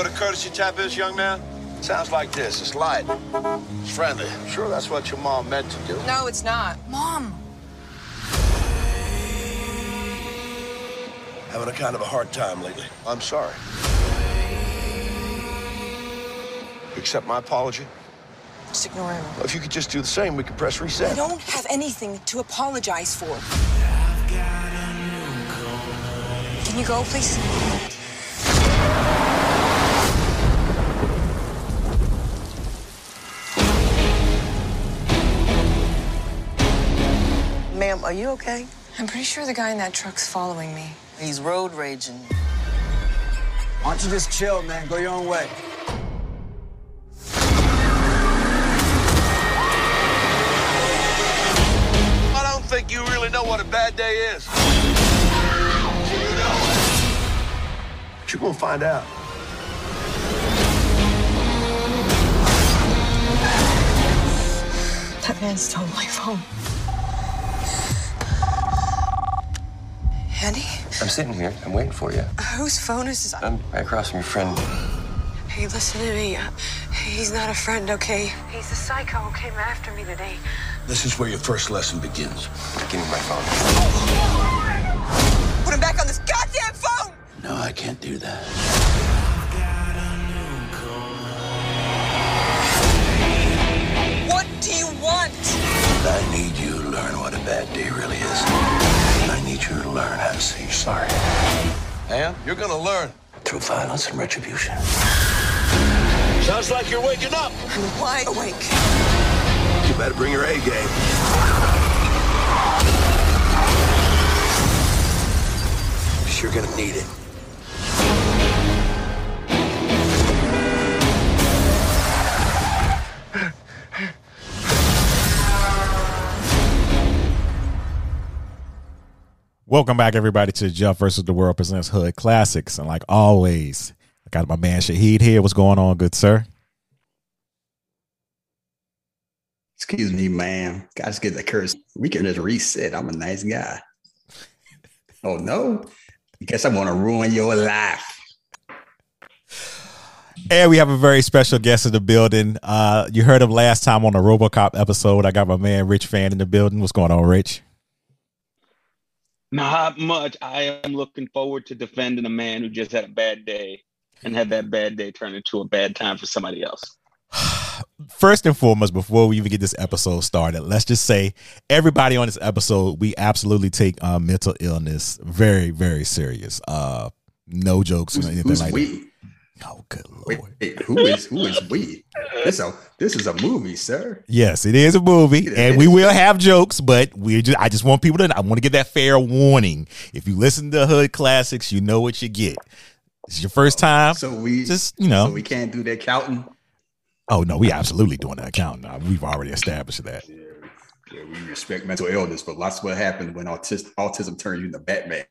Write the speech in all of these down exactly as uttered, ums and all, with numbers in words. what a courtesy tap is, young man? Sounds like this. It's light. It's friendly. I'm sure that's what your mom meant to do. No, it's not. Mom! Having a kind of a hard time lately. I'm sorry. Accept my apology? Just ignore him. Well, if you could just do the same, we could press reset. I don't have anything to apologize for. Can you go, please? Ma'am, are you okay? I'm pretty sure the guy in that truck's following me. He's road raging. Why don't you just chill, man? Go your own way. I don't think you really know what a bad day is. You know it. But you're gonna find out. That man stole my phone. Andy? I'm sitting here. I'm waiting for you. Uh, whose phone is this? I'm right across from your friend. Hey, listen to me. Uh, he's not a friend, okay? He's a psycho who came after me today. This is where your first lesson begins. Give me my phone. Oh. Put him back on this goddamn phone! No, I can't do that. What do you want? I need you to learn what a bad day really is. I need you to learn how to say you're sorry. And you're gonna learn. Through violence and retribution. Sounds like you're waking up. I'm wide awake. You better bring your A game. Because you're gonna need it. Welcome back, everybody, to Jeff versus the World Presents Hood Classics. And like always, I got my man Shaheed here. What's going on, good sir? Excuse me, man. Gotta just get the curse. We can just reset. I'm a nice guy. Oh, no? I guess I'm going to ruin your life. And we have a very special guest in the building. Uh, you heard him last time on the RoboCop episode. I got my man Rich Fan in the building. What's going on, Rich? Not much. I am looking forward to defending a man who just had a bad day and had that bad day turn into a bad time for somebody else. First and foremost, before we even get this episode started, let's just say everybody on this episode, we absolutely take uh, mental illness very, very serious. Uh, no jokes who's, or anything like we? that. Oh, good Lord. Wait, wait, who is who is we? This, a, this is a movie, sir. Yes, it is a movie. Is. And we will have jokes, but we just I just want people to I want to give that fair warning. If you listen to Hood Classics, you know what you get. It's your first time. So we just you know so we can't do the accounting. Oh no, we absolutely doing the accounting. We've already established that. Yeah, yeah, we respect mental illness, but lots of what happened when autism autism turned you into Batman.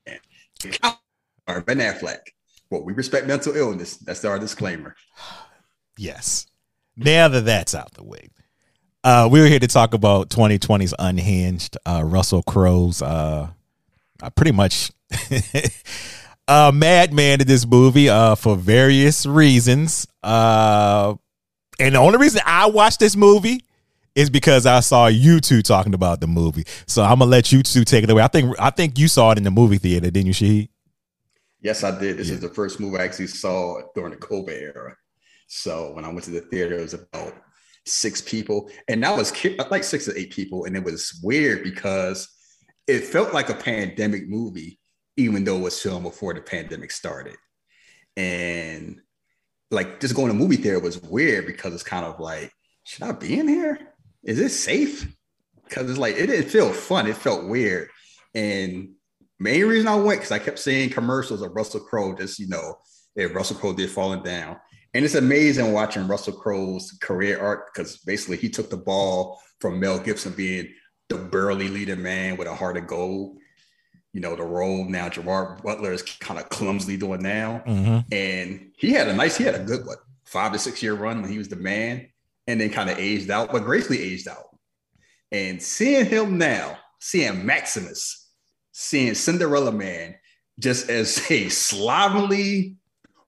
Or Ben Affleck. Well, we respect mental illness. That's our disclaimer. Yes. Now that that's out the way, uh, we were here to talk about twenty twenty's Unhinged, uh, Russell Crowe's uh, uh, pretty much a madman in this movie uh, for various reasons. Uh, and the only reason I watched this movie is because I saw you two talking about the movie. So I'm gonna let you two take it away. I think I think you saw it in the movie theater, didn't you, Sheehy? Yes, I did. This yeah. is the first movie I actually saw during the COVID era. So when I went to the theater, it was about six people. And that was like six or eight people. And it was weird because it felt like a pandemic movie, even though it was filmed before the pandemic started. And like just going to movie theater was weird because it's kind of like, should I be in here? Is it safe? Because it's like, it didn't feel fun. It felt weird. And main reason I went because I kept seeing commercials of Russell Crowe, just, you know, if Russell Crowe did falling down. And it's amazing watching Russell Crowe's career arc because basically he took the ball from Mel Gibson being the burly leader man with a heart of gold. You know, the role now Gerard Butler is kind of clumsily doing now. Mm-hmm. And he had a nice, he had a good, what, five to six year run when he was the man and then kind of aged out, but gracefully aged out. And seeing him now, seeing Maximus, seeing Cinderella Man just as a slovenly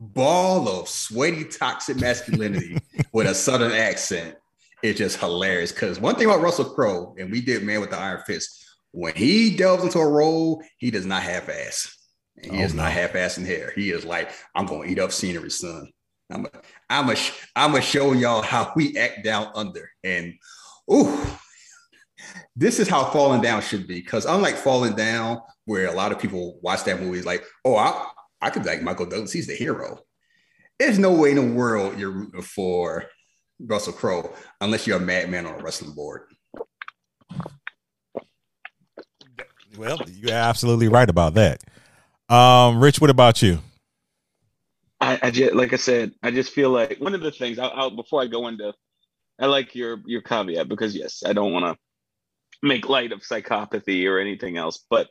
ball of sweaty, toxic masculinity with a Southern accent. It's just hilarious. Because one thing about Russell Crowe, and we did Man with the Iron Fist, when he delves into a role, he does not half-ass. And he oh, is no. not half-assing here. He is like, I'm going to eat up scenery, son. I'm going I'm to I'm show y'all how we act down under. And, ooh, this is how Falling Down should be. Because unlike Falling Down, where a lot of people watch that movie like, oh, I, I could be like Michael Douglas. He's the hero. There's no way in the world you're rooting for Russell Crowe unless you're a madman on a wrestling board. Well, you're absolutely right about that. Um, Rich, what about you? I, I just, like I said, I just feel like one of the things I'll, I'll, before I go into, I like your, your caveat, because yes, I don't want to make light of psychopathy or anything else, but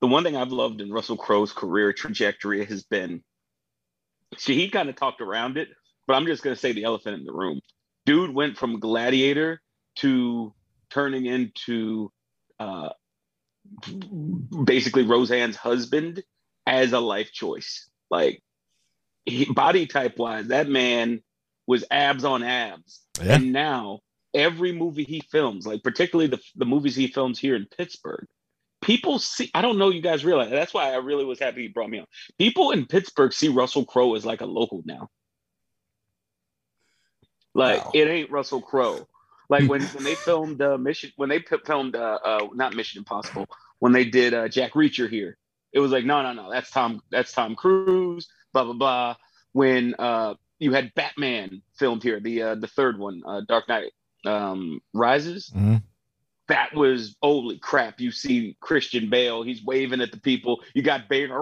the one thing I've loved in Russell Crowe's career trajectory has been, see, he kind of talked around it, but I'm just going to say the elephant in the room. Dude went from Gladiator to turning into uh, basically Roseanne's husband as a life choice. Like, he, body type-wise, that man was abs on abs. Yeah. And now every movie he films, like particularly the, the movies he films here in Pittsburgh, people see, I don't know you guys realize, that's why I really was happy he brought me on. People in Pittsburgh see Russell Crowe as like a local now. Like, wow. It ain't Russell Crowe. Like when, when they filmed uh, Mission, when they p- filmed uh, uh, not Mission Impossible, when they did uh, Jack Reacher here, it was like no, no, no, that's Tom, that's Tom Cruise, blah blah blah. When uh, you had Batman filmed here, the uh, the third one, uh, Dark Knight um, Rises, mm-hmm. that was holy crap. You see Christian Bale, he's waving at the people. You got Bane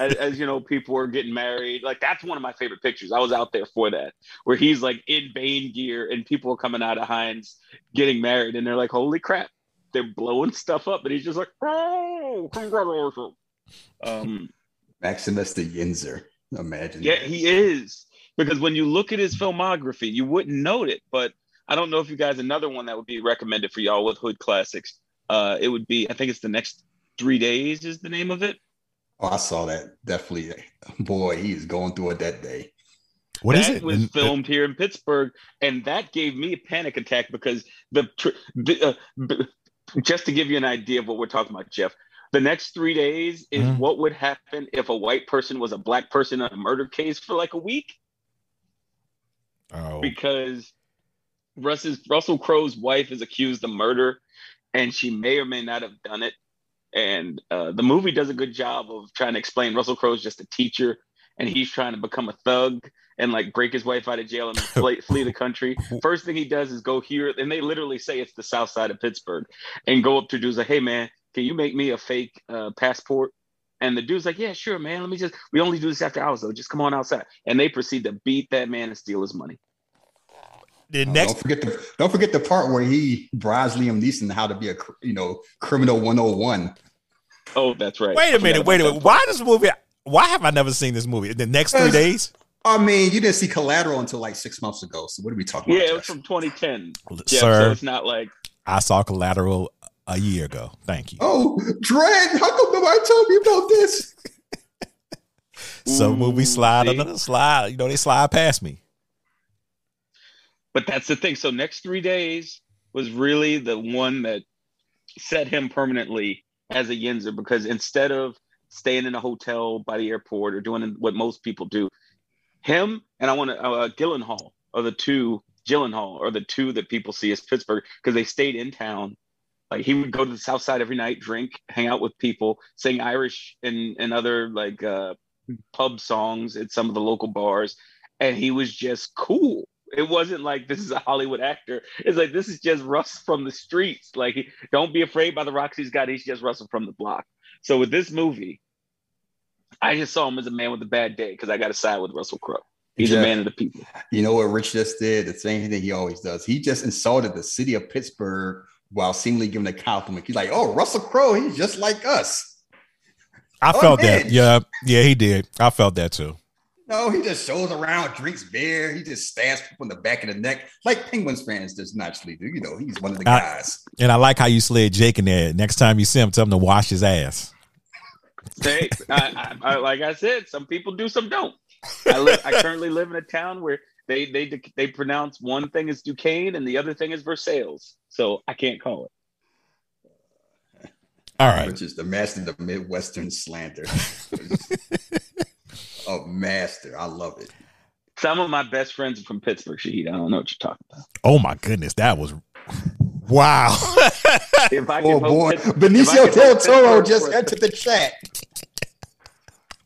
as, as you know, people are getting married. Like that's one of my favorite pictures. I was out there for that, where he's like in Bane gear and people are coming out of Heinz getting married, and they're like, holy crap, they're blowing stuff up, and he's just like, oh, congratulations. Um, Maximus the Yinzer. Imagine. Yeah, that. He is, because when you look at his filmography, you wouldn't note it, but. I don't know if you guys, another one that would be recommended for y'all with Hood Classics. Uh, it would be, I think it's The Next Three Days is the name of it. Oh, I saw that. Definitely. Boy, he's going through it that day. What that is it? was filmed here in Pittsburgh, and that gave me a panic attack because the, the uh, just to give you an idea of what we're talking about, Jeff, The Next Three Days is mm-hmm. what would happen if a white person was a black person on a murder case for like a week. Oh. Because... Russ's, Russell Crowe's wife is accused of murder, and she may or may not have done it. And uh, the movie does a good job of trying to explain Russell Crowe's just a teacher, and he's trying to become a thug and like break his wife out of jail and flee, flee the country. First thing he does is go here, and they literally say it's the South Side of Pittsburgh, and go up to dudes like, "Hey man, can you make me a fake uh, passport?" And the dude's like, "Yeah, sure, man. Let me just. We only do this after hours, though. Just come on outside." And they proceed to beat that man and steal his money. The next- uh, don't forget the don't forget the part where he bribes Liam Neeson how to be a you know criminal one oh one. Oh, that's right. Wait a minute, wait a minute. Why this movie? Why have I never seen this movie? The Next Three Days. I mean, you didn't see Collateral until like six months ago. So what are we talking yeah, about? Yeah, it was from twenty ten. Well, yeah, sir, so it's not like I saw Collateral a year ago. Thank you. Oh, Dredd, how come nobody told me about this? Some movie slide see? Another slide. You know, they slide past me. But that's the thing. So Next Three Days was really the one that set him permanently as a Yinzer, because instead of staying in a hotel by the airport or doing what most people do, him and I want to uh, Gyllenhaal are the two Gyllenhaal are the two that people see as Pittsburgh, because they stayed in town. Like he would go to the South Side every night, drink, hang out with people, sing Irish and, and other like uh, pub songs at some of the local bars, and he was just cool. It wasn't like this is a Hollywood actor. It's like this is just Russ from the streets. Like, he, don't be afraid by the rocks he's got. He's just Russell from the block. So with this movie, I just saw him as a man with a bad day, because I got to side with Russell Crowe. He's Jeff, a man of the people. You know what Rich just did? The same thing he always does. He just insulted the city of Pittsburgh while seemingly giving a compliment. He's like, "Oh, Russell Crowe, he's just like us." I oh, felt man. that. Yeah, yeah, he did. I felt that too. No, he just shows around, drinks beer. He just stabs people in the back of the neck. Like Penguins fans just naturally do. You know, he's one of the guys. I, and I like how you slid Jake in there. Next time you see him, tell him to wash his ass. Hey, I, I, I, like I said, some people do, some don't. I, live, I currently live in a town where they they they pronounce one thing as Duquesne and the other thing is Versailles, so I can't call it. All right, which is the master, the Midwestern slander. A master, I love it. Some of my best friends are from Pittsburgh, Shahid. I don't know what you're talking about. Oh my goodness, that was wow. If I oh boy, Benicio del Toro just entered the chat.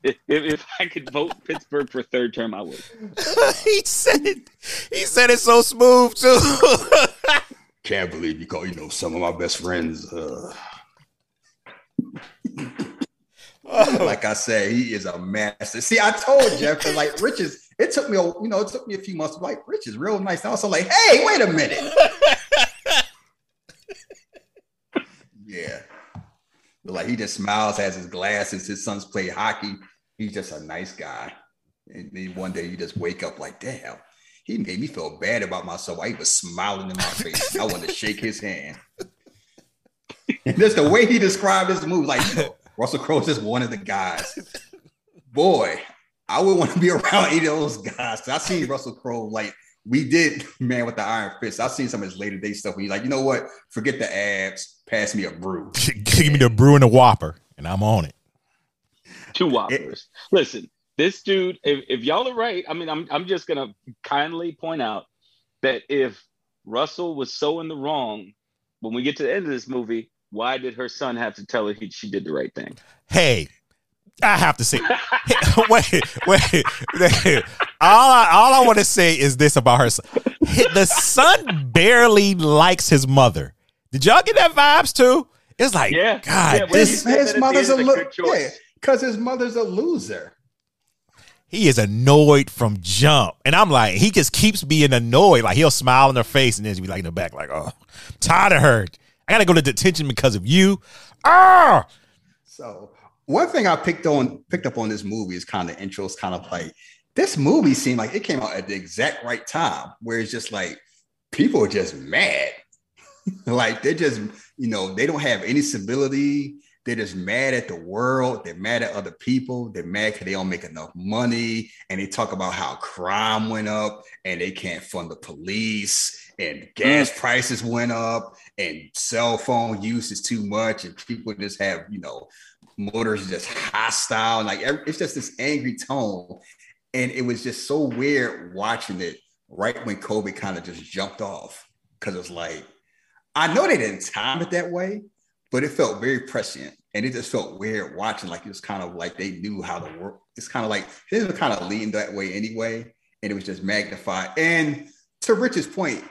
If, if I could vote Pittsburgh for third term, I would. He said it. He said it so smooth too. Can't believe you call, you know, some of my best friends. Uh... oh. Like I said, he is a master. See, I told Jeff, like Rich is. It took me, a, you know, it took me a few months. Like Rich is real nice. And I was like, hey, wait a minute. Yeah, but like he just smiles, has his glasses. His sons play hockey. He's just a nice guy. And then one day you just wake up like, damn, he made me feel bad about myself. He was smiling in my face. I wanted to shake his hand. And just the way he described this move, like, you know, Russell Crowe is just one of the guys. Boy, I would want to be around any of those guys. Cause I seen Russell Crowe, like we did Man with the Iron Fist. I've seen some of his later day stuff. Where he's like, you know what? Forget the abs. Pass me a brew. Give me the brew and a Whopper, and I'm on it. Two Whoppers. It, Listen, this dude, if, if y'all are right, I mean, I'm I'm just going to kindly point out that if Russell was so in the wrong, when we get to the end of this movie, why did her son have to tell her he, she did the right thing? Hey, I have to say, hey, wait, wait, wait. All I, all I want to say is this about her son. The son barely likes his mother. Did y'all get that vibes too? It's like, yeah. God, yeah, this his mother's a loser. Yeah, because his mother's a loser. He is annoyed from jump, and I'm like, he just keeps being annoyed. Like he'll smile in her face, and then he'll be like in the back, like, "Oh, I'm tired of her. I gotta go to detention because of you." Ah. So one thing I picked on, picked up on this movie is kind of intro. It's kind of like this movie seemed like it came out at the exact right time, where it's just like people are just mad. Like they're just, you know, they don't have any stability. They're just mad at the world. They're mad at other people. They're mad because they don't make enough money. And they talk about how crime went up and they can't fund the police and gas prices went up and cell phone use is too much. And people just have, you know, motors just hostile. Like it's just this angry tone. And it was just so weird watching it right when COVID kind of just jumped off because it's like, I know they didn't time it that way, but it felt very prescient. And it just felt weird watching. Like it was kind of like they knew how to work. It's kind of like they were kind of leaned that way anyway. And it was just magnified. And to Rich's point,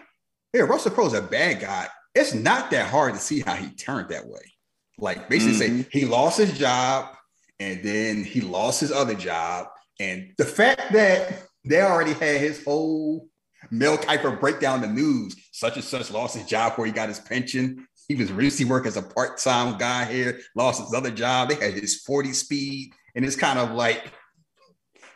yeah, Russell Crowe's a bad guy. It's not that hard to see how he turned that way. Like basically mm-hmm. say he lost his job and then he lost his other job. And the fact that they already had his whole Mel Kiper break down the news. Such and such lost his job where he got his pension. He was recently working as a part-time guy here, lost his other job. They had his forty speed. And it's kind of like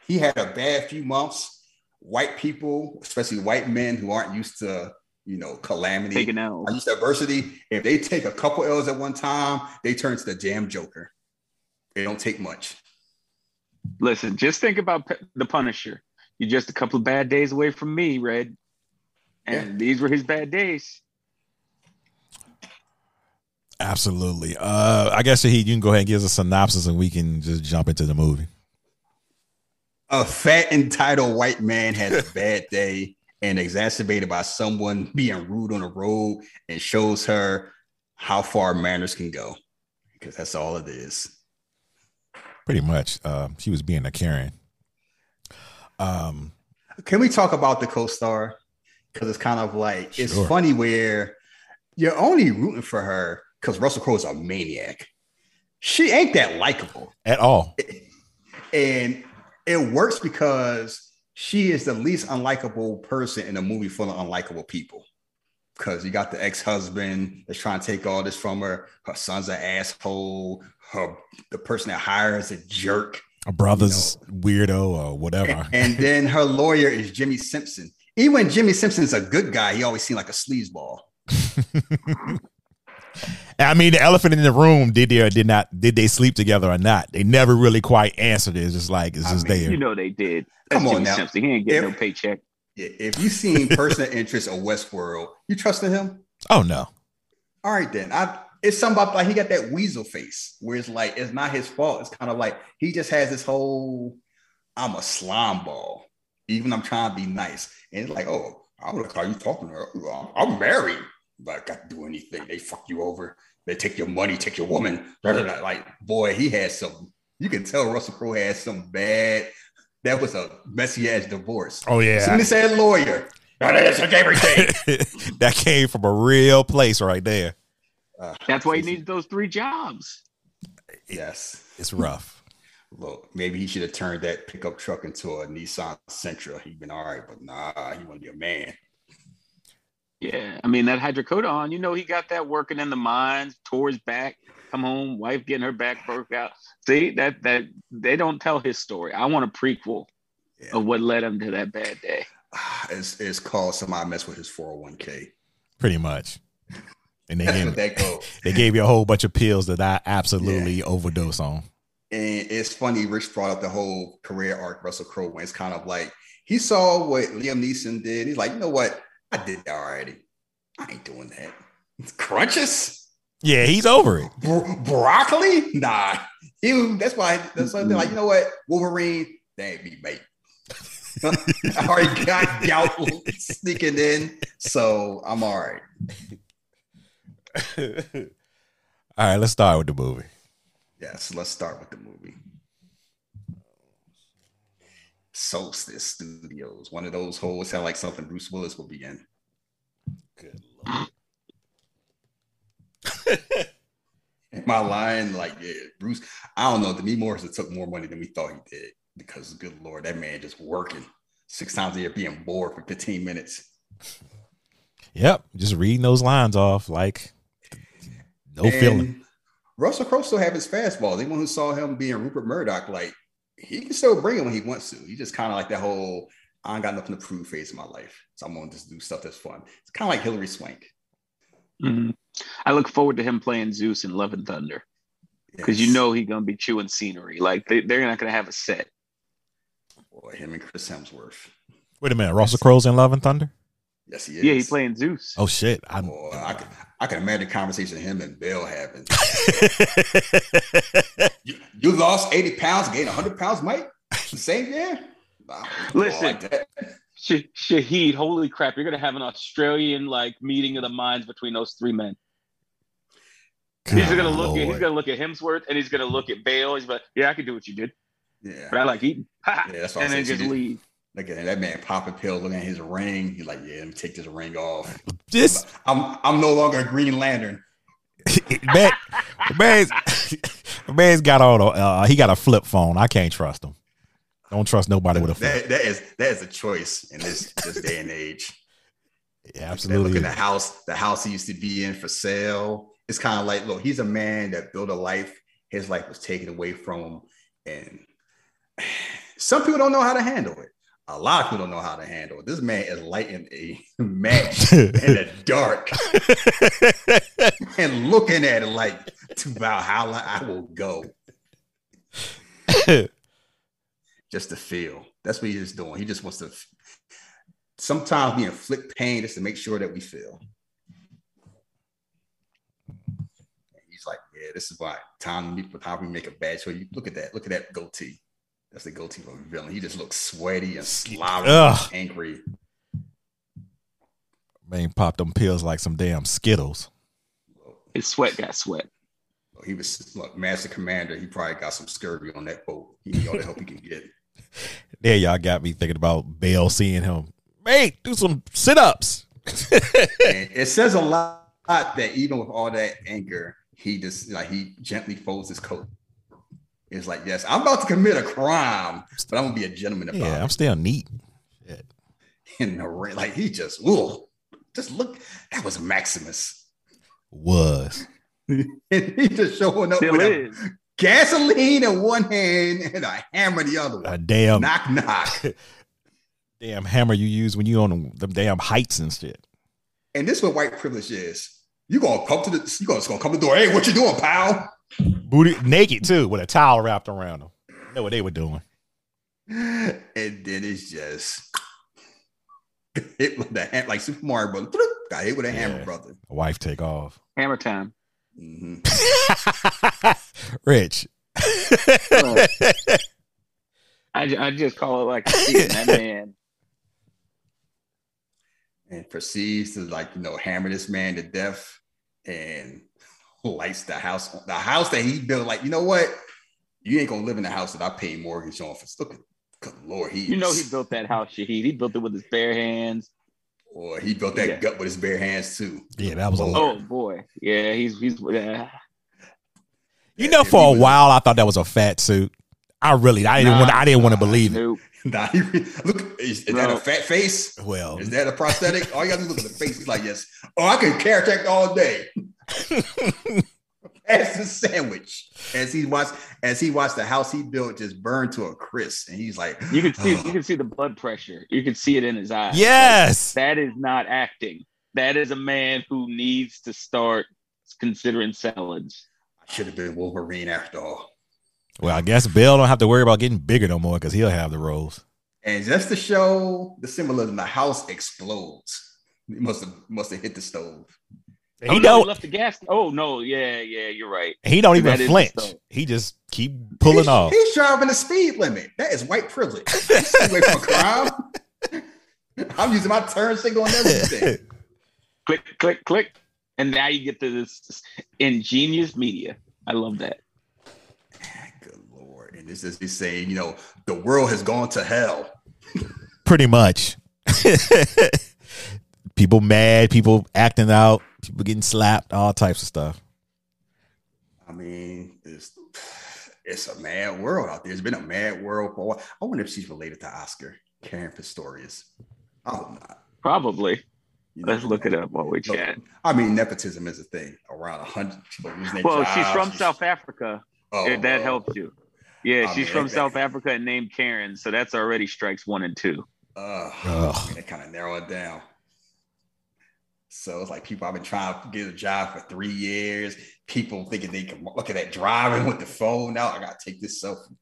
he had a bad few months. White people, especially white men who aren't used to, you know, calamity, taking L's, aren't used to adversity. If they take a couple L's at one time, they turn to the damn Joker. They don't take much. Listen, just think about the Punisher. You're just a couple of bad days away from me, Red. And yeah. These were his bad days. Absolutely. Uh, I guess, Shahid, you can go ahead and give us a synopsis and we can just jump into the movie. A fat, entitled white man has a bad day and exacerbated by someone being rude on the road and shows her how far manners can go. Because that's all it is. Pretty much. Uh, she was being a Karen. Um, can we talk about the co-star? Because it's kind of like, sure. It's funny where you're only rooting for her because Russell Crowe's a maniac. She ain't that likable. At all. And it works because she is the least unlikable person in a movie full of unlikable people. Because you got the ex-husband that's trying to take all this from her. Her son's an asshole. Her, the person that hires is a jerk. A brother's you know. Weirdo or whatever. And, and then her lawyer is Jimmy Simpson. Even when Jimmy Simpson's a good guy, he always seemed like a sleazeball. I mean, the elephant in the room, did they or did not, did they sleep together or not? They never really quite answered it. It's just like, it's just I mean, there. You know they did. That's Come on Jimmy now. Simpson. He ain't getting if, no paycheck. If you've seen Personal Interest or Westworld, you trusting him? Oh, no. All right, then. I. It's something about, like, he got that weasel face where it's like, it's not his fault. It's kind of like, he just has this whole, I'm a slime ball. Even I'm trying to be nice. And it's like, oh, I would have called you talking to her. I'm married. But I got to do anything. They fuck you over. They take your money, take your woman. Like, boy, he had some. You can tell Russell Crowe had some bad. That was a messy ass divorce. Oh yeah. Somebody said lawyer. That's everything. That came from a real place right there. Uh, That's why he needs those three jobs. Yes, it's rough. Look, maybe he should have turned that pickup truck into a Nissan Sentra. He'd been all right, but nah, he wanted to be a man. Yeah, I mean, that hydrocodone, you know, he got that working in the mines, tore his back, come home, wife getting her back broke out. See, that that they don't tell his story. I want a prequel yeah. of what led him to that bad day. It's, it's called Somebody Messed With His four oh one k. Pretty much. And they gave, that they gave you a whole bunch of pills that I absolutely yeah. overdose on. And it's funny, Rich brought up the whole career arc Russell Crowe when it's kind of like, he saw what Liam Neeson did. He's like, you know what? I did that already. I ain't doing that. Crunches? Yeah, he's over it. Bro- broccoli? Nah. He, that's why that's why they're like, you know what? Wolverine, they ain't me, mate. I already got gout sneaking in, so I'm all right. All right, let's start with the movie. Yes, let's start with the movie. Solstice Studios, one of those holes sound like something Bruce Willis will be in. Good Lord. Am I lying? Like, yeah, Bruce, I don't know. To me, Morrison took more money than we thought he did because, good Lord, that man just working six times a year, being bored for fifteen minutes. Yep, just reading those lines off like no and feeling. Russell Crowe still have his fastball. Anyone who saw him being Rupert Murdoch, like, he can still bring it when he wants to. He just kind of like that whole, I ain't got nothing to prove phase in my life. So I'm going to just do stuff that's fun. It's kind of like Hilary Swank. Mm-hmm. I look forward to him playing Zeus in Love and Thunder. Because yes. you know he's going to be chewing scenery. Like, they, they're not going to have a set. Boy, him and Chris Hemsworth. Wait a minute. Russell Crowe's in Love and Thunder? Yes, he is. Yeah, he's playing Zeus. Oh, shit. I'm, Boy, I, can, I can imagine the conversation him and Bill having. you, you lost eighty pounds, gained one hundred pounds, Mike? Same year? Wow, listen, like Sh- Shaheed, holy crap. You're going to have an Australian like meeting of the minds between those three men. God, he's going to look at, he's going to look at Hemsworth and he's going to look at Bale. He's like, yeah, I can do what you did. Yeah. But I like eating. Yeah, that's what and then just leave. Look at that man popping pills, looking at his ring. He's like, yeah, let me take this ring off. This I'm I'm no longer a Green Lantern. man, man's, man's got all the, uh, he got a flip phone. I can't trust him. Don't trust nobody with a phone. That, that is that is a choice in this, this day and age. Yeah, absolutely. Look at the house, the house he used to be in for sale. It's kind of like, look, he's a man that built a life. His life was taken away from him. And some people don't know how to handle it. A lot of people don't know how to handle it. This man is lighting a match in the dark and looking at it like, to Valhalla, I will go. Just to feel. That's what he's doing. He just wants to. Sometimes we inflict pain just to make sure that we feel. And he's like, yeah, this is why time how we make a bad choice. Look at that. Look at that goatee. That's the goatee of a villain. He just looks sweaty and slobbery and angry. Man popped them pills like some damn Skittles. His sweat got sweat. He was, look, Master Commander. He probably got some scurvy on that boat. He need all the help he can get. There y'all got me thinking about Bale seeing him. Hey, do some sit-ups. It says a lot that even with all that anger, he just, like, he gently folds his coat. It's like, yes, I'm about to commit a crime, but I'm gonna be a gentleman about it. Yeah, I'm still neat. Shit. In the rain, like he just, ooh, just look. That was Maximus. Was. And he just showing up still with a gasoline in one hand and a hammer in the other one. A damn knock knock. Damn hammer you use when you on them, them damn heights and shit. And this is what white privilege is. You gonna come to the you gonna, gonna come to the door. Hey, what you doing, pal? Booty naked too, with a towel wrapped around them. You know what they were doing. And then it's just hit with the hand, like Super Mario Brothers. Got hit with a yeah. hammer, brother. A wife take off. Hammer time. Mm-hmm. Rich. Well, I, I just call it like I see that man. And proceeds to, like, you know, hammer this man to death and lights the house. The house that he built, like, you know what? You ain't gonna live in the house that I paid mortgage on for. Look at, good Lord, he. You know he built that house, Shaheed. He built it with his bare hands. Boy, he built that yeah. gut with his bare hands too. Yeah, that was a. Oh lot. Boy, yeah, he's he's. Yeah. You know, for a while I thought that was a fat suit. I really, I didn't nah, want, I didn't nah, want to believe nope. it. Nah, he, look, is, is that a fat face? Well, is that a prosthetic? All you got to do is look at the face. He's like, yes. Oh, I can carrot attack all day. As a sandwich, as he watched, as he watched the house he built just burn to a crisp, and he's like, "You can see, oh. you can see the blood pressure. You can see it in his eyes." Yes, like, that is not acting. That is a man who needs to start considering salads. I should have been Wolverine after all. Well, I guess Bill don't have to worry about getting bigger no more because he'll have the roles. And just to show the symbolism, the house explodes. It must have must have hit the stove. He oh, don't no, left the gas. Oh no, yeah, yeah, you're right. He don't even flinch. He just keep pulling he's, off. He's driving the speed limit. That is white privilege. Away from a crowd. I'm using my turn signal and everything. Click, click, click, and now you get to this ingenious media. I love that. Good Lord! And this is he's saying, you know, the world has gone to hell. Pretty much. People mad. People acting out. People getting slapped, all types of stuff. I mean, it's it's a mad world out there. It's been a mad world for a while. I wonder if she's related to Oscar, Karen Pistorius. I hope not. Probably. You know, Let's look it up while we so, chat. I mean, nepotism is a thing. Around one hundred people losing Well, jobs. She's from she's, South Africa. Oh, if that helps you. Yeah, I she's mean, from that, South Africa and named Karen, so that's already strikes one and two. Uh, I mean, that kind of narrow it down. So it's like people I've been trying to get a job for three years. People thinking they can look at that driving with the phone. Now I got to take this selfie.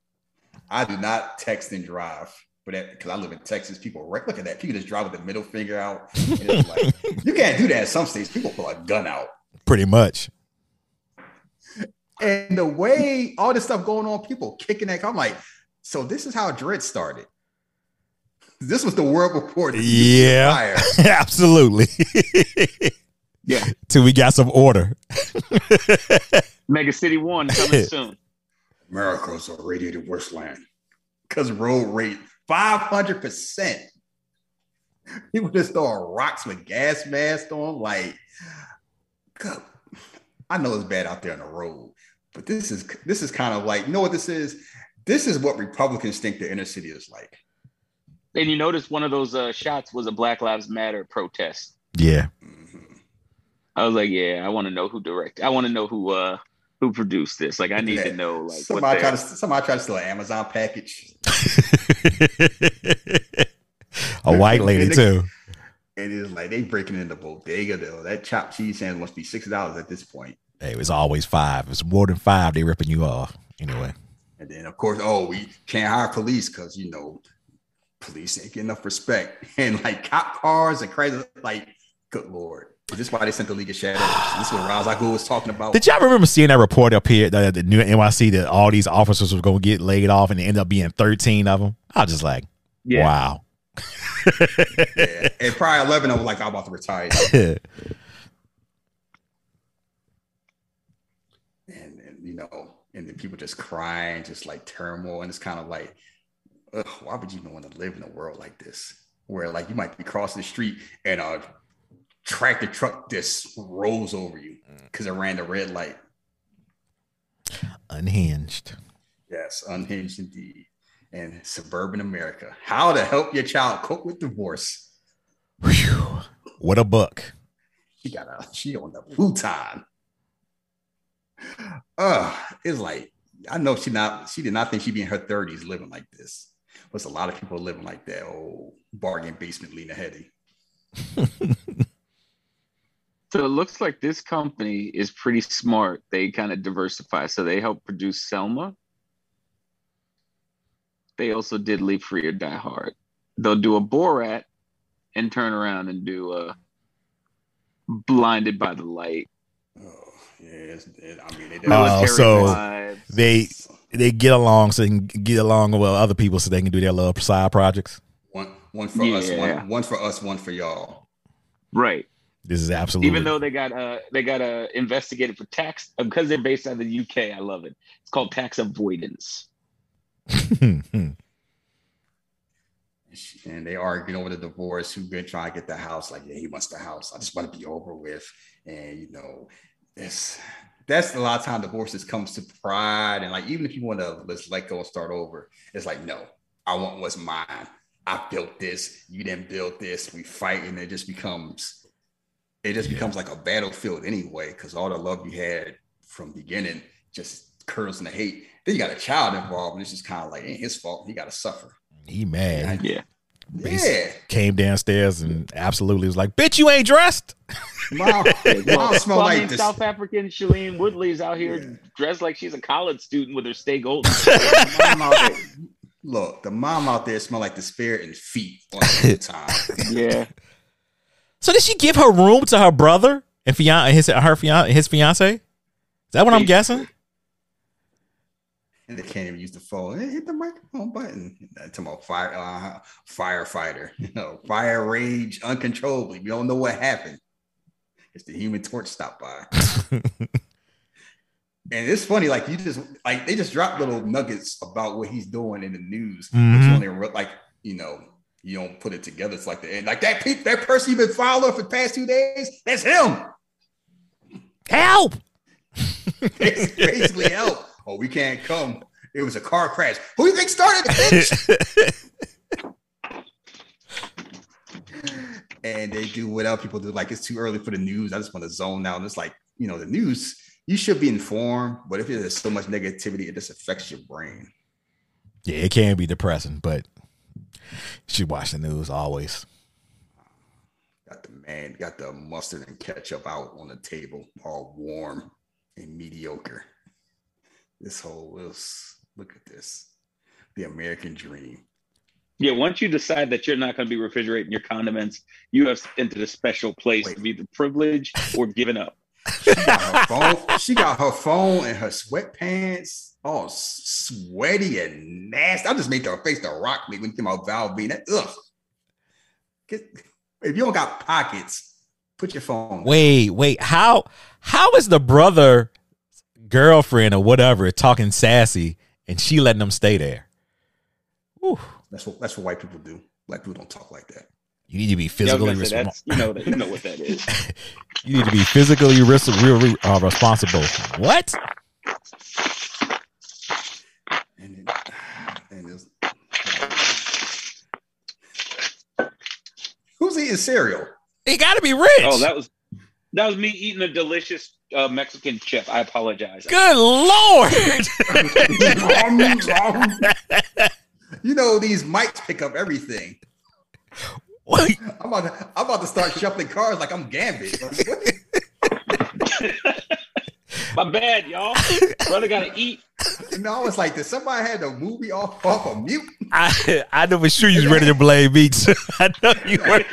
I do not text and drive, but because I live in Texas, people right, look at that. People just drive with the middle finger out. And it's like, you can't do that in some states. People pull a gun out. Pretty much. And the way all this stuff going on, people kicking that. I'm like, so this is how Dredd started. This was the world before the yeah, absolutely. Yeah, till we got some order. Mega City One coming soon. America's a radiated wasteland because road rate five hundred percent. People just throwing rocks with gas masks on. Like, God, I know it's bad out there on the road, but this is this is kind of like you know what this is. This is what Republicans think the inner city is like. And you notice one of those uh, shots was a Black Lives Matter protest. Yeah. Mm-hmm. I was like, yeah, I want to know who directed. I want to know who uh, who produced this. Like, I need yeah. to know. Like, somebody tried to somebody tried to steal an Amazon package. A white lady and they, too. And it's like they breaking into bodega though. That chopped cheese sandwich must be six dollars at this point. Hey, it was always five. If it's more than five, they ripping you off anyway. And then of course, oh, we can't hire police because you know. Police ain't getting enough respect, and like cop cars and crazy. Like, good Lord, is this why they sent the League of Shadows? This is what Ra's al Ghul was talking about. Did y'all remember seeing that report up here that the new N Y C that all these officers were going to get laid off, and it ended up being thirteen of them? I was just like, yeah. wow. yeah. And probably eleven of them like, I'm about to retire. and, and you know, and the people just crying, just like turmoil, and it's kind of like. Ugh, why would you even want to live in a world like this where like you might be crossing the street and a tractor truck just rolls over you because it ran the red light? Unhinged. Yes, unhinged indeed. And suburban America. How to help your child cope with divorce. Whew. What a book. She got a she on the futon. Uh, it's like I know she not she did not think she'd be in her thirties living like this. Was a lot of people living like that. Oh, bargain basement Lena Headey. So it looks like this company is pretty smart. They kind of diversify. So they helped produce Selma. They also did Leave Free or Die Hard. They'll do a Borat and turn around and do a Blinded by the Light. Oh, yeah. It's, it, I mean, they did uh, so vibes. they they get along so they can get along with other people so they can do their little side projects. One, one for yeah. us, one, one for us, one for y'all. Right. This is absolutely. Even though they got uh they got uh, investigated for tax because they're based out of the U K. I love it. It's called tax avoidance. And they argued over the divorce. Who could try to get the house? Like, yeah, he wants the house. I just want to be over with. And you know, that's that's a lot of time divorces comes to pride. And like, even if you want to let's let go and start over, it's like, no, I want what's mine. I built this. You didn't build this. We fight, and it just becomes. It just becomes like a battlefield anyway, because all the love you had from the beginning just curls into hate. Then you got a child involved, and it's just kind of like, it ain't his fault. He got to suffer. He mad. Yeah. Yeah. Came downstairs and absolutely was like, bitch, you ain't dressed. Mom, mom smell well, like I mean, this. South African Shailene Woodley's out here yeah. dressed like she's a college student with her Stay Golden. Look, the mom out there smell like the spirit and feet all the time. Yeah. So did she give her room to her brother and fian- his her fian- his fiance? Is that what I'm guessing? And they can't even use the phone. Hit the microphone button. That's about fire uh, firefighter. You know, fire rage uncontrollably. We don't know what happened. It's the Human Torch stopped by. And it's funny, like you just like they just drop little nuggets about what he's doing in the news. Mm-hmm. It's only like you know. You don't put it together. It's like the end. Like that pe- that person you've been following for the past two days, that's him. Help. It's basically help. Oh, we can't come. It was a car crash. Who do you think started the bitch? And they do what other people do. Like, it's too early for the news. I just want to zone out. And it's like, you know, the news, you should be informed. But if there's so much negativity, it just affects your brain. Yeah, it can be depressing, but... She watched the news always. Got the man, got the mustard and ketchup out on the table, all warm and mediocre. This whole was, look at this, the American dream. Yeah, once you decide that you're not going to be refrigerating your condiments, you have entered a special place Wait. of either privilege or giving up. She got her phone. She got her phone and her sweatpants. Oh, sweaty and nasty. I just made her face the Rock me when you came out Val V. Ugh. Get, if you don't got pockets, put your phone. Wait, wait. How how is the brother, girlfriend or whatever talking sassy and she letting them stay there? Whew. That's what that's what white people do. Black people don't talk like that. You need to be physically responsible. You know that. You know what that is. You need to be physically res- re- uh, responsible. What? And it, and it was, uh, who's eating cereal? It got to be rich. Oh, that was that was me eating a delicious uh, Mexican chip. I apologize. Good Lord! You know these mics pick up everything. What? I'm about to, I'm about to start shuffling cards like I'm Gambit. My bad, y'all. Brother gotta eat. No, it's like this. Somebody had the movie off off of mute. I I know for sure you was ready to blame me too. I know you were.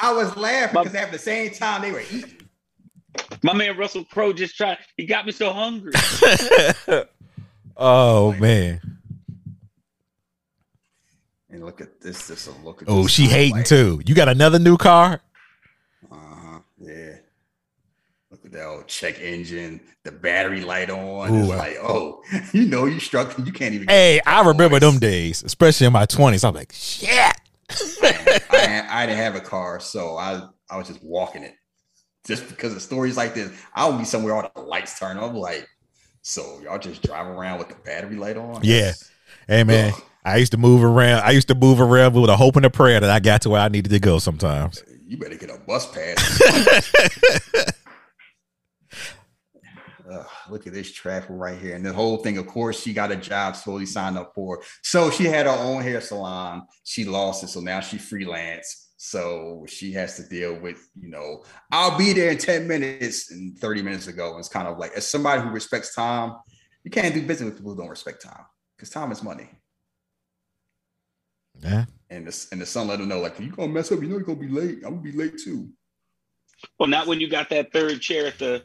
I was laughing because at the same time they were eating. My man Russell Crowe just tried. He got me so hungry. Oh man. And look at this. This will look at this. Oh, she hating light. Too. You got another new car? Uh-huh. Yeah. Look at that old check engine, the battery light on. Ooh, it's wow. Like, oh, you know you struck. You can't even. Hey, I remember voice. Them days, especially in my twenties. I'm like, shit. I, I, I didn't have a car, so I, I was just walking it. Just because of stories like this, I'll be somewhere all the lights turn on. Like, so y'all just drive around with the battery light on? Yeah. That's, hey, man. Ugh. I used to move around. I used to move around with a hope and a prayer that I got to where I needed to go sometimes. You better get a bus pass. uh, look at this traffic right here. And the whole thing, of course, she got a job slowly signed up for. So she had her own hair salon. She lost it. So now she freelance. So she has to deal with, you know, I'll be there in ten minutes and thirty minutes ago. It's kind of like, as somebody who respects time, you can't do business with people who don't respect time, because time is money. Yeah. And the, and the son let him know, like, you're going to mess up. You know, you're going to be late. I'm going to be late too. Well, not when you got that third chair at the,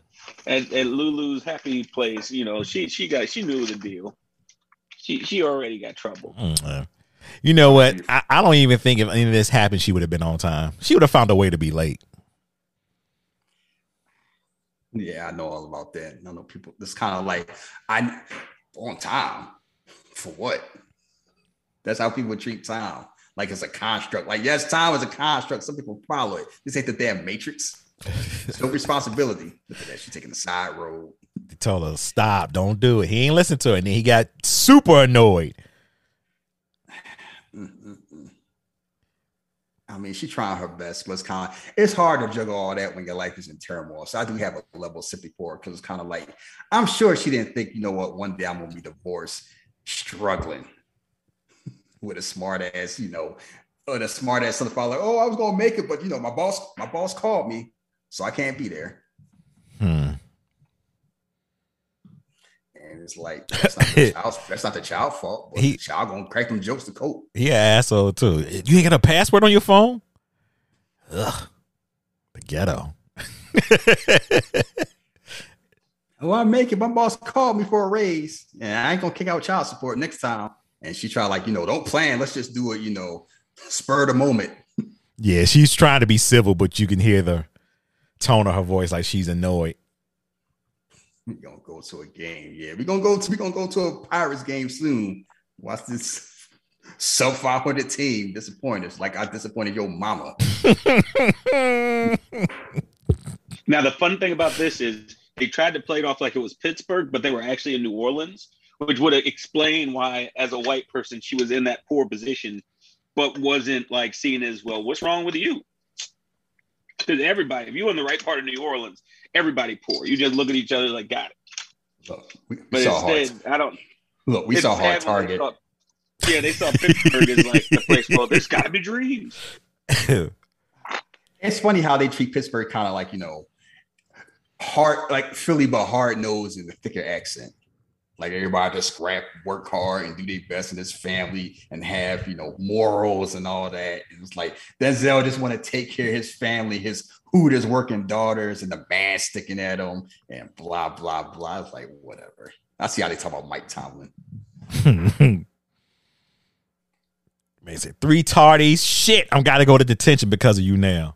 at, at Lulu's happy place. You know, she, she got, she knew the deal. She, she already got trouble. Mm-hmm. You know what? I, I don't even think if any of this happened, she would have been on time. She would have found a way to be late. Yeah, I know all about that. I know people. It's kind of like, I on time for what? That's how people treat time. Like it's a construct. Like, yes, time is a construct. Some people follow it. This ain't the damn Matrix. It's no responsibility. Look at that. She's taking the side road. They told her, stop. Don't do it. He ain't listen to it. And then he got super annoyed. Mm-mm-mm. I mean, she's trying her best, but it's kind of, it's hard to juggle all that when your life is in turmoil. So I do have a level of sympathy for her, because it's kind of like, I'm sure she didn't think, you know what, one day I'm going to be divorced, struggling with a smart ass, you know, or the smart ass son of father. Oh, I was going to make it, but you know, my boss, my boss called me, so I can't be there. Hmm. And it's like, that's not the child's, that's not the child's fault. But he, the child gonna crack them jokes to cope. Yeah, asshole too. You ain't got a password on your phone? Ugh. The ghetto. Well, I make it. My boss called me for a raise. And I ain't gonna kick out child support next time. And she tried, like, you know, don't plan. Let's just do it, you know, spur of the moment. Yeah, she's trying to be civil, but you can hear the tone of her voice, like she's annoyed. We're gonna go to a game. Yeah, we're gonna go to we're gonna go to a Pirates game soon. Watch this sub five hundred team disappoint us, like I disappointed your mama. Now the fun thing about this is they tried to play it off like it was Pittsburgh, but they were actually in New Orleans, which would explain why, as a white person, she was in that poor position, but wasn't like seen as, well, what's wrong with you? Because everybody, if you were in the right part of New Orleans, everybody poor. You just look at each other like, got it. Look, we, we but saw instead, hard. I don't. Look, we saw Hard Target. Saw, yeah, they saw Pittsburgh as like the place where there's got to be dreams. It's funny how they treat Pittsburgh kind of like, you know, hard, like Philly, but hard nose and a thicker accent. Like everybody just scrap, work hard, and do their best in this family, and have, you know, morals and all that. And it's like Denzel just want to take care of his family, his Hooters working daughters, and the man sticking at him, and blah blah blah. It's like whatever. I see how they talk about Mike Tomlin. Amazing. Three tardies. Shit, I'm gotta go to detention because of you now.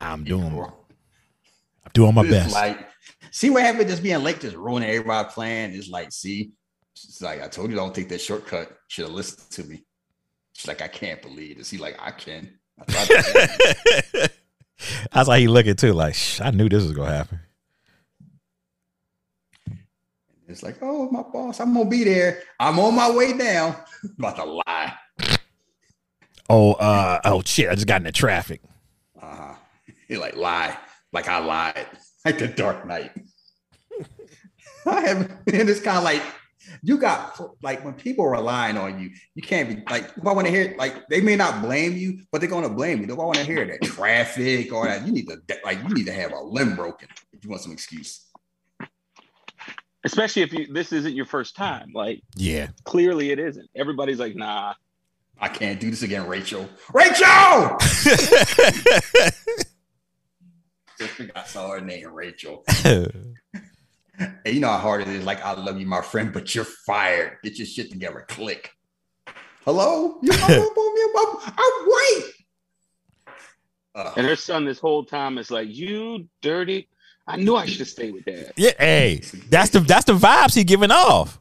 I'm doing. Yeah. I'm doing my it's best. Like, see what happened? Just being late, just ruining everybody's plan. It's like, see, it's like, I told you, don't take that shortcut. Should have listened to me. She's like, I can't believe this. He's like, I can. I tried to That's how he looking too. Like, shh, I knew this was gonna happen. It's like, oh, my boss, I'm gonna be there. I'm on my way down. About to lie. Oh, uh, oh shit! I just got into traffic. Uh huh. He like lie, like I lied. Like the Dark Knight. I have, and it's kind of like, you got, like, when people are relying on you, you can't be like, I want to hear, like, they may not blame you, but they're going to blame you. They want to hear that traffic or that. You need to, like, you need to have a limb broken if you want some excuse. Especially if you, this isn't your first time. Like, yeah, clearly it isn't. Everybody's like, nah, I can't do this again, Rachel. Rachel! I think I saw her name, Rachel. And you know how hard it is. Like, I love you, my friend, but you're fired. Get your shit together. Click. Hello? You're my mom, I'm white. Uh, and her son this whole time is like, you dirty. I knew I should stay with dad. Yeah, hey, that's the that's the vibes he's giving off.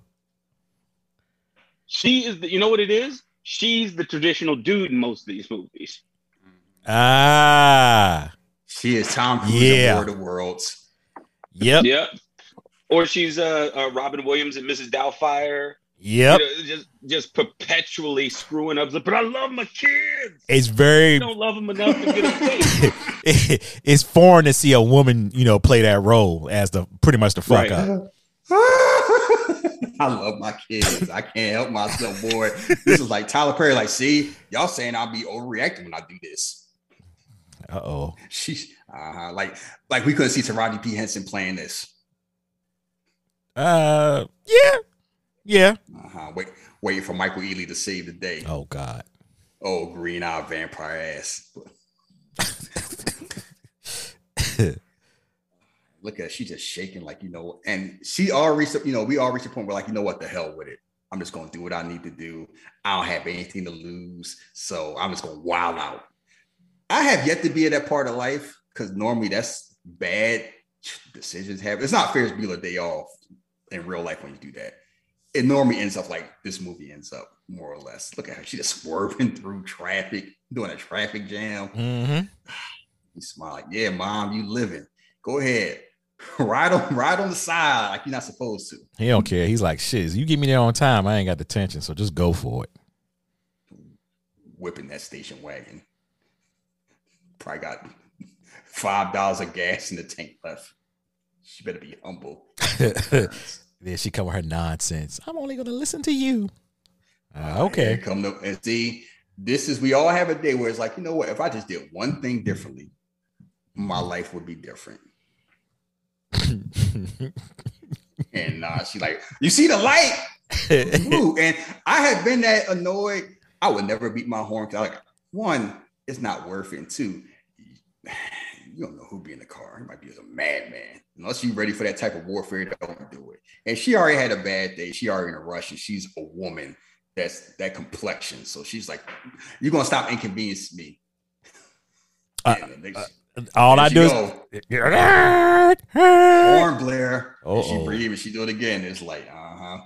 She is the, you know what it is? She's the traditional dude in most of these movies. Ah. She is Tom Cruise, yeah. War of the Worlds. Yep. Yep. Or she's uh, uh, Robin Williams and Missus Doubtfire. Yep. You know, just just perpetually screwing up. But I love my kids. It's very. I don't love them enough to get a it, It's foreign to see a woman, you know, play that role as the pretty much the fuck right. up. I love my kids. I can't help myself, boy. This is like Tyler Perry. Like, see, y'all saying I'll be overreacting when I do this. Uh oh. She's uh, like like we could see Taraji P Henson playing this. Uh yeah, yeah. Uh huh. Wait, waiting for Michael Ealy to save the day. Oh God. Oh, green eyed vampire ass. Look at her, she just shaking like, you know, and she all reached, you know, we all reached a point where like, you know what, the hell with it. I'm just going to do what I need to do. I don't have anything to lose. So I'm just going to wild out. I have yet to be at that part of life because normally that's bad decisions happen. It's not Ferris Bueller Day Off in real life when you do that. It normally ends up like this movie ends up, more or less. Look at her. She just swerving through traffic, doing a traffic jam. Mm-hmm. You smile like, yeah, mom, you living. Go ahead. Right on, right on the side, like you're not supposed to. He don't care. He's like, shit, you get me there on time, I ain't got the tension, so just go for it. Whipping that station wagon. Probably got five dollars of gas in the tank left. She better be humble. Then she come with her nonsense. I'm only gonna listen to you. Uh, okay. Come to, and see, this is, we all have a day where it's like, you know what? If I just did one thing differently, my life would be different. And uh, she like, you see the light? Ooh. And I have been that annoyed. I would never beat my horn. Cause I like, one, it's not worth it. And two, you don't know who be in the car. He might be as a madman. Unless you're ready for that type of warfare, don't do it. And she already had a bad day. She already in a rush, and she's a woman that's that complexion. So she's like, you're gonna stop inconveniencing me. Uh, and all I do go, is horn blare. And she breathes and she do it again. It's like, uh-huh.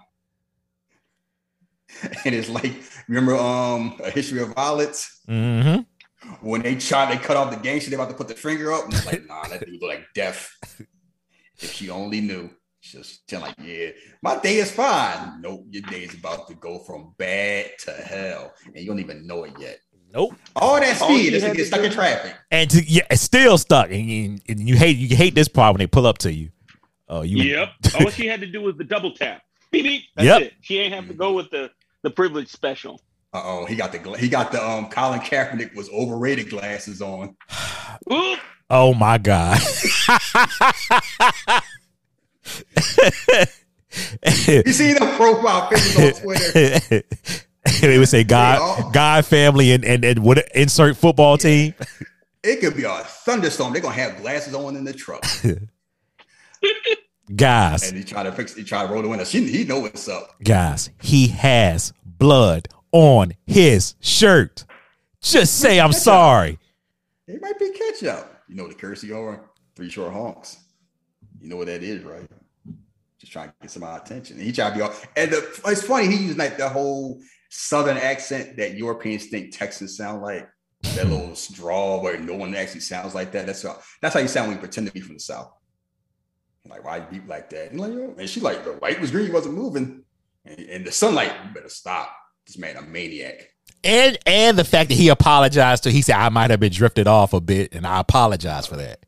And it's like, remember um A History of Violence? Mm-hmm. When they try, they cut off the gang shit, so they about to put the finger up. And it's like, nah, that dude look like death. If she only knew. She's just like, yeah, my day is fine. Nope, your day is about to go from bad to hell. And you don't even know it yet. Nope. All that speed is to get stuck in traffic. And to, yeah, it's still stuck. And you, and you hate you hate this part when they pull up to you. Oh, you. Yep. All she had to do was the double tap. Beep beep. That's yep. it. She ain't have to go with the the privilege special. Uh oh. He got the he got the um Colin Kaepernick was overrated glasses on. Ooh. Oh my God. You see the profile pictures on Twitter. They would say God, God, family, and and and what, insert football team. It could be a thunderstorm. They're gonna have glasses on in the truck, guys. And he try to fix. He try to roll the window. She, he know what's up, guys. He has blood on his shirt. Just say I'm sorry. It might be ketchup. You know what the curse are? Three short honks. You know what that is, right? Just trying to get some of our attention. And he tried to be all. And the, it's funny. He used like the whole Southern accent that Europeans think Texans sound like, that little drawl where no one actually sounds like that. That's how, that's how you sound when you pretend to be from the South. I'm like, why you like that? And, like, oh. And she like, the light was green, wasn't moving, and, and the sunlight. You better stop. This man a maniac. And and the fact that he apologized to, he said, I might have been drifted off a bit, and I apologize for that.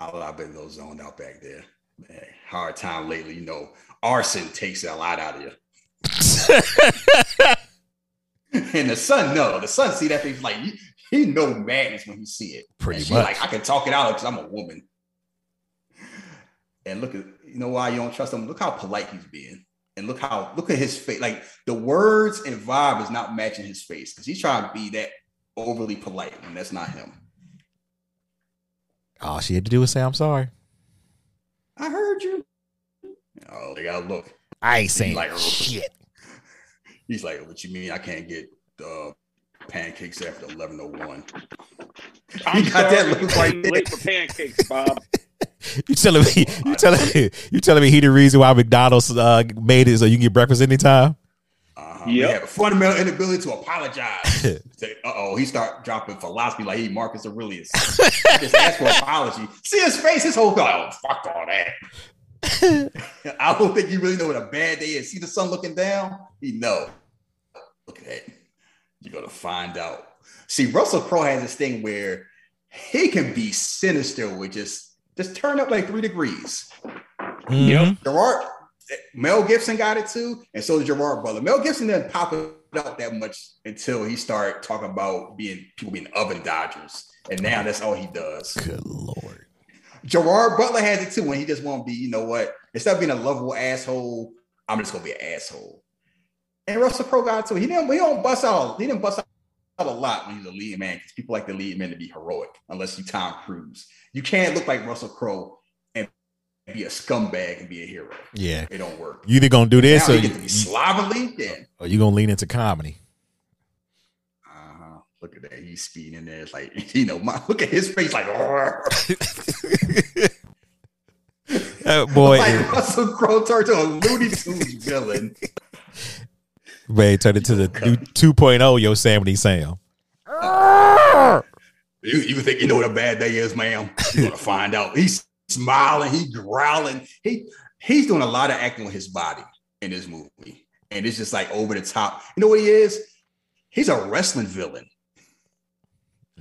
I've been a little zoned out back there. Man, hard time lately, you know. Arson takes a lot out of you. And the son, no, the son see that thing like he, he know madness when he see it. Pretty much. Like, I can talk it out because I'm a woman. And look at, you know why you don't trust him? Look how polite he's being, and look how look at his face. Like the words and vibe is not matching his face because he's trying to be that overly polite, and that's not him. All she had to do was say, "I'm sorry. I heard you." Oh, they gotta look. I ain't saying like, oh, shit. He's like, "What you mean? I can't get the uh, pancakes after eleven oh one." I got that look like late for pancakes, Bob. You telling me? You telling me? You telling me he the reason why McDonald's uh, made it so you can get breakfast anytime? Uh-huh. Yeah, we have a fundamental inability to apologize. Uh oh, he start dropping philosophy like he Marcus Aurelius. Just ask for apology. See his face, his whole thing. Oh, fuck all that. I don't think you really know what a bad day is. See the sun looking down? He know. Look at that. You're gonna find out. See, Russell Crowe has this thing where he can be sinister with just just turn up like three degrees. Mm-hmm. Yep. Gerard, Mel Gibson got it too, and so did Gerard Butler. Mel Gibson didn't pop it out that much until he started talking about being people being oven dodgers. And now that's all he does. Good Lord. Gerard Butler has it too, when he just won't be, you know what, instead of being a lovable asshole, I'm just going to be an asshole. And Russell Crowe got it too. He didn't, he don't bust out, he didn't bust out a lot when he's a lead man, because people like the lead man to be heroic, unless you Tom Cruise. You can't look like Russell Crowe and be a scumbag and be a hero. Yeah. It don't work. You either going to do this or you get to be slovenly, then. Or you going to lean into comedy. Look at that. He's speeding in there. It's like, you know, my, look at his face like, that boy. Like Russell Crowe turned to a Looney Tunes villain. Man, turned into the two point oh Yosemite Sam. You, you think you know what a bad day is, ma'am? You're going to find out. He's smiling. He's growling. He He's doing a lot of acting with his body in this movie. And it's just like over the top. You know what he is? He's a wrestling villain.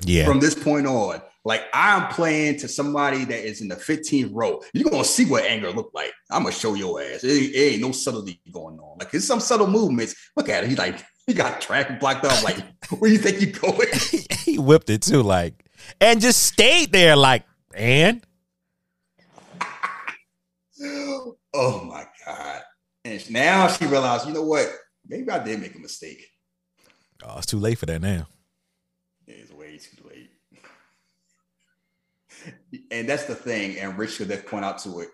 Yeah. From this point on, like I'm playing to somebody that is in the fifteenth row. You're gonna see what anger look like. I'm gonna show your ass. It, it ain't no subtlety going on. Like it's some subtle movements. Look at it. He like he got traffic blocked up. Like where do you think you going? He whipped it too. Like and just stayed there. Like and oh my god. And now she realized. You know what? Maybe I did make a mistake. Oh, it's too late for that now. It's way too late. And that's the thing, and Rich should have point out to it.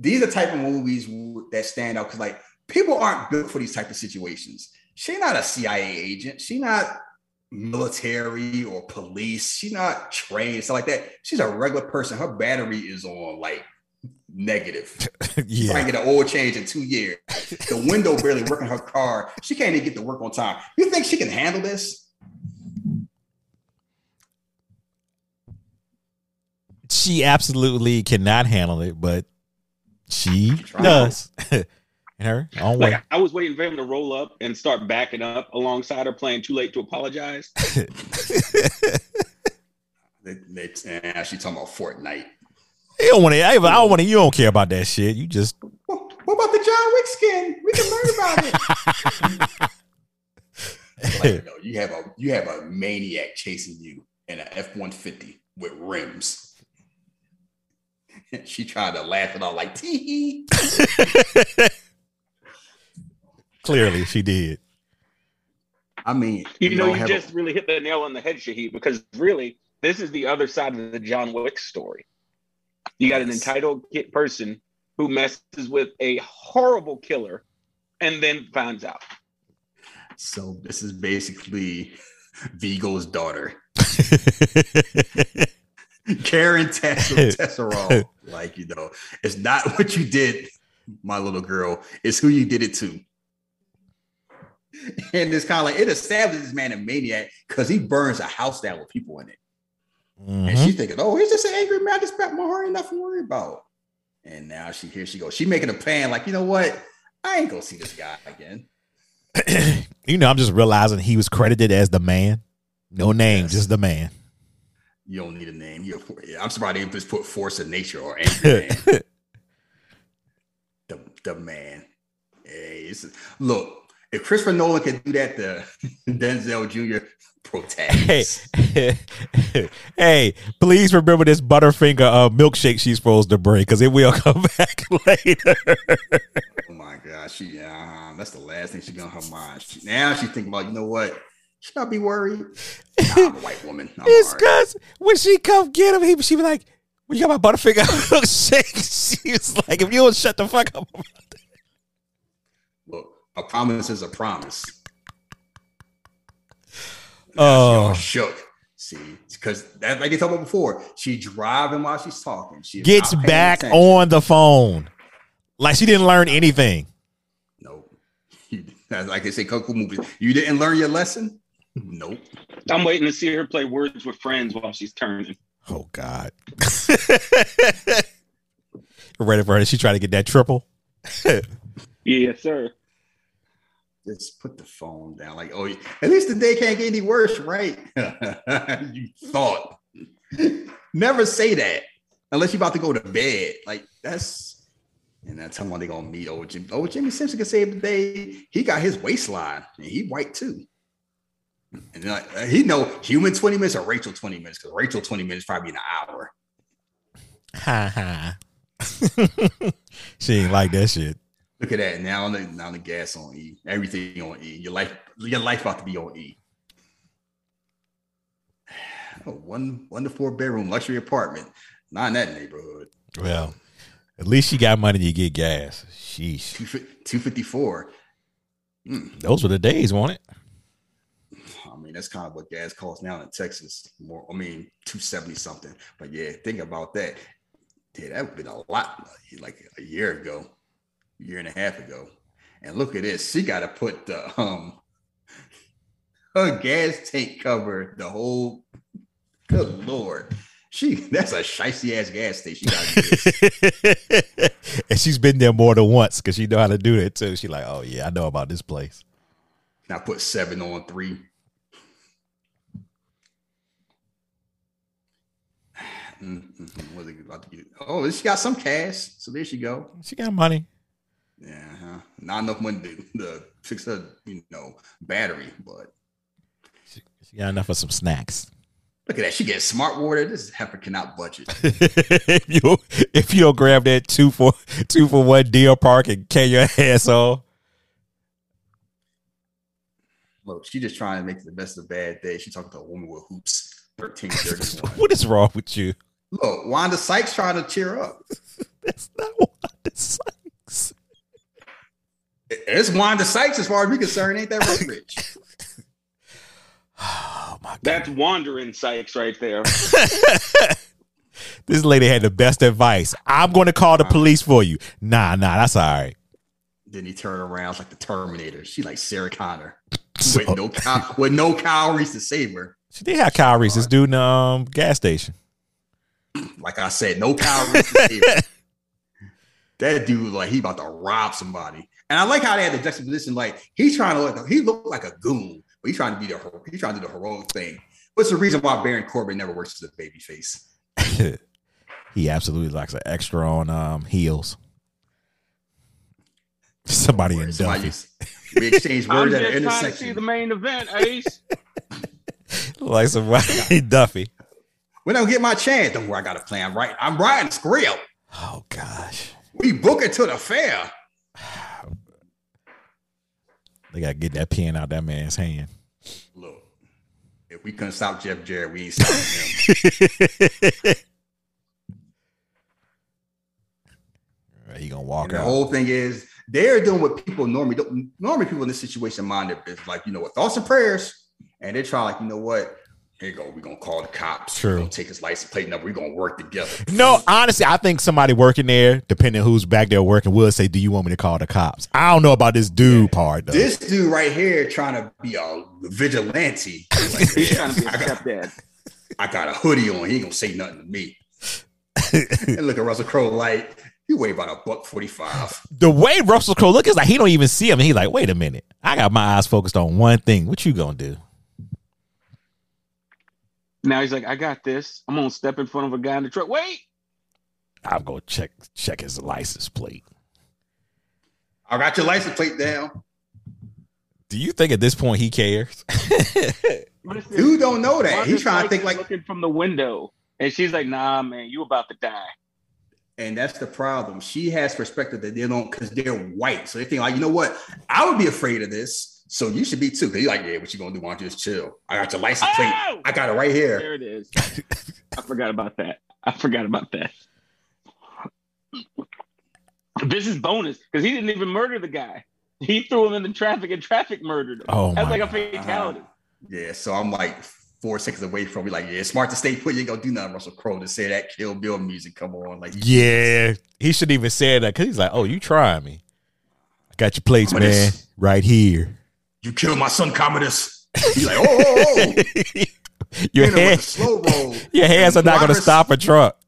These are type of movies that stand out because, like, people aren't built for these type of situations. She's not a C I A agent. She's not military or police. She's not trained, stuff like that. She's a regular person. Her battery is on, like, negative. Yeah. Trying to get an oil change in two years. The window barely working her car. She can't even get to work on time. You think she can handle this? She absolutely cannot handle it, but she does. In her own way. Like, I was waiting for him to roll up and start backing up alongside her playing Too Late to Apologize. they, they, and she talking about Fortnite. You don't want to. I don't want to. You don't care about that shit. You just. Well, what about the John Wick skin? We can learn about it. Like, you know, you have a you have a maniac chasing you in an F one fifty with rims. She tried to laugh it all like tee. Clearly, she did. I mean, you, you know, you just a- really hit the nail on the head, Shahid, because really, this is the other side of the John Wick story. You got an entitled kid person who messes with a horrible killer and then finds out. So this is basically Vigo's daughter. Karen Tesserall. Like, you know, it's not what you did, my little girl. It's who you did it to. And it's kind of like, it establishes this man a maniac because he burns a house down with people in it. Mm-hmm. And she's thinking, oh, he's just an angry man. I just got my heart and nothing to worry about. And now she here she goes. She making a plan like, you know what? I ain't going to see this guy again. You know, I'm just realizing he was credited as the man. No name, yes. Just the man. You don't need a name. You're, I'm surprised they didn't just put force of nature or angry man. the, the man. Hey, it's, look, if Christopher Nolan can do that to Denzel Junior protagonist. Hey, hey, please remember this Butterfinger uh, milkshake she's supposed to bring because it will come back later. Oh, my gosh. She, uh, that's the last thing she got on her mind. She, now she's thinking about, you know what? Should I be worried? Nah, I'm a white woman. I'm it's because right. When she come get him, he, she be like, well, you got my Butterfinger milkshake. She was like, if you don't shut the fuck up about that. Look, a promise is a promise. Oh, uh, shook. See, because that's like they talked about before. She driving while she's talking. She gets back attention. On the phone. Like she didn't learn anything. No. Like they say, Coco movies. You didn't learn your lesson? Nope. I'm waiting to see her play Words with Friends while she's turning. Oh, God. Ready for her? She tried to get that triple? Yes, sir. Just put the phone down. Like, oh, at least the day can't get any worse, right? You thought. Never say that unless you're about to go to bed. Like, that's... And that's how they're going to meet old Jimmy. Old Jimmy Simpson can save the day. He got his waistline, and he white, too. And like, he know human twenty minutes or Rachel twenty minutes, because Rachel twenty minutes probably an hour. Ha ha. She ain't like that shit. Look at that now. The, now the gas on E. Everything on E. Your life, your life about to be on E. Oh, one, one to four bedroom luxury apartment. Not in that neighborhood. Well, at least she got money to get gas. Sheesh. two fifty-four Mm. Those were the days, weren't it? I mean, that's kind of what gas costs now in Texas. More, I mean, two seventy something. But yeah, think about that. Yeah, that would have been a lot like a year ago, year and a half ago. And look at this. She got to put the um her gas tank cover the whole. Good Lord. She, that's a shicey ass gas station. She and she's been there more than once because she know how to do it too. She like, oh yeah, I know about this place. And I put seven on three. Mm-hmm. What is it about to get? Oh, she got some cash, so there she go. She got money. Yeah, huh? Not enough money to, to fix her, you know, battery, but she, she got enough for some snacks. Look at that. She gets smart water. This heifer cannot budget. if, you, if you don't grab that two for two for one deal park and can your ass off. Look, she just trying to make the best of a bad day. She talking to a woman with hoops. thirteen thirty-one What is wrong with you? Look, Wanda Sykes trying to cheer up. That's not Wanda Sykes. It's Wanda Sykes as far as we're concerned. Ain't that right, Rich? Oh my God. That's wandering Sykes right there. This lady had the best advice. I'm going to call the police for you. Nah, nah, that's all right. Then he turned around like the Terminator. She like Sarah Connor so. with no Kyle, with no Kyle Reese to save her. She did have Kyle Reese. This dude in the um, gas station. Like I said, no Kyle Reese to save her. That dude, like he about to rob somebody. And I like how they had the juxtaposition. Like he's trying to look. He looked like a goon. He's trying to be the he's trying to do the heroic thing. What's the reason why Baron Corbin never works as a baby face? He absolutely likes an extra on um, heels. Somebody in Duffy. We exchange words at an intersection. I'm just trying to see the main event, Ace. Like somebody in Duffy. When I get my chance, don't worry, I got a plan. Right, I'm riding Skrill. Oh gosh, we book it to the fair. They got to get that pen out that man's hand. Look, if we couldn't stop Jeff Jarrett, we ain't stopping him. Right, he going to walk and out. The whole thing is they're doing what people normally don't. Normally people in this situation mind their business. Like, you know what, thoughts and prayers. And they try like, you know what? Here you go. We're going to call the cops. True. We're going to take his license plate number. We're going to work together. No, honestly, I think somebody working there, depending on who's back there working, will say, do you want me to call the cops? I don't know about this dude yeah. part, though. This dude right here trying to be a vigilante. Like, he's trying to be a stepdad. I got a hoodie on. He ain't going to say nothing to me. And look at Russell Crowe like, he weigh about a buck forty-five. The way Russell Crowe looks, like he don't even see him. He like, wait a minute. I got my eyes focused on one thing. What you going to do? Now he's like, I got this. I'm gonna step in front of a guy in the truck. Wait, I'm gonna check check his license plate. I got your license plate down. Do you think at this point he cares? Dude, don't know that. He's trying to think like looking from the window, and she's like, nah, man, you about to die. And that's the problem. She has perspective that they don't because they're white, so they think like, you know what? I would be afraid of this. So you should be too. Cause you're like, yeah, what you gonna do? Why don't you just chill? I got your license plate. Oh! I got it right here. There it is. I forgot about that. I forgot about that. This is bonus because he didn't even murder the guy. He threw him in the traffic and traffic murdered him. Oh, that's like a fatality. Uh, yeah. So I'm like four seconds away from me. Like, yeah, it's smart to stay put. You ain't gonna do nothing. Russell Crowe to say that Kill Bill music. Come on, like yeah, he shouldn't even say that because he's like, oh, you trying me? I got your plates, man. Right here. You killed my son, Commodus. He's like, oh, oh, oh. your, hands, slow roll. Your hands and are not going to stop a truck.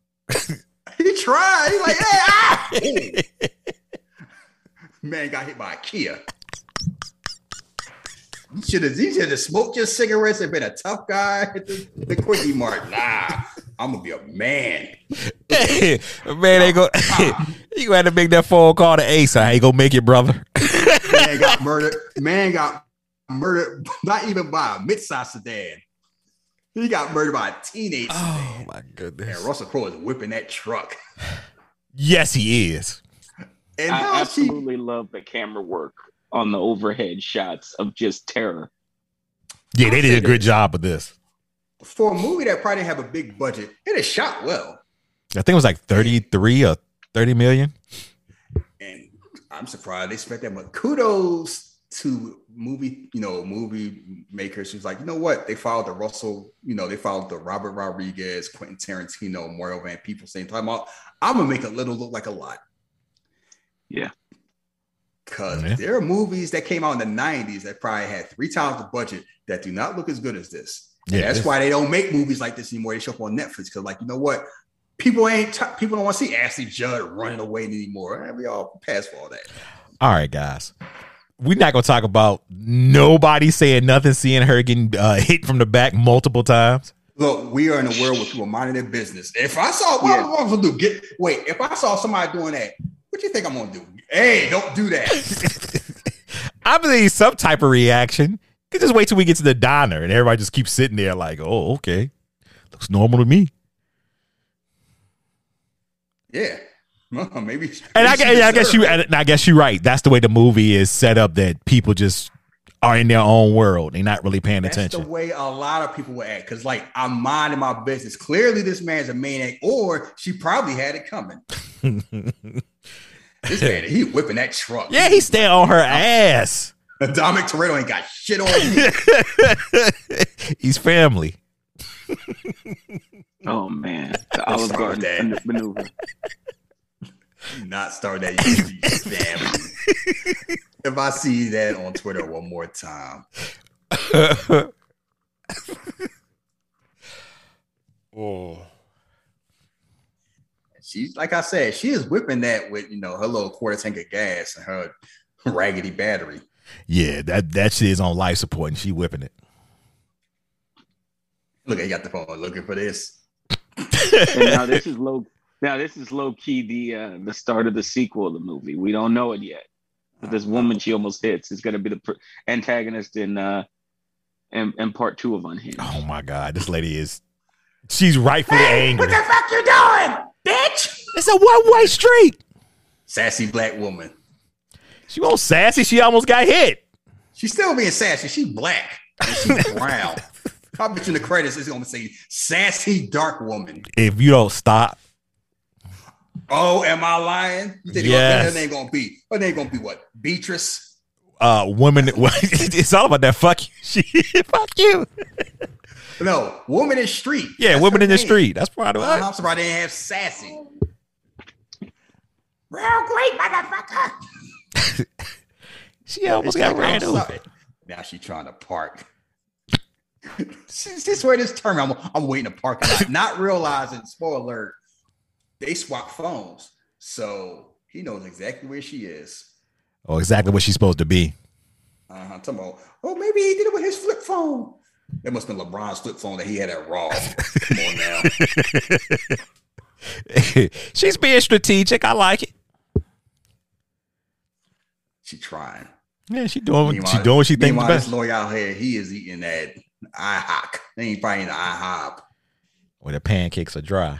He tried. He's like, hey, ah! Man got hit by a Kia. You should have just smoked your cigarettes and been a tough guy at the, the quickie mart. Nah, I'm going to be a man. Hey, man, ain't gonna, you going to have to make that phone call to Ace. I ain't going to make it, brother. Man got murdered. Man got murdered, not even by a mid-sized sedan. He got murdered by a teenage oh, sedan. Oh, my goodness. And Russell Crowe is whipping that truck. Yes, he is. And I absolutely she... love the camera work on the overhead shots of just terror. Yeah, they did a good job with this. For a movie that probably didn't have a big budget, it is shot well. I think it was like thirty-three or thirty million. And I'm surprised they spent that much. Kudos to movie, you know, movie makers who's like, you know what? They followed the Russell, you know, they followed the Robert Rodriguez, Quentin Tarantino, Mario Van Peebles thing. Talking about, I'm gonna make a little look like a lot. Yeah. Because yeah. there are movies that came out in the nineties that probably had three times the budget that do not look as good as this. Yeah, and that's why they don't make movies like this anymore. They show up on Netflix because, like, you know what? People ain't t- people don't want to see Ashley Judd running away anymore. We all pass for all that. All right, guys. We're not going to talk about nobody saying nothing, seeing her getting uh, hit from the back multiple times. Look, we are in a world where people are minding their business. If I saw what yeah. I'm going to do, get wait. If I saw somebody doing that, what do you think I'm going to do? Hey, don't do that. I believe some type of reaction. You just wait till we get to the diner and everybody just keeps sitting there like, oh, okay. Looks normal to me. Yeah, well, maybe. And I, I guess you. And I guess you're right. That's the way the movie is set up. That people just are in their own world. They're not really paying That's attention. That's the way a lot of people will act. Because, like, I'm minding my business. Clearly, this man's a maniac, or she probably had it coming. This man, he whipping that truck. Yeah, he's staying on her ass. Dominic Toretto ain't got shit on you. He's family. Oh man, the Olive Garden maneuver. Do not start that. Damn. If I see that on Twitter one more time. Oh. She's like I said, she is whipping that with, you know, her little quarter tank of gas and her raggedy battery. Yeah, that, that shit is on life support and she whipping it. Look, I got the phone looking for this. And now this is low. Now this is low key the uh, the start of the sequel of the movie. We don't know it yet, but this woman she almost hits is going to be the pr- antagonist in uh in, in part two of Unhinged. Oh my god, this lady is she's rightfully hey, angry. What the fuck you doing, bitch? It's a one way street. Sassy black woman. She won't sassy. She almost got hit. She's still being sassy. She's black. And she's brown. I bet you in the credits it's gonna say sassy dark woman. If you don't stop. Oh, am I lying? You think yes. Her name gonna be? Her name gonna be what? Beatrice. Uh, woman. It's all about that. Fuck you. Fuck you. No, woman in street. Yeah, that's woman in name. The street. That's probably. Well, I'm surprised they didn't have sassy. Real great motherfucker. She almost got ran over. Now she's trying to park. This is where this term I'm, I'm waiting to park lot, not realizing, spoiler alert, they swap phones, so he knows exactly where she is. Oh, exactly what she's supposed to be. Uh-huh. I'm talking about, oh, maybe he did it with his flip phone. That must have been LeBron's flip phone that he had at Raw. Come on now. She's being strategic. I like it. She trying. Yeah, she doing what she doing what she thinks the best. This lawyer out here, he is eating that I hop. They ain't probably in the I hop. Where the pancakes are dry.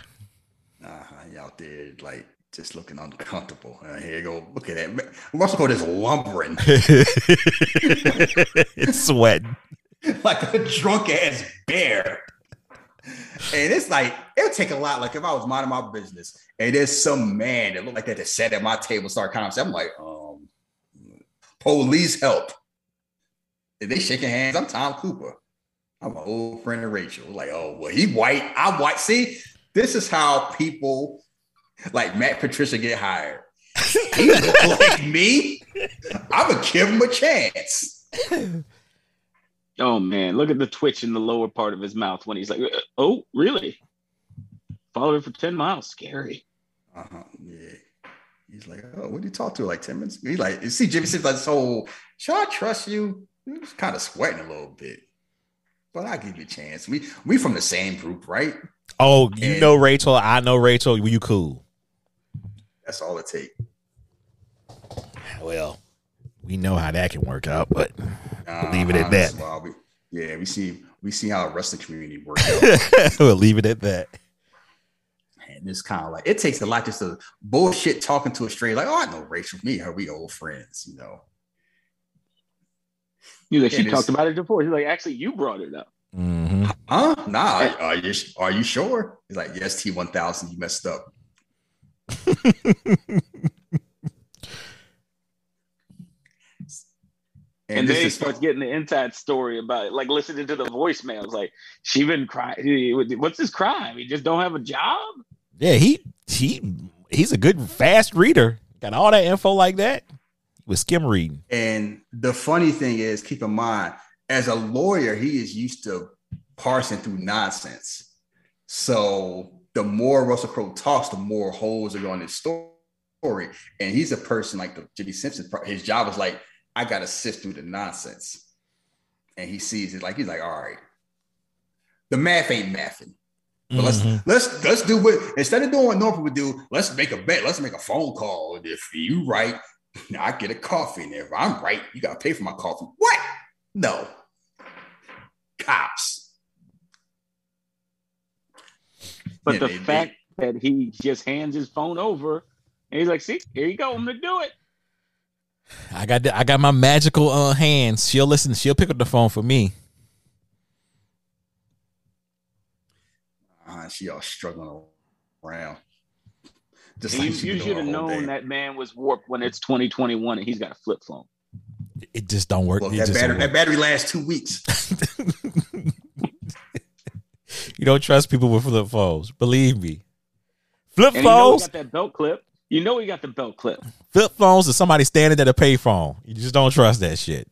Uh, he out there, like, just looking uncomfortable. Uh, here you go. Look at that. Russell Crowe is lumbering. It's sweating. Like a drunk-ass bear. And it's like, it'll take a lot. Like, if I was minding my business, and there's some man that looked like that that sat at my table, started conversing, I'm like, um, police help. And they shaking hands. I'm Tom Cooper. I'm an old friend of Rachel. Like, oh, well, he white. I'm white. See, this is how people like Matt Patricia get hired. He look like me. I'm going to give him a chance. Oh, man. Look at the twitch in the lower part of his mouth when he's like, oh, really? Followed him for ten miles. Scary. Uh-huh. Yeah. He's like, oh, what did you talk to? Like ten minutes? He's like, you see Jimmy Simpson like this whole, should I trust you? He was kind of sweating a little bit. But I'll give you a chance. We we from the same group, right? Oh, you and know Rachel. I know Rachel. You cool. That's all it takes. Well, we know how that can work out, but Nah, we'll leave it at that. Well, we, yeah, we see we see how the wrestling community works. We'll leave it at that. And it's kind of like, it takes a lot just to bullshit talking to a stranger. Like, oh, I know Rachel. Me, her, we old friends, you know. You like, she talked about it before. He's like, actually, you brought it up. Mm-hmm. Huh? Nah. And, are, you, are you sure? He's like, yes, T one thousand, you messed up. And, and then he starts getting the inside story about it, like listening to the voicemails. Like, she been crying. What's his crime? He just don't have a job? Yeah, he he he's a good fast reader. Got all that info like that. He was skim reading. And the funny thing is, keep in mind, as a lawyer, he is used to parsing through nonsense. So the more Russell Crowe talks, the more holes are on his story. And he's a person like the Jimmy Simpson. His job is like, I got to sift through the nonsense. And he sees it like, he's like, all right, the math ain't mathing. But mm-hmm. let's, let's, let's do what, instead of doing what Norfolk would do, let's make a bet. Let's make a phone call. If you right, I get a coffee. And if I'm right, you got to pay for my coffee. What? No. Cops. But yeah, the they, fact they, that he just hands his phone over and he's like, see, here you go. I'm going to do it. I got the, I got my magical uh, hands. She'll listen. She'll pick up the phone for me. Uh, she all struggling around. Just like you you should have known day. That man was warped when it's twenty twenty-one and he's got a flip phone. It just don't work. Look, that, just battery, work. That battery lasts two weeks. You don't trust people with flip phones. Believe me. Flip and phones. You got that belt clip. You know he got the belt clip. Flip phones is somebody standing at a pay phone. You just don't trust that shit.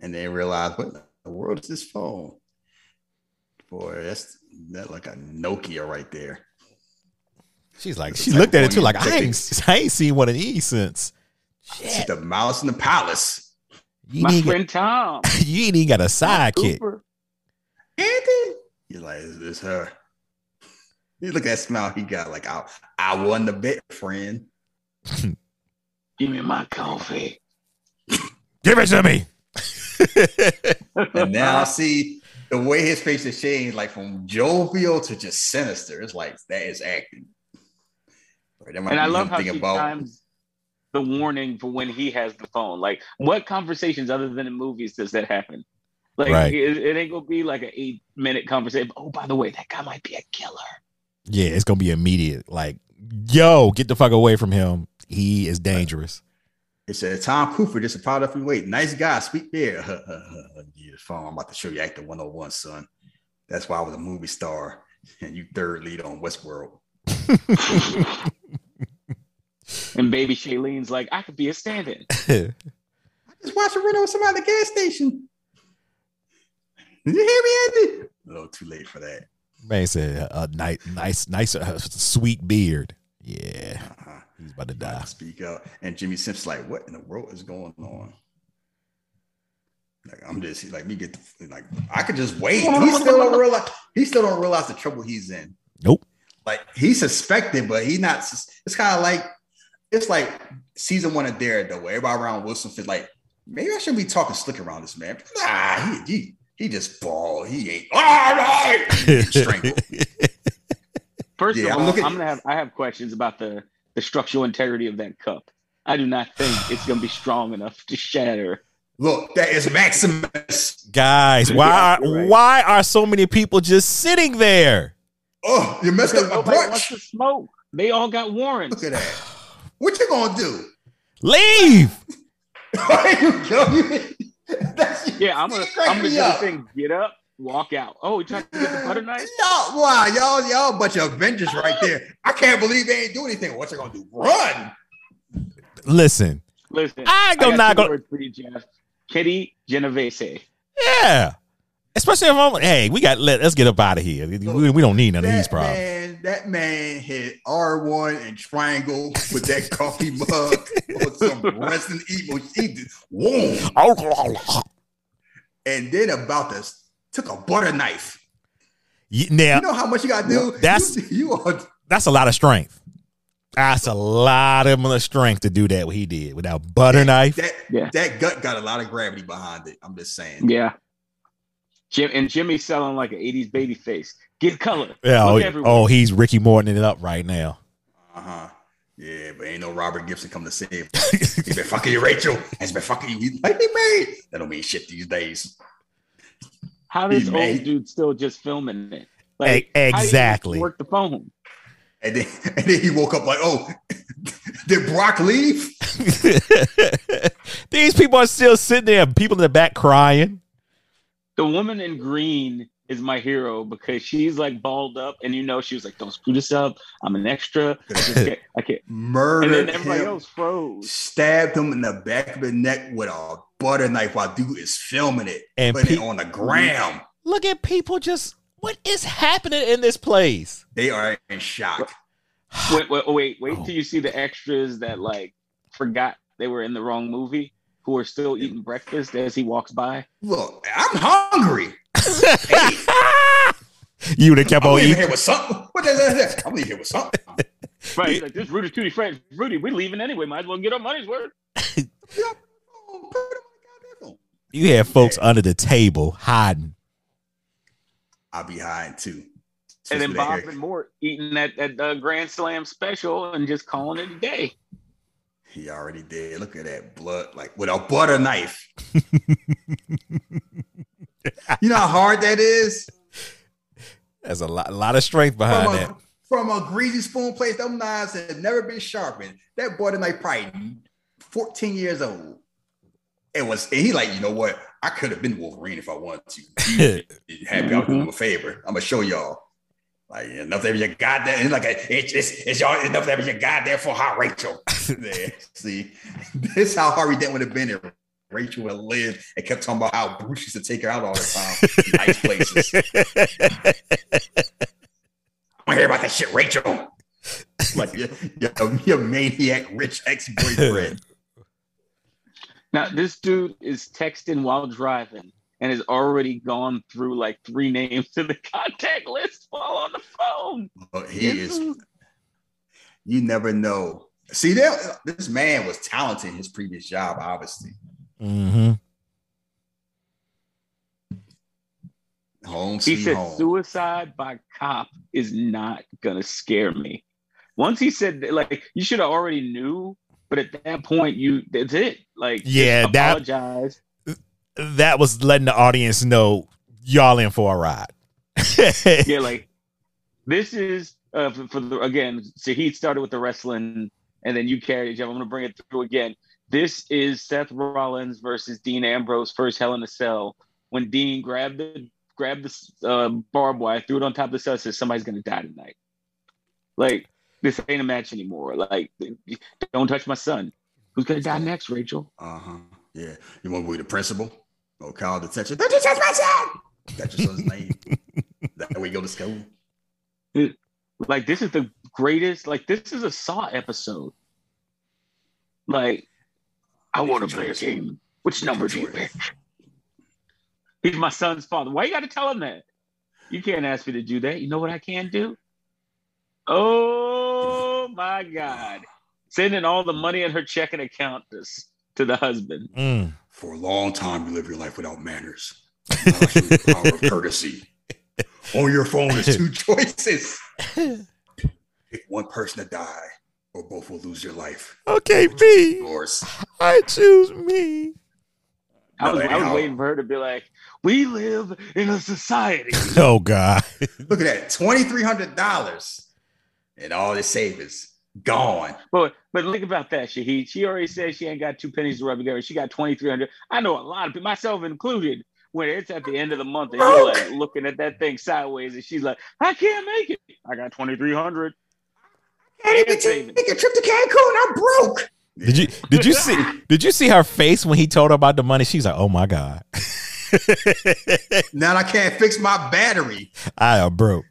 And they realize, what in the world is this phone? Boy, that's that like a Nokia right there. She's like, that's she looked at it too, like, I ain't, I ain't seen one of these since. Shit. The mouse in the palace. You My friend got, Tom. You ain't even got a sidekick. Andy. You're like, is this her? Look at that smile he got. Like, I, I won the bet, friend. Give me my coffee. Give it to me. And now I see the way his face has changed, like from jovial to just sinister. It's like, that is acting. Right, that might and I love how he about- times the warning for when he has the phone. Like, what conversations other than in movies does that happen? Like, right. it, it ain't going to be like an eight-minute conversation. Oh, by the way, that guy might be a killer. Yeah, it's going to be immediate. Like, yo, get the fuck away from him. He is dangerous. It said, Tom Cooper just popped up and wait. Nice guy, sweet bear. Your phone. I'm about to show you Acting one oh one, son. That's why I was a movie star. And you third lead on Westworld. And baby Shailene's like, I could be a stand-in. I just watched a rental with somebody at the gas station. Did you hear me, Andy? A little too late for that. Man said a nice, nice, nice, uh, sweet beard. Yeah, uh-huh. He's about to die. Speak up. And Jimmy Simpson's like, what in the world is going on? Like, I'm just like, me get the, like, I could just wait. He still don't realize. He still don't realize the trouble he's in. Nope. Like, he suspected, but he not. It's kind of like, it's like season one of Daredevil. Everybody around Wilson feels like, maybe I shouldn't be talking slick around this man. Nah, he. he He just bawled. He ain't all right. Strangled. First yeah, of all, I'm, looking- I'm gonna have I have questions about the, the structural integrity of that cup. I do not think it's gonna be strong enough to shatter. Look, that is Maximus. Guys, why are, right. why are so many people just sitting there? Oh, you messed because up my brunch. Wants to smoke. They all got warrants. Look at that. What you gonna do? Leave. There you go. Yeah, I'm gonna, I'm gonna do the thing. Get up, walk out. Oh, we trying to get the butter knife? No, wow, y'all, y'all, bunch of Avengers right there. I can't believe they ain't do anything. What you gonna do? Run! Listen, listen. I go not go. Kitty Genovese. Yeah, especially if I'm. Hey, we got. Let, let's get up out of here. We, we don't need none that of these problems. Man, that man hit R one and triangle with that coffee mug. Some Resident Evil, he did, whoa. And then about this, took a butter knife. Now, you know how much you got to do? That's, you, you are, that's a lot of strength. That's a lot of strength to do that, what he did with that butter that, knife. That, yeah. that gut got a lot of gravity behind it. I'm just saying. Yeah. Jim and Jimmy's selling like an eighties baby face. Get color. Yeah. Oh, oh, he's Ricky Morton it up right now. Uh-huh. Yeah, but ain't no Robert Gibson come to save him. He's been fucking you, Rachel. He's been fucking you. He's like, he made. That don't mean shit these days. How does old made. dude still just filming it? Like, a- exactly. How do you work the phone. And then, and then he woke up like, oh, did Brock leave? These people are still sitting there, people in the back crying. The woman in green is my hero because she's like balled up, and you know she was like, don't screw this up. I'm an extra. I, just can't, I can't. Murdered and then everybody him, else froze. Stabbed him in the back of the neck with a butter knife while dude is filming it. And putting pe- it on the ground. Look at people just... What is happening in this place? They are in shock. Wait, wait, wait, wait oh. till you see the extras that like forgot they were in the wrong movie, who are still eating breakfast as he walks by. Look, I'm hungry. hey. You would have kept I'm on eating. Here with something. What the hell is that? I'm leaving here with something. Right, he's like, this Rudy Tooty French. Rudy, we're leaving anyway. Might as well get our money's worth. You have folks yeah. under the table hiding. I'll be hiding too. Just and then Bob and Mort eating that, that uh, Grand Slam special and just calling it a day. He already did. Look at that blood, like with a butter knife. You know how hard that is? There's a lot, a lot of strength behind from a, that. From a greasy spoon place, them knives have never been sharpened. That butter knife probably fourteen years old. It was, and he like, you know what? I could have been Wolverine if I wanted to. Happy, I'll do him a favor. I'm gonna show y'all. Like enough that you got there, and like it's it's, it's y'all enough that you got there for hot Rachel. There, see, this is how Harvey Dent would have been if Rachel would have lived and kept talking about how Bruce used to take her out all the time, nice places. I want to hear about that shit, Rachel. Like your, your, your maniac rich ex-boyfriend. Now, this dude is texting while driving and has already gone through like three names to the contact list while on the phone. Oh, he this is. is. You never know. See, there, this man was talented in his previous job, obviously. Mm-hmm. Home he said home. Suicide by cop is not going to scare me. Once he said, like, you should have already knew. But at that point, you that's it. Like, yeah, just apologize. That, that was letting the audience know y'all in for a ride. Yeah, like this is uh, for, for the again. So he started with the wrestling, and then you carried it. I'm going to bring it through again. This is Seth Rollins versus Dean Ambrose first Hell in a Cell. When Dean grabbed the grabbed the uh, barbed wire, threw it on top of the cell, says somebody's going to die tonight. Like. This ain't a match anymore. Like, don't touch my son. Who's gonna die next, Rachel? Uh huh. Yeah. You want to be the principal? Go call the teacher. Don't you touch my son? That's your son's name. That way you go to school. Like, this is the greatest. Like, this is a Saw episode. Like, I want to play a game. Which number do you pick? He's my son's father. Why you got to tell him that? You can't ask me to do that. You know what I can do? Oh. My God, sending all the money in her checking account to, to the husband. Mm. For a long time, you live your life without manners. The power of courtesy. On your phone is two choices. Pick one person to die, or both will lose your life. Okay, me. I choose me. I was, I was waiting for her to be like, we live in a society. Oh, God. Look at that, twenty-three hundred dollars. And all the savings gone. But but think about that, Shahid. She already said she ain't got two pennies to rub together. She got twenty three hundred. I know a lot of people, myself included, when it's at the end of the month and you're like looking at that thing sideways, and she's like, I can't make it. I got twenty three hundred. I can't even take a trip to Cancun. I'm broke. Did you did you see did you see her face when he told her about the money? She's like, oh my God. Now I can't fix my battery. I am broke.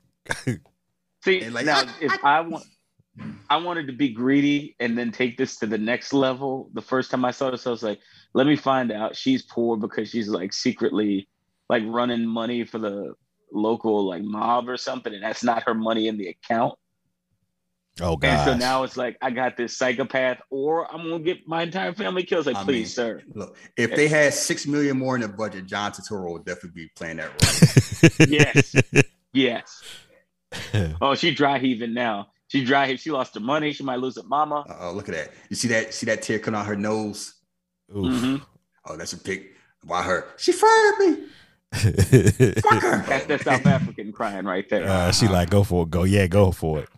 See, like, now, I, if I, I want, I wanted to be greedy and then take this to the next level. The first time I saw this, I was like, let me find out she's poor because she's like secretly like running money for the local like mob or something. And that's not her money in the account. Oh god! And so now it's like I got this psychopath, or I'm gonna get my entire family killed. Like, I please, mean, sir. Look, if they had six million more in the budget, John Turturro would definitely be playing that role. Yes, yes. Oh, she dry heaving now. She dry heaving. She lost her money. She might lose her mama. Oh, look at that! You see that? See that tear coming out her nose? Oof. Mm-hmm. Oh, that's a pic. Why her? She fired me. Fuck her. That's that South African crying right there. Uh, she like, go for it. Go, yeah, go for it.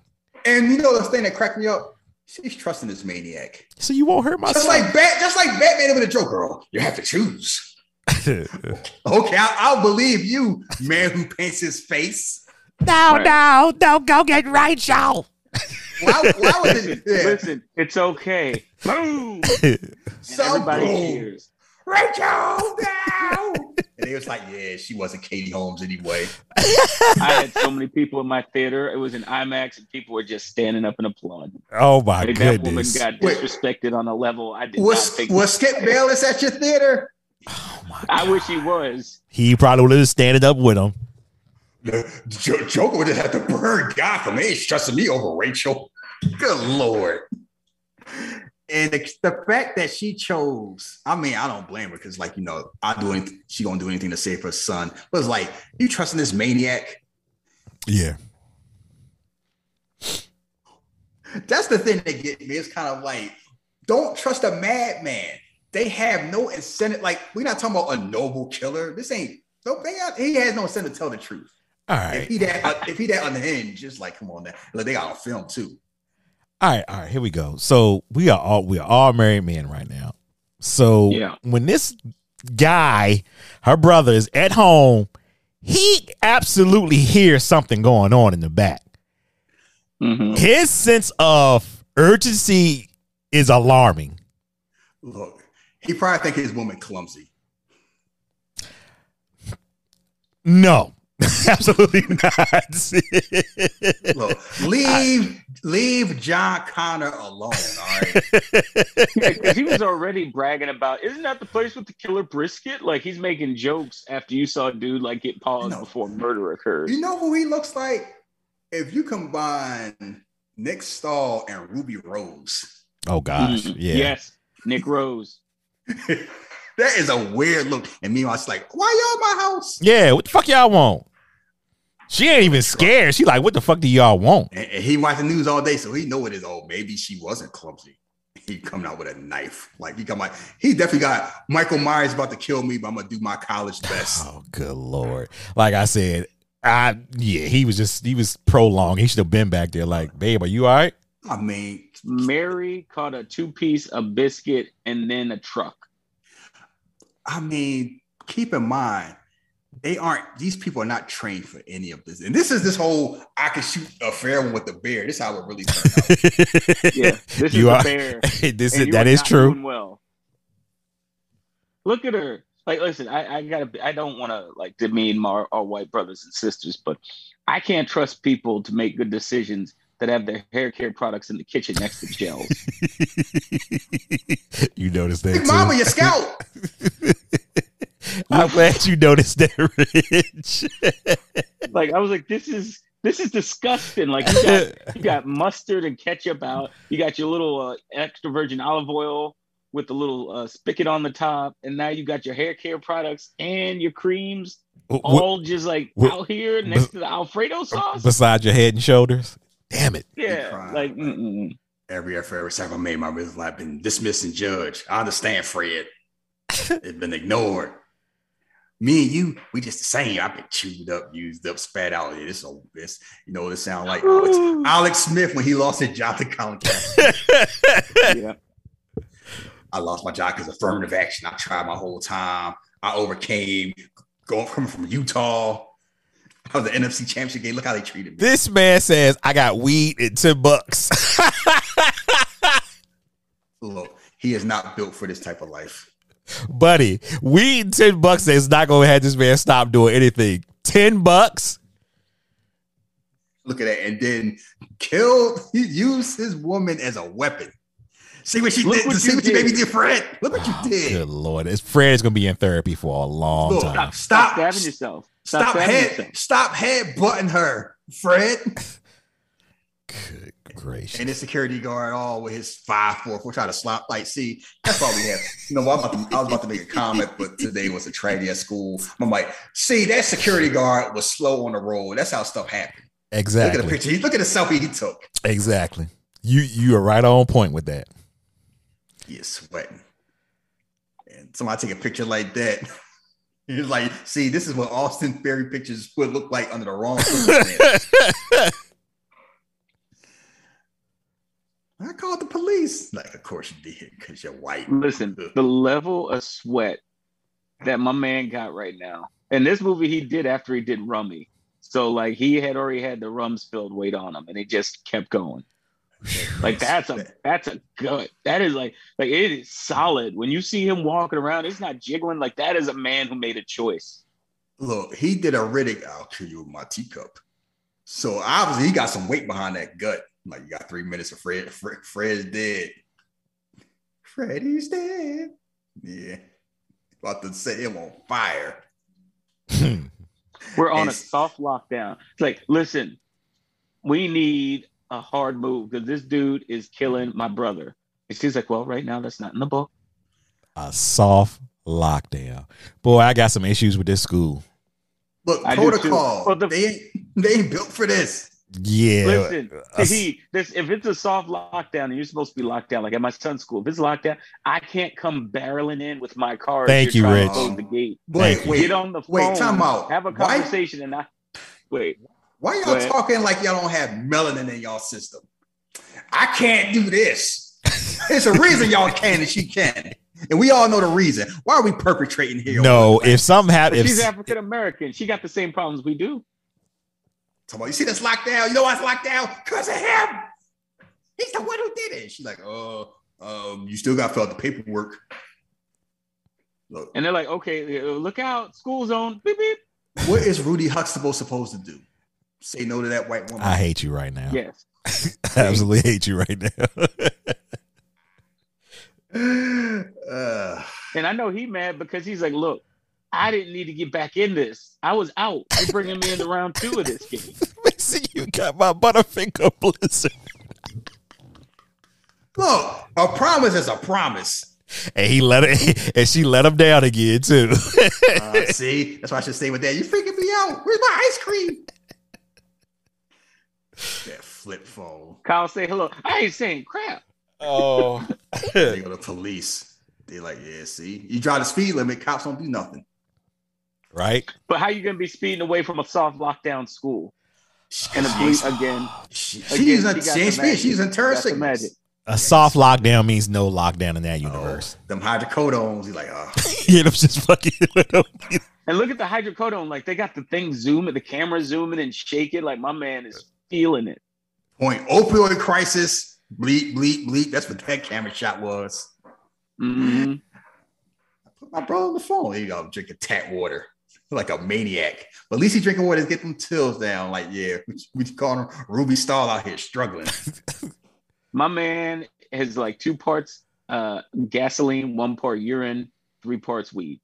And you know the thing that cracked me up? She's trusting this maniac. So you won't hurt my just son. Like Bat, just like Batman with the Joker. Oh, you have to choose. Okay, I'll, I'll believe you, man who paints his face. No, right. no, no, go get right, y'all. Why, why was it? Yeah. Listen, it's okay. Boom. So everybody boom. Cheers. Rachel, now! And he was like, yeah, she wasn't Katie Holmes anyway. I had so many people in my theater. It was in IMAX, and people were just standing up and applauding. Oh, my like, goodness. That woman got disrespected Wait, on a level I did was, not think. Was Skip Bayless at your theater? Oh, my God. I wish he was. He probably would have standing up with him. The J- Joker would have had to burn God for me. He's trusting me over Rachel. Good Lord. And the, the fact that she chose, I mean, I don't blame her because, like, you know, I do anything, she gonna do anything to save her son. But it's like, you trusting this maniac? Yeah. That's the thing that get me. It's kind of like, don't trust a madman. They have no incentive. Like, we're not talking about a noble killer. This ain't. No, they got, he has no incentive to tell the truth. All right. If he that, if he that unhinged, just like, come on, now. Look, they got on film too. All right, all right, here we go. So we are all we are all married men right now. So yeah. When this guy, her brother, is at home, he absolutely hears something going on in the back. Mm-hmm. His sense of urgency is alarming. Look, he probably think his woman clumsy. No. Absolutely not. Look, leave I, leave John Connor alone, all right? Because yeah, he was already bragging about, isn't that the place with the killer brisket? Like, he's making jokes after you saw a dude like get paused you know, before murder occurred. You know who he looks like? If you combine Nick Stahl and Ruby Rose. Oh, gosh. Mm-hmm. Yeah. Yes, Nick Rose. That is a weird look. And meanwhile, it's like, why y'all in my house? Yeah, what the fuck y'all want? She ain't even scared. She like, what the fuck do y'all want? And, and he watched the news all day, so he know it is. Oh, maybe she wasn't clumsy. He coming out with a knife. Like, he got my, he definitely got Michael Myers about to kill me, but I'm gonna do my college best. Oh, good Lord! Like I said, I yeah, he was just he was prolonged. He should have been back there. Like, babe, are you all right? I mean, Mary caught a two piece, a biscuit, and then a truck. I mean, keep in mind. They aren't, these people are not trained for any of this. And this is this whole, I can shoot a fair one with the bear. This is how it really turned out. Yeah, this you is are, the bear. This is, that is true. Well. Look at her. Like, listen, I, I gotta, I don't want to like demean my, our white brothers and sisters, but I can't trust people to make good decisions that have their hair care products in the kitchen next to gels. You noticed that, Big Mama, your scalp. I'm glad you noticed that, Rich. Like, I was like, this is this is disgusting. Like, you got, you got mustard and ketchup out. You got your little uh, extra virgin olive oil with the little uh, spigot on the top, and now you got your hair care products and your creams what, all just like what, out here next be, to the Alfredo sauce. Beside your head and shoulders. Damn it. Yeah, like mm-mm. every effort, every time I made my business, I've been dismissed and judged. I understand, Fred. It's been ignored. Me and you, we just the same. I've been chewed up, used up, spat out. Yeah, this old this, you know, this sound like Alex, Alex Smith when he lost his job to Colin Kaepernick. Yeah. I lost my job because of affirmative action. I tried my whole time. I overcame. Going from from Utah, I was the N F C Championship game. Look how they treated me. This man says I got weed and ten bucks. Look, he is not built for this type of life. Buddy, weed ten bucks is not gonna have this man stop doing anything. Ten bucks. Look at that, and then kill. He used his woman as a weapon. See what she Look did. What see what did. You made me do, Fred. Look what oh, you did. Good Lord, this Fred's gonna be in therapy for a long Look, time. Stop, stop stabbing yourself. Stop, stop stabbing head. Yourself. Stop headbutting her, Fred. Good gracious. And the security guard, all oh, with his five four four trying to slop like see. That's all we have. You know, I'm about to, I was about to make a comment, but today was a tragedy at school. I'm like, see, that security guard was slow on the road. That's how stuff happened. Exactly. Look at the picture. He, look at the selfie he took. Exactly. You you are right on point with that. You're sweating. And somebody take a picture like that. You're like, see, this is what Austin Ferry pictures would look like under the wrong circumstances. I called the police. Like, of course you did, because you're white. Listen, the level of sweat that my man got right now. And this movie he did after he did Rummy. So, like, he had already had the rum spilled weight on him, and it just kept going. Like, that's a that's a gut. That is, like, like it is solid. When you see him walking around, it's not jiggling. Like, that is a man who made a choice. Look, he did a Riddick, I'll kill you with my teacup. So, obviously, he got some weight behind that gut. Like, you got three minutes of Fred. Fred Fred's dead. Freddy's dead. Yeah. About to set him on fire. We're on and, a soft lockdown. It's like, listen, we need a hard move because this dude is killing my brother. And she's like, well, right now, that's not in the book. A soft lockdown. Boy, I got some issues with this school. Look, I protocol. Well, the- they, ain't, they ain't built for this. Yeah. Listen, uh, he, this, if it's a soft lockdown and you're supposed to be locked down, like at my son's school, if it's locked down, I can't come barreling in with my car. Thank you, Rich. To the gate. Wait, wait, wait, get on the phone. Wait, time out. Have a conversation why, and I wait. Why y'all wait. talking like y'all don't have melanin in y'all system? I can't do this. There's a reason y'all can and she can. And we all know the reason. Why are we perpetrating here? No, if something happens, she's African American. She got the same problems we do. You see this locked down? You know why it's locked down? Because of him. He's the one who did it. She's like, oh, um, you still got to fill out the paperwork. Look. And they're like, okay, look out. School zone. Beep, beep. What is Rudy Huxtable supposed to do? Say no to that white woman. I hate you right now. Yes. I absolutely hate you right now. uh, and I know he mad because he's like, look, I didn't need to get back in this. I was out. You're bringing me into round two of this game. See, you got my Butterfinger Blizzard. Look, a promise is a promise. And he let it, and she let him down again too. uh, see, that's why I should stay with that. You freaking me out. Where's my ice cream? That flip phone. Kyle say hello. I ain't saying crap. Oh, they go to the police. They like, yeah. See, you drive the speed limit. Cops don't do nothing. Right, but how you gonna be speeding away from a soft lockdown school? And she's, again, she, she's again, she a, she she's in terror signals. A soft lockdown means no lockdown in that universe. Oh, them hydrocodones, he's like, oh, yeah, them just fucking. And look at the hydrocodone, like they got the thing zooming, the camera zooming and shaking. Like my man is feeling it. Point opioid crisis, bleep bleep bleep. That's what that camera shot was. Mm-hmm. I put my brother on the phone. He go drinking tap water. Like a maniac, but at least he drinking water to get them tills down. Like, yeah, we call him Ruby Stahl out here struggling. My man has like two parts uh, gasoline, one part urine, three parts weed.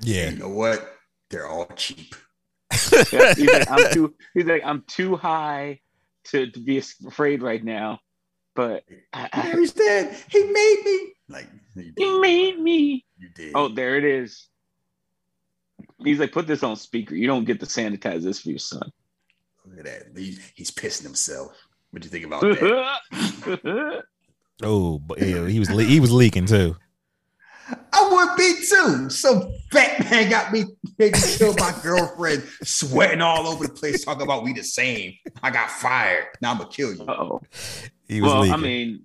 Yeah, you know what? They're all cheap. Yeah, he's like, I'm too. He's like, I'm too high to, to be afraid right now. But I, I understand. He made me. Like he made me. You did. Oh, there it is. He's like, put this on speaker. You don't get to sanitize this for your son. Look at that. He's, he's pissing himself. What do you think about that? Oh, but yeah, he was le- he was leaking too. I would be too. Some fat man got me killed my girlfriend, sweating all over the place, talking about we the same. I got fired. Now I'm gonna kill you. Oh, he was. Well, leaking. I mean.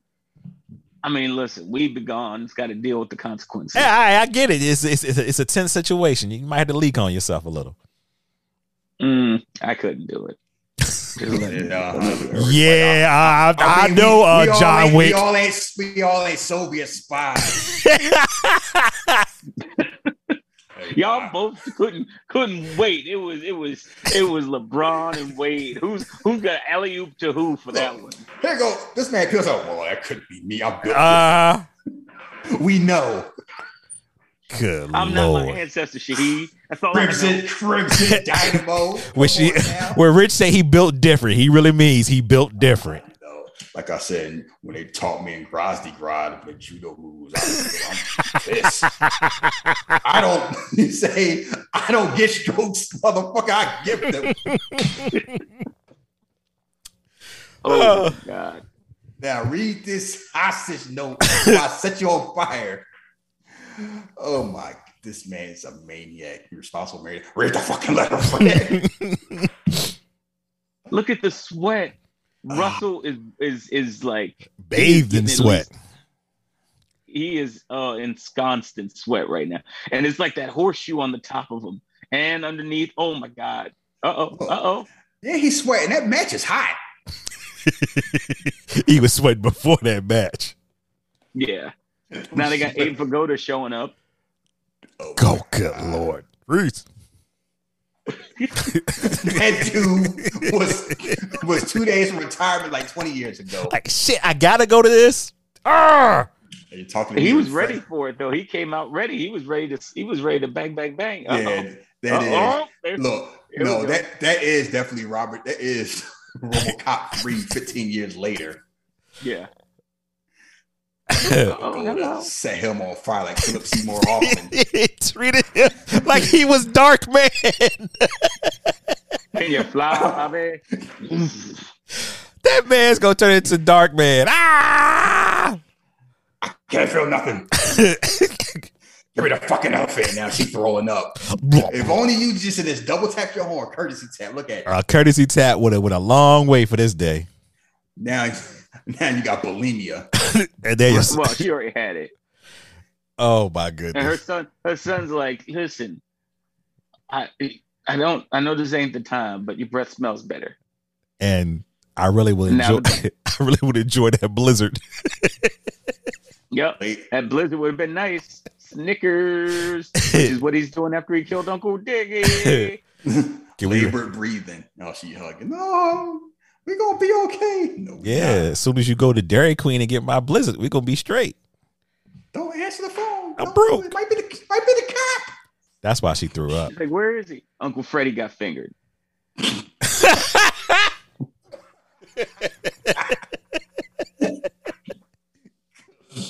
I mean, listen, we've been gone. It's got to deal with the consequences. Yeah, I, I get it. It's, it's it's it's a tense situation. You might have to leak on yourself a little. Mm, I couldn't do it. Yeah, I, I, I mean, know we, uh, we John Wick. We all ain't, we all ain't Soviet spies. Y'all both couldn't couldn't wait. It was it was it was LeBron and Wade. Who's who's got alley oop to who for that one? Here go. This man feels like, oh, that couldn't be me. I'm built. Uh, we know. Good I'm Lord. Not my ancestor, Shahid. That's all. Crimson, Crimson Dynamo. Where she, where Rich said he built different. He really means he built different. like I said, when they taught me in Grozny Grod the judo moves, I'm pissed. I don't you say I don't get strokes, motherfucker. I give them. Oh my God! Now read this hostage note. I set you on fire. Oh my God. This man is a maniac. You're responsible, man. Read the fucking letter, friend. Look at the sweat. Russell is is is like bathed in sweat. Least, he is uh, ensconced in sweat right now, and it's like that horseshoe on the top of him and underneath. Oh my God! Uh oh! Uh oh! Yeah, he's sweating. That match is hot. He was sweating before that match. Yeah. Now they got Abe Vigoda showing up. Oh, oh good God. Lord, Bruce. That dude was was two days from retirement, like twenty years ago. Like shit, I gotta go to this. Arr! Are you talking? To he was ready friend? For it though. He came out ready. He was ready to. He was ready to bang, bang, bang. Uh-oh. Yeah, that is, look, no, that that is definitely Robert. That is RoboCop three fifteen years later. Yeah. Oh, set him on fire like Philip Seymour Hoffman. Treated him like he was Dark Man. Can you fly, man? That man's gonna turn into Dark Man. Ah! I can't feel nothing. Give me the fucking outfit now. She's throwing up. If only you just in this double tap your horn, courtesy tap. Look at it. A courtesy tap with a with a long way for this day. Now. Now you got bulimia. And there you well, she already had it. Oh my goodness! And her son, her son's like, listen, I, I don't, I know this ain't the time, but your breath smells better. And I really would enjoy. I really would enjoy that blizzard. Yep, that blizzard would have been nice. Snickers, which is what he's doing after he killed Uncle Diggy. Labor breathing. Now she hugging. No. We're going to be okay. No, yeah, not. As soon as you go to Dairy Queen and get my blizzard, we're going to be straight. Don't answer the phone. I'm broke. It might be, the, might be the cop. That's why she threw up. She's like, where is he? Uncle Freddie got fingered.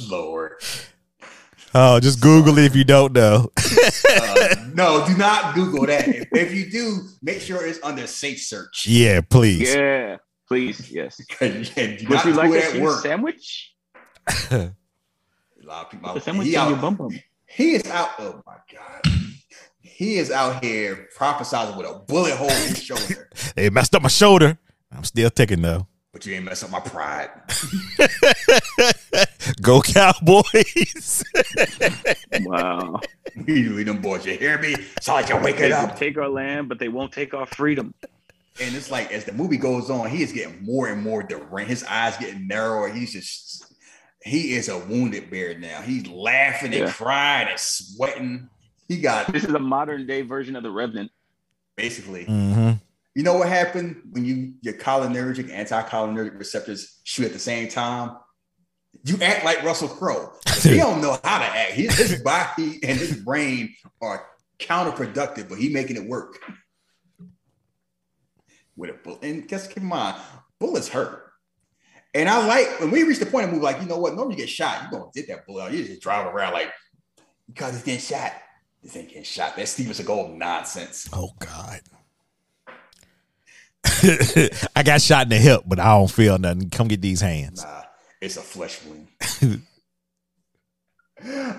Lord. Oh, just Google it if you don't know. uh, no, do not Google that. If, if you do, make sure it's under safe search. Yeah, please. Yeah, please. Yes. And, and do would you like a cheese sandwich? A lot of people out sandwich he, out, your bum bum. He is out. Oh my God. He is out here prophesizing with a bullet hole in his shoulder. They messed up my shoulder. I'm still taking though. But you ain't mess up my pride. Go Cowboys. Wow. We lead them boys. You hear me? It's like you're waking up. Take our land, but they won't take our freedom. And it's like, as the movie goes on, he is getting more and more deranged. His eyes getting narrower. He's just, he is a wounded bear now. He's laughing and yeah. crying and sweating. He got. This is a modern day version of The Revenant. Basically. Mm-hmm. You know what happened when you your cholinergic, anti-cholinergic receptors shoot at the same time? You act like Russell Crowe. He don't know how to act. His, his body and his brain are counterproductive, but he making it work. With a bullet. And just keep in mind, bullets hurt. And I like, when we reach the point of movie, like, you know what? Normally you get shot. You don't get that bullet. You just drive around like, because it's getting shot. This ain't getting shot. That's Steven Seagal nonsense. Oh, God. I got shot in the hip, but I don't feel nothing. Come get these hands. Nah, it's a flesh wound.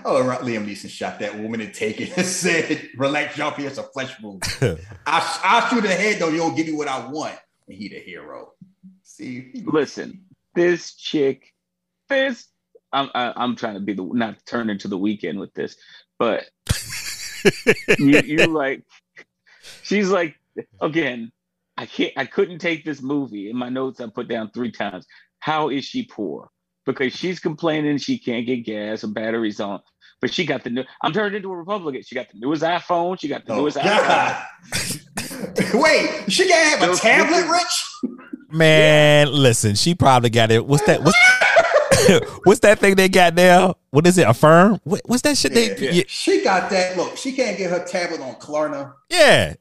Oh, right. Liam Neeson shot that woman and take it and said, relax, y'all, it's a flesh wound. I, I'll shoot in the head, though. You don't give me what I want. And he the hero. See? Listen, this chick, this, I'm, I, I'm trying to be the, not turn into The Weekend with this, but you, you like, she's like, again, I can't. I couldn't take this movie. In my notes, I put down three times. How is she poor? Because she's complaining she can't get gas or batteries on. But she got the new. I'm turned into a Republican. She got the newest iPhone. She got the oh, newest iPhone. Wait, she can't have a tablet, Rich? Man, listen. She probably got it. What's that? What's, what's that thing they got now? What is it? Affirm? What, what's that shit? Yeah, they? Yeah. She got that. Look, she can't get her tablet on Klarna. Yeah,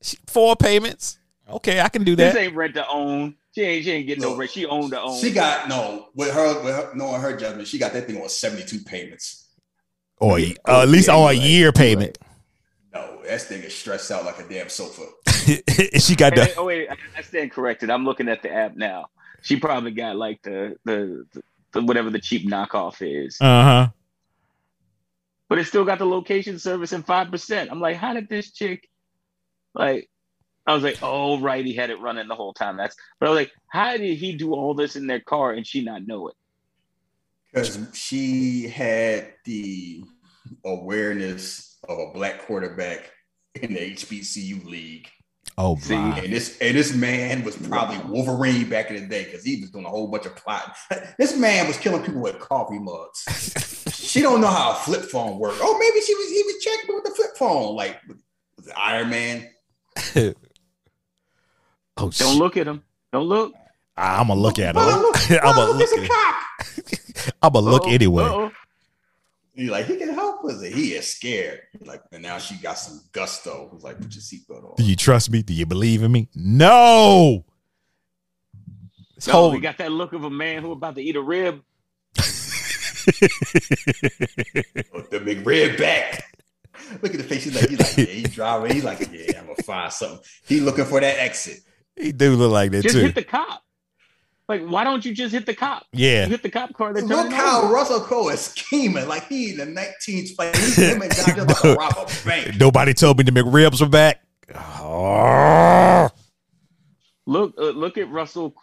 she, four payments. Okay, I can do that. This ain't rent to own. She ain't, she ain't getting no rent. She owned her own. She got, no, with her, with her knowing her judgment, she got that thing on seventy-two payments. Or uh, at least yeah, on a year right, payment. Right. No, that thing is stressed out like a damn sofa. She got that. Oh, wait, I stand corrected. I'm looking at the app now. She probably got like the, the, the whatever the cheap knockoff is. Uh-huh. But it still got the location service and five percent. I'm like, how did this chick, like, I was like, oh, right, he had it running the whole time. That's, but I was like, how did he do all this in their car and she not know it? Because she had the awareness of a black quarterback in the H B C U league. Oh, see, wow. and this and this man was probably Wolverine back in the day because he was doing a whole bunch of plotting. This man was killing people with coffee mugs. She don't know how a flip phone worked. Oh, maybe she was he was checking with the flip phone, like was it Iron Man. Oh, don't shit. Look at him. Don't look. I'm gonna look at him. I'm gonna look at him. I'm gonna look anyway. He's like, he can help us. He is scared. Like, and now she got some gusto. He's like, put your seatbelt on. Do you trust me? Do you believe in me? No. So we got that look of a man who about to eat a rib. The big rib back. Look at the face. He's like, he's like, yeah, he's driving. He's like, yeah, I'm gonna find something. He's looking for that exit. He do look like that just too. Just hit the cop. Like, why don't you just hit the cop? Yeah. You hit the cop car. That Look how over. Russell Crowe is scheming. Like, he in the nineteenth fight. He's him and God just about to rob a bank. Nobody told me the McRibs were back. Oh. Look, uh, look at Russell.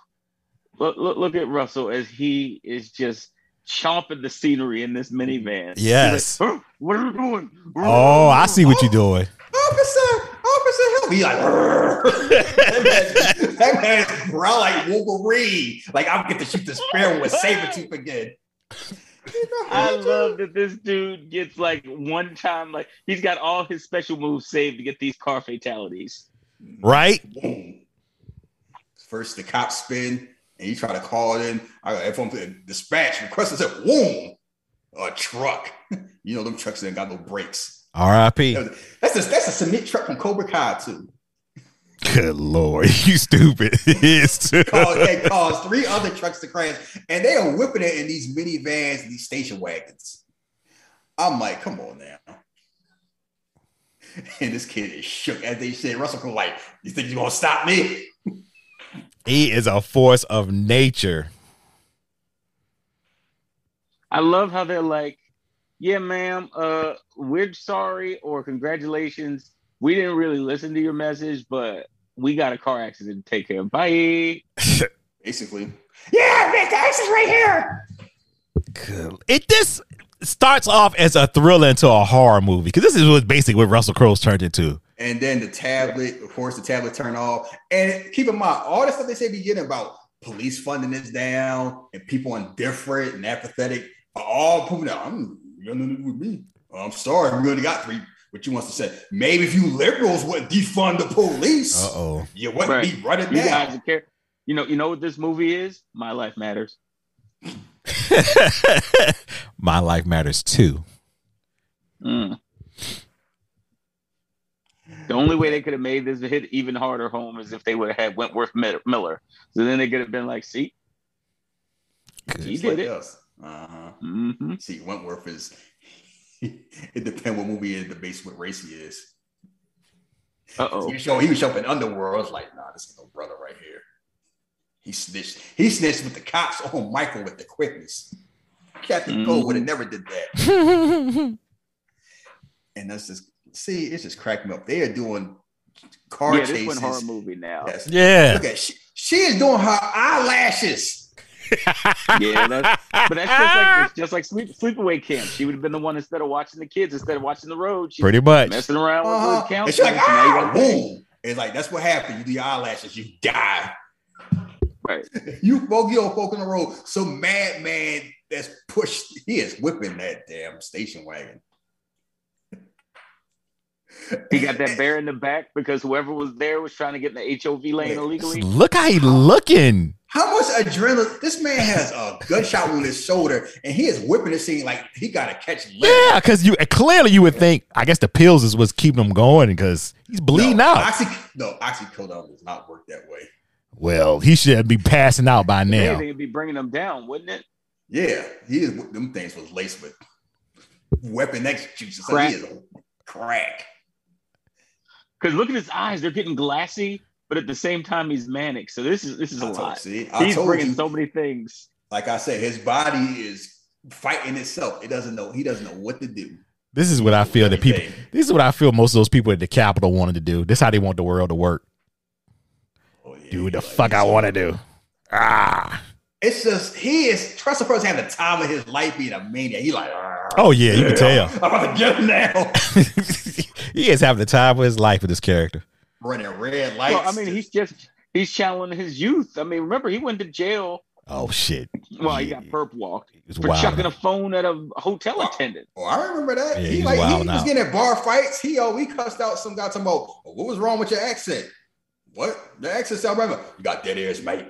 Look, look, look at Russell as he is just chomping the scenery in this minivan. Yes. Like, oh, what are you doing? Oh, I see what oh, you're doing. Officer. He's like, that man's, that man's growl like Wolverine. Like, I'm going to shoot the sparrow with saber tooth again. I love that this dude gets like one time, like he's got all his special moves saved to get these car fatalities. Right? First, the cops spin, and you try to call it in. I if I'm dispatch request is a boom, a truck. You know them trucks ain't got no brakes. R I P. That's a that's a cement truck from Cobra Kai too. Good lord, you stupid! It is too. Caused, it caused three other trucks to crash, and they are whipping it in these minivans and these station wagons. I'm like, come on now. And this kid is shook as they said. Russell Crowe, like, you think you're gonna stop me? He is a force of nature. I love how they're like, yeah, ma'am, uh, we're sorry or congratulations. We didn't really listen to your message, but we got a car accident to take care of. Bye. Basically. Yeah, man, the ass is right here. Cool. It this starts off as a thriller into a horror movie because this is what basically what Russell Crowe's turned into. And then the tablet, of course, the tablet turned off. And keep in mind, all the stuff they say at the beginning about police funding is down and people indifferent and apathetic are all proving out. I'm You're gonna do it with me. I'm sorry, we already got three. What you want to say? Maybe if you liberals would defund the police, uh oh, you wouldn't right. be running you down. Guys care. You know, you know what this movie is? My Life Matters. My Life Matters too. Mm. The only way they could have made this hit even harder home is if they would have had Wentworth Miller. So then they could have been like, "See, he did like it." Us. Uh-huh. Mm-hmm. See, Wentworth is it depends what movie it is, debates what race he is. Uh-oh. He was showing, he was showing Underworld. I was like, nah, this is no brother right here. He snitched. He snitched with the cops on Michael with the quickness. Captain mm-hmm. Gold would have never did that. And that's just see, it's just cracking me up. They are doing car yeah, chases. This one horror movie now. Yes. Yeah. Look at she, she is doing her eyelashes. Yeah, that's, but that's just like it's just like sleep sleepaway camp. She would have been the one instead of watching the kids, instead of watching the road, she pretty much messing around with uh-huh. the couch. It's like, ah, boom. It's like that's what happened. You do your eyelashes, you die. Right. You folk, you don't folk on the road. Some madman that's pushed. He is whipping that damn station wagon. He got that bear in the back because whoever was there was trying to get in the H O V lane illegally. Look how he looking. How much adrenaline? This man has a gunshot on his shoulder, and he is whipping this thing like he got to catch lead. Yeah, because you clearly you would think, I guess the pills is what's keeping him going because he's bleeding no, out. Oxy, no, oxycodone does not work that way. Well, he should be passing out by now. They'd be bringing him down, wouldn't it? Yeah, he is. Them things was laced with Weapon X juices. Crack. So he is a crack. Because look at his eyes; they're getting glassy. But at the same time, he's manic. So this is this is a lot. See, he's bringing so many things. Like I said, his body is fighting itself. It doesn't know. He doesn't know what to do. This is what I feel that people. This is what I feel most of those people at the Capitol wanted to do. This is how they want the world to work. Oh, yeah, do the fuck I want to do. Ah, it's just he is. Trust the person had the time of his life being a maniac. He like. Oh yeah, you can tell. I'm about to get him now. He is having the time of his life with this character. Running red lights. Well, I mean, he's just he's challenging his youth. I mean, remember he went to jail. Oh shit! Well, yeah. He got perp walked for chucking out a phone at a hotel oh, attendant. Oh, I remember that. Yeah, he like he was getting at bar fights. He oh he cussed out some guy talking about oh, what was wrong with your accent? What the accent sound right? You got dead ears, mate.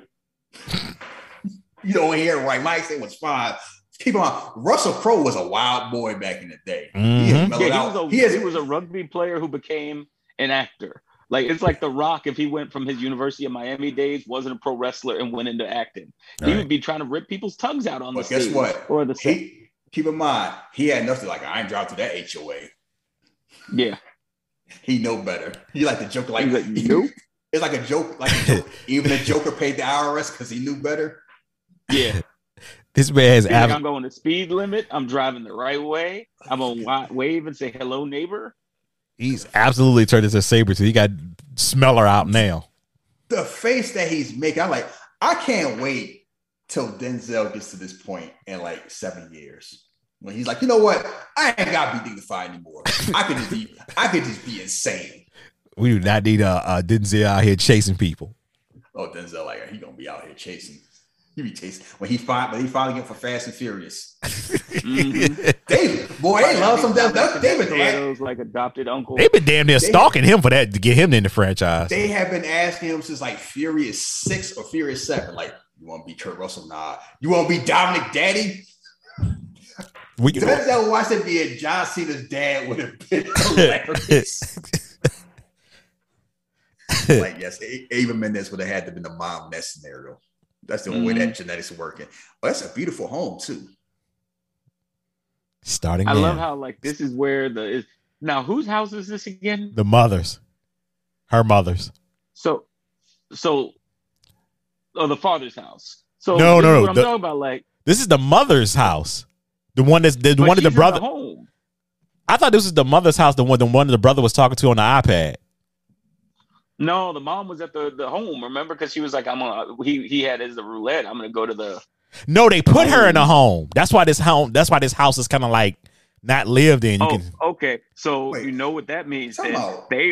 You don't hear it right. My accent was fine. Keep on. Russell Crowe was a wild boy back in the day. Mm-hmm. He had mellowed yeah, he was a, out. He, has, he was a rugby player who became an actor. Like, it's like The Rock, if he went from his University of Miami days, wasn't a pro wrestler and went into acting. All he right. would be trying to rip people's tongues out on but the guess stage. What? Or the he, keep in mind, he had nothing like, I ain't dropped to that H O A. Yeah. He know better. He like to joke like, like nope. It's like a joke. Like a joke. Even the Joker paid the I R S because he knew better. Yeah. This man has... Av- like I'm going the speed limit. I'm driving the right way. I'm going to wave and say, hello, neighbor. He's absolutely turned into a saber tooth. He got Smeller out now. The face that he's making, I'm like, I can't wait till Denzel gets to this point in like seven years when he's like, you know what? I ain't got to be dignified anymore. I could just be, I could just be insane. We do not need uh, uh Denzel out here chasing people. Oh, Denzel, like he gonna be out here chasing. He be chasing when he find, but he finally get for Fast and Furious. Mm-hmm. David, boy, they love some damn David, right? Like adopted uncle. They've been damn near stalking him for that to get him in the franchise. They have been asking him since like Furious Six or Furious Seven. Like, you want to be Kurt Russell? Nah. You want to be Dominic Daddy? We can that watch it being John Cena's dad would have been hilarious. Like, yes, Ava Mendez would have had to be the mom in that scenario. That's the only mm-hmm. way that genetics working. Oh, that's a beautiful home too. Starting. I now. love how like this is where the is now whose house is this again? The mother's, her mother's. So, so, oh, the father's house. So no, no, no. What I'm the, talking about, like this is the mother's house, the one that's the one of the brother. The I thought this was the mother's house, the one the one the brother was talking to on the iPad. No, the mom was at the, the home, remember? Because she was like, I'm gonna he he had his the roulette. I'm gonna go to the No, they put the her home. in a home. That's why this home that's why this house is kind of like not lived in. You oh, can... okay. So Wait. you know what that means. They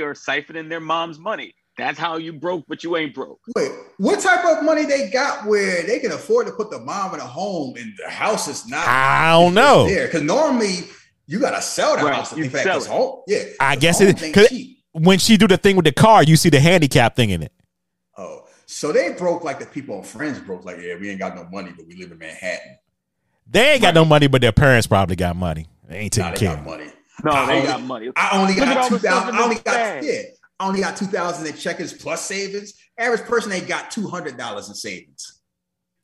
are siphoning their mom's money. That's how you broke, but you ain't broke. Wait, what type of money they got where they can afford to put the mom in a home and the house is not I don't know. There. Because normally you gotta sell the right. house in fact it's home. Yeah. I guess it is. When she do the thing with the car, you see the handicap thing in it. Oh, so they broke like the people on Friends broke. Like, yeah, we ain't got no money, but we live in Manhattan. They ain't got right. no money, but their parents probably got money. They ain't taking nah, they care. Got money. No, I they only, got money. I only Look got two thousand. I only got yeah, I only got two thousand in checkers plus savings. Average person ain't got two hundred dollars in savings,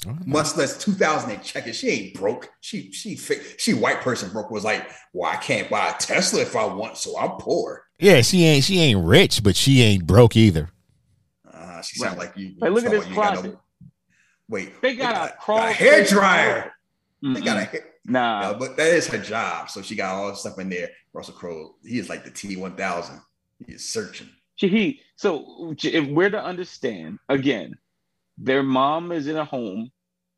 mm-hmm. much less two thousand in checkers. She ain't broke. She she she white person broke was like, well, I can't buy a Tesla if I want, so I'm poor. Yeah, she ain't she ain't rich, but she ain't broke either. Uh, she sound right. like you. Hey, look at this closet. No, wait, they got, got, a, got a hair dryer. Mm-mm. They got a hair. Nah, no, but that is her job. So she got all this stuff in there. Russell Crowe, he is like the T one thousand. He is searching. She, he so if we're to understand again, their mom is in a home.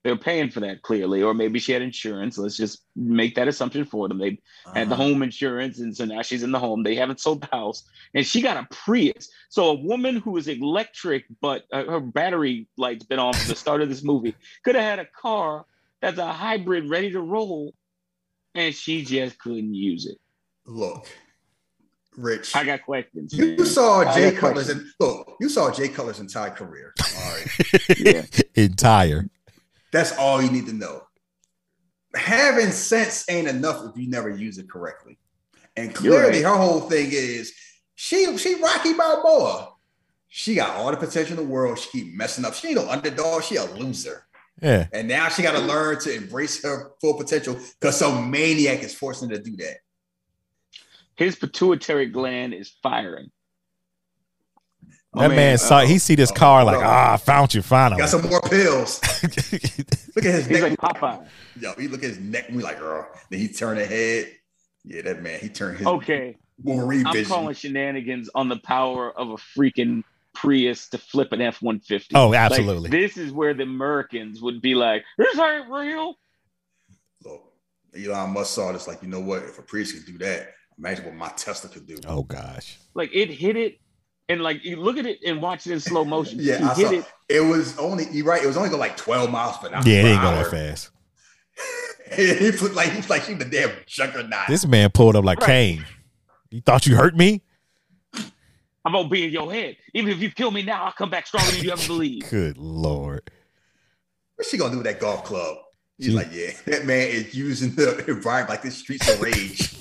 They're paying for that clearly, or maybe she had insurance. Let's just make that assumption for them. They uh-huh. had the home insurance, and so now she's in the home. They haven't sold the house, and she got a Prius. So a woman who is electric, but uh, her battery light's been on from the start of this movie, could have had a car that's a hybrid ready to roll, and she just couldn't use it. Look, Rich, I got questions. You man. saw Jay Cutler's and look, you saw Jay Cutler's entire career. All sorry. Yeah. Entire. That's all you need to know. Having sense ain't enough if you never use it correctly. And clearly, right. her whole thing is she she Rocky Balboa. She got all the potential in the world. She keep messing up. She ain't no underdog. She a loser. Yeah. And now she got to learn to embrace her full potential because some maniac is forcing her to do that. His pituitary gland is firing. My that man, man saw uh, he see this uh, car like, ah, I found you finally. Got some more pills. Look at his He's neck. Like Popeye. Yo, he look at his neck and we like, oh. Then he turned his head. Yeah, that man, he turned his okay. Wolverine I'm vision. Calling shenanigans on the power of a freaking Prius to flip an F one fifty. Oh, absolutely. Like, this is where the Americans would be like, this ain't real. Look, Elon Musk saw this like, you know what? If a Prius could do that, imagine what my Tesla could do. Oh, gosh. Like, it hit it. And like you look at it and watch it in slow motion. Yeah, you I saw, it. It was only you're right. It was only going like twelve miles per hour. Yeah, it ain't going that fast. He put like he was like she's the damn juggernaut. This man pulled up like right. Kane. You thought you hurt me? I'm gonna be in your head. Even if you kill me now, I'll come back stronger than you ever believe. Good Lord, what's she gonna do with that golf club? He's she, like, yeah, that man is using the environment like this streets of rage.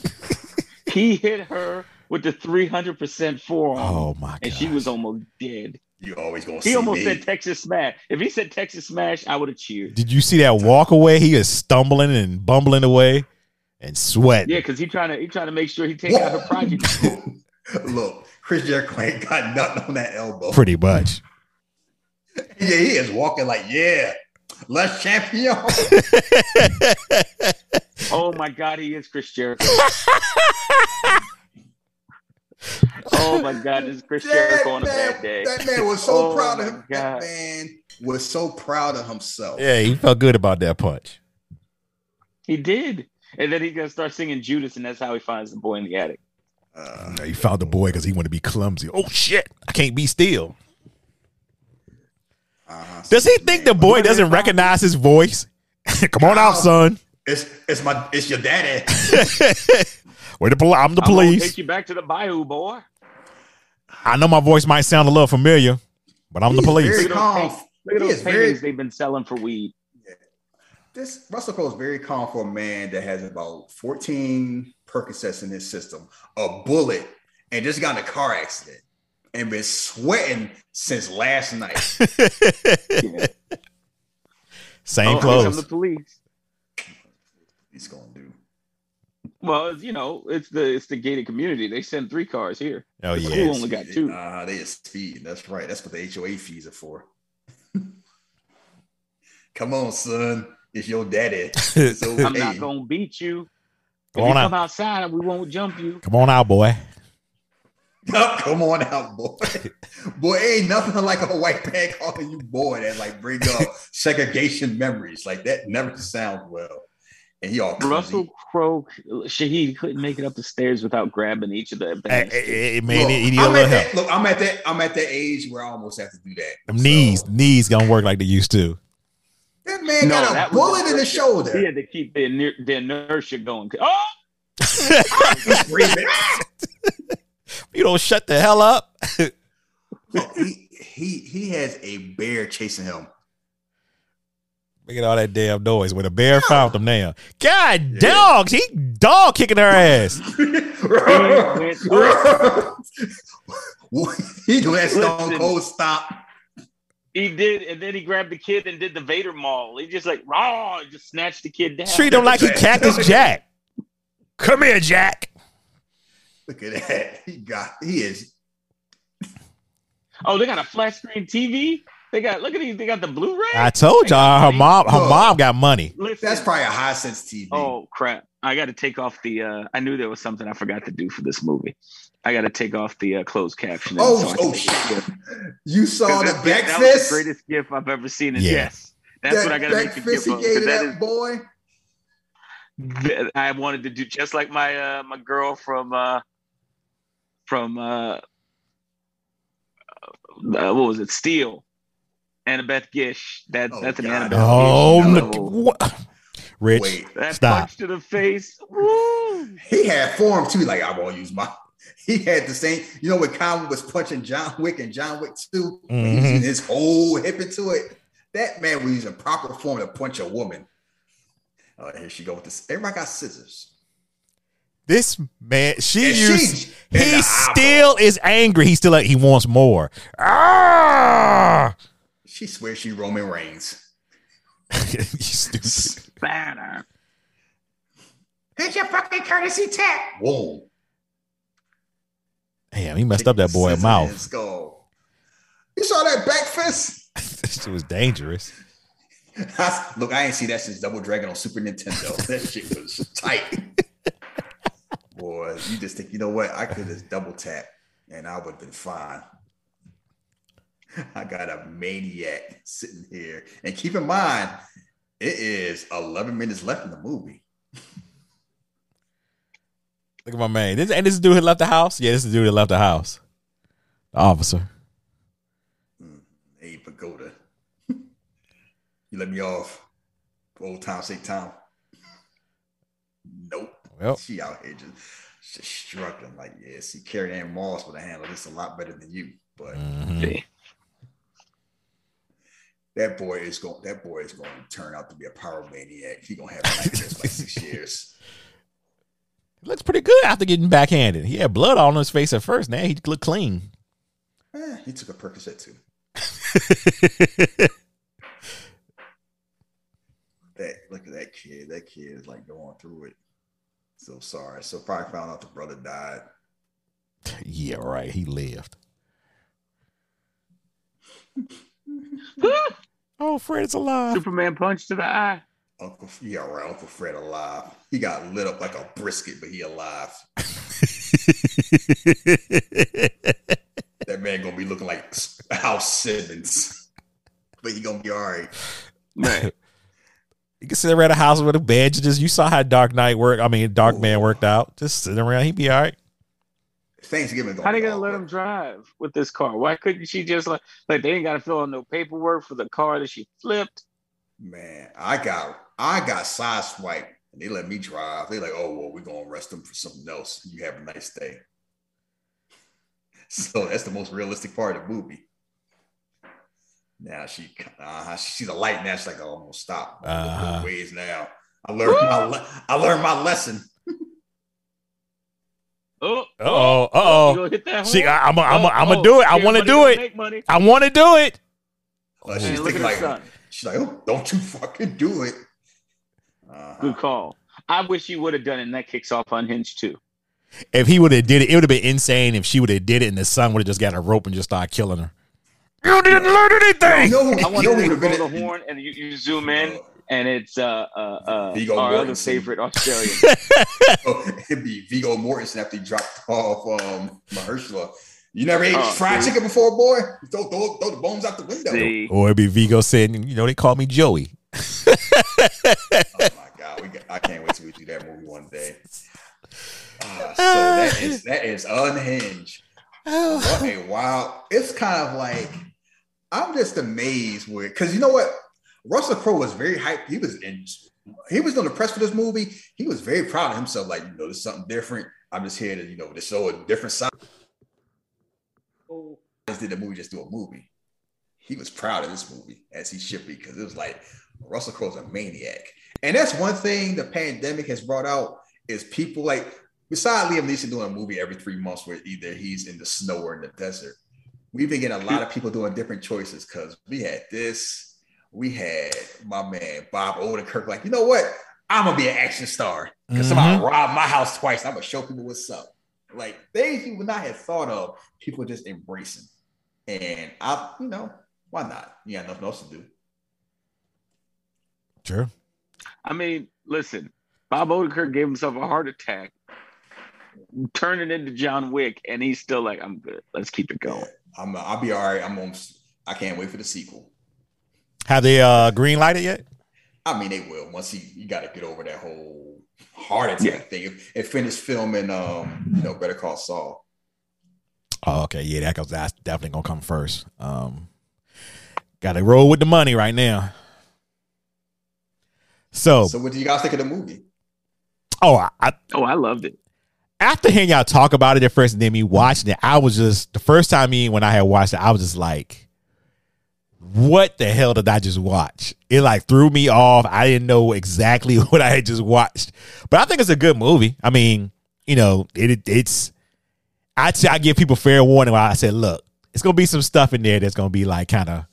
He hit her with the three hundred percent forearm. Oh, my God. And she was almost dead. You always going to see He almost me. Said Texas Smash. If he said Texas Smash, I would have cheered. Did you see that walk away? He is stumbling and bumbling away and sweating. Yeah, because he trying to he trying to make sure he takes out her project. Look, Chris Jericho ain't got nothing on that elbow. Pretty much. Yeah, he is walking like, yeah, let's champion. Oh, my God, he is Chris Jericho. Oh my God! This is Chris Jericho on a bad day. That man was so oh proud of him. That man was so proud of himself. Yeah, he felt good about that punch. He did, and then he's gonna start singing Judas, and that's how he finds the boy in the attic. Uh, he found the boy because he wanted to be clumsy. Oh shit! I can't be still. Uh, Does he think the boy doesn't recognize his voice? Come on out, son. It's it's my it's your daddy. Where the pol- I'm the police. I'm gonna take you back to the bayou, boy. I know my voice might sound a little familiar, but I'm he the police. Look at those paintings they've been selling for weed. Yeah. This Russell Crowe is very calm for a man that has about fourteen Percocets in his system, a bullet, and just got in a car accident and been sweating since last night. Yeah. Same oh, clothes. I'm the police. He's gonna do. Well, you know, it's the it's the gated community. They send three cars here. Oh yeah, school only got two. Nah, they just speed. That's right. That's what the H O A fees are for. Come on, son. It's your daddy. It's okay. I'm not gonna beat you. Come if on you out. Come outside, we won't jump you. Come on out, boy. Come on out, boy. Boy, ain't nothing like a white man calling you boy that like bring up segregation memories. Like that never sounds well. Russell Crowe, Shaheed couldn't make it up the stairs without grabbing each of the. Hey, hey, hey, man, look, I'm at that, look, I'm at that. I'm at that age where I almost have to do that. Them so. Knees, knees gonna work like they used to. That man no, got a bullet in the shoulder. He had to keep the, iner- the inertia going. Oh, you don't shut the hell up. Look, he, he he has a bear chasing him. Making all that damn noise when a bear found them now. God, yeah. Dogs. He dog kicking her ass. He let Stone Cold stop. He did, and then he grabbed the kid and did the Vader maul. He just like, raw, just snatched the kid down. Treat him like he Cactus Jack. Come here, Jack. Look at that. He got, he is. Oh, they got a flat screen T V? They got look at these. They got the Blu-ray. I told y'all her money. mom. Her Look, mom got money. Listen, that's probably a high-sense T V. Oh crap! I got to take off the. Uh, I knew there was something I forgot to do for this movie. I got to take off the uh, closed captioning. Oh, so oh shit! You saw the that, back that fist? Was the greatest gif I've ever seen. And yeah. Yes, that's that, what I got to make the gif of. That, that is, boy. Th- I wanted to do just like my uh, my girl from uh, from uh, uh, what was it? Steel. Annabeth Gish. That, oh, that's an God. Annabeth oh, Gish. Oh, no. What? Rich, Wait, that stop. Punch to the face. Woo. He had form, too. Like, I won't use my... He had the same, you know, when Colin was punching John Wick and John Wick two, mm-hmm. when he was using his whole hip into it. That man was using proper form to punch a woman. Oh, here she go with this. Everybody got scissors. This man, she and used. She, he still eyeball. Is angry. He's still like he wants more. Ah! She swears she Roman Reigns. You stupid spanner. Did you fucking courtesy tap? Whoa. Damn, he messed Take up that boy's mouth. You saw that back fist? It was dangerous. I, look, I ain't seen that since Double Dragon on Super Nintendo. That shit was tight. Boy, you just think, you know what? I could just double tap and I would have been fine. I got a maniac sitting here. And keep in mind, it is eleven minutes left in the movie. Look at my man. This, and this dude who left the house? Yeah, this is the dude who left the house. The officer. Mm, hey, Pagoda. You let me off. Old Tom, say Tom. Nope. Well. She out here just, just struggling. Like, yeah, see, Carrie Ann Moss would have handled this a lot better than you. But mm-hmm. that boy is going. That boy is going to turn out to be a power maniac. He's gonna have like this like six years. It looks pretty good after getting backhanded. He had blood all on his face at first. Now he looked clean. Eh, he took a Percocet too. that look at that kid. That kid is like going through it. So sorry. So probably found out the brother died. Yeah, right. He lived. Oh, Fred's alive. Superman punch to the eye. Uncle, yeah, right. Uncle Fred alive. He got lit up like a brisket, but he alive. That man gonna be looking like Hal Simmons, but he gonna be all right. Man, you can sit around a house with a bed. You just you saw how Dark Knight worked. I mean, Dark Ooh. Man worked out. Just sitting around, he'd be all right. Thanksgiving. How they gonna let him drive with this car? Why couldn't she just like like they ain't gotta fill out no paperwork for the car that she flipped? Man, I got I got sideswiped and they let me drive. They like, oh well, we're gonna arrest them for something else. You have a nice day. So that's the most realistic part of the movie. Now she, uh, she sees a light now. She's like, oh, I'm gonna stop. Uh-huh. Ways now. I learned Woo! my le- I learned my lesson. Oh, uh-oh, uh-oh. She, I, I'm going to do it. I want to do it. I want to do it. Uh, she's, Man, like, she's like, oh, don't you fucking do it. Uh-huh. Good call. I wish you would have done it, and that kicks off Unhinged too. If he would have did it, it would have been insane if she would have did it, and the son would have just gotten a rope and just started killing her. You didn't learn anything. No, no, I want to go to the horn, and you, you zoom in. And it's uh, uh, uh, Viggo our Mortensen. Other favorite Australian. Oh, it'd be Viggo Mortensen after he dropped off um, Mahershala. You never ate oh, fried see? chicken before, boy? Throw, throw, throw the bones out the window. See? Or it'd be Viggo saying, you know, they call me Joey. Oh, my God. We got, I can't wait till we do that movie one day. Uh, so that is, that is Unhinged. Oh. What a wild. It's kind of like, I'm just amazed with, because you know what? Russell Crowe was very hyped. He was in, he was on the press for this movie. He was very proud of himself. Like, you know, this is something different. I'm just here to, you know, to show a different side. Oh, just did the movie just do a movie. He was proud of this movie, as he should be, because it was like Russell Crowe's a maniac. And that's one thing the pandemic has brought out is people like, besides Liam Neeson doing a movie every three months where either he's in the snow or in the desert, we've been getting a lot of people doing different choices because we had this. We had my man Bob Odenkirk like, you know what? I'm gonna be an action star because mm-hmm. somebody robbed my house twice. I'm gonna show people what's up. Like things you would not have thought of, people just embracing. And I, you know, why not? You got nothing else to do. Sure. I mean, listen, Bob Odenkirk gave himself a heart attack, turning into John Wick, and he's still like, I'm good. Let's keep it going. Yeah, I'm. I'll be all right. I'm. On, I can't wait for the sequel. Have they uh, green lighted yet? I mean, they will. Once he, you got to get over that whole heart attack yeah. thing. It finished filming, um, you know, Better Call Saul. Oh, okay, yeah, that goes. That's definitely gonna come first. Um, got to roll with the money right now. So, so what do you guys think of the movie? Oh, I, I oh, I loved it. after hearing y'all talk about it at first and then me watching it, I was just, the first time me when I had watched it, I was just like, what the hell did I just watch? It like threw me off. I didn't know exactly what I had just watched. But I think it's a good movie. I mean, you know, it, it it's, I, I give people fair warning when I said, look, it's going to be some stuff in there that's going to be like kind of,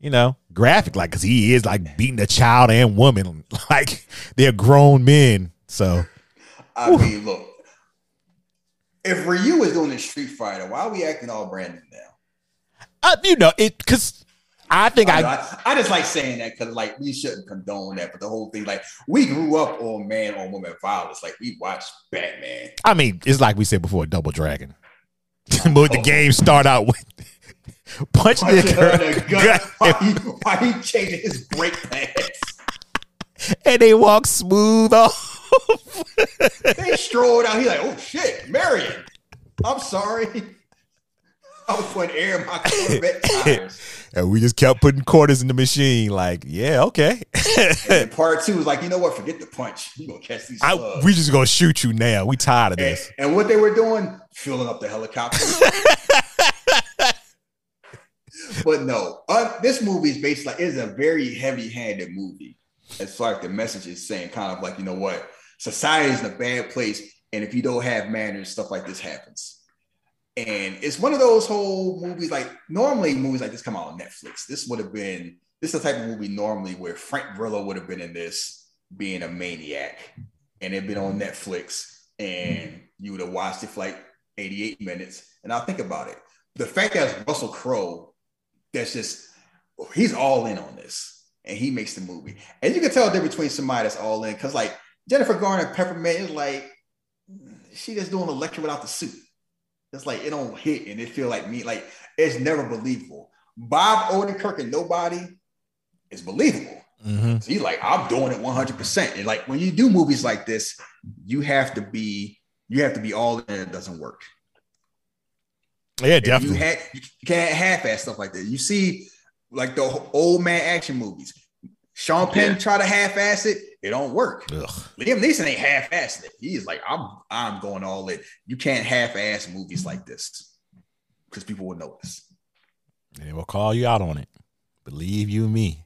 you know, graphic, like, because he is like beating a child and woman. Like, they're grown men. So, I Ooh. mean, look, if Ryu was doing a Street Fighter, why are we acting all brand new now? Uh, you know, it because I think I, I, know, I I just like saying that because like we shouldn't condone that, but the whole thing, like, we grew up on man on woman violence. Like, we watched Batman. I mean, it's like we said before, Double Dragon. But the game start out with punch, punch the girl. Why, why he changing his brake pads? And they walk smooth off. They strolled out. He's like, oh shit, Marion, I'm sorry, I was putting air in my Corvette tires. And we just kept putting quarters in the machine. Like, yeah, okay. And part two was like, you know what, forget the punch, you gonna catch these slugs. I, we just gonna shoot you now, we tired of and, this. And what they were doing, filling up the helicopter. But no, uh, this movie is basically like, it is a very heavy handed movie as far as the message is saying, kind of like, you know what, society is in a bad place, and if you don't have manners, stuff like this happens. And it's one of those whole movies, like, normally movies like this come out on Netflix. This would have been, this is the type of movie normally where Frank Grillo would have been in this, being a maniac, and it'd been on Netflix, and you would have watched it for like eighty-eight minutes, and I'll think about it. The fact that it's Russell Crowe, that's just, he's all in on this, and he makes the movie. And you can tell the difference between somebody that's all in, because like, Jennifer Garner Peppermint is like, she just doing a lecture without the suit. It's like, it don't hit and it feel like me. Like, it's never believable. Bob Odenkirk and Nobody is believable. Mm-hmm. So he's like, I'm doing it one hundred percent. And like, when you do movies like this, you have to be, you have to be all in, it doesn't work. Yeah, definitely. You, had, you can't half-ass stuff like that. You see like the old man action movies. Sean Penn yeah. try to half-ass it. It don't work. Ugh. Liam Neeson ain't half-assed it. He's like, I'm I'm going all in. You can't half-ass movies like this because people will notice. They will call you out on it. Believe you me.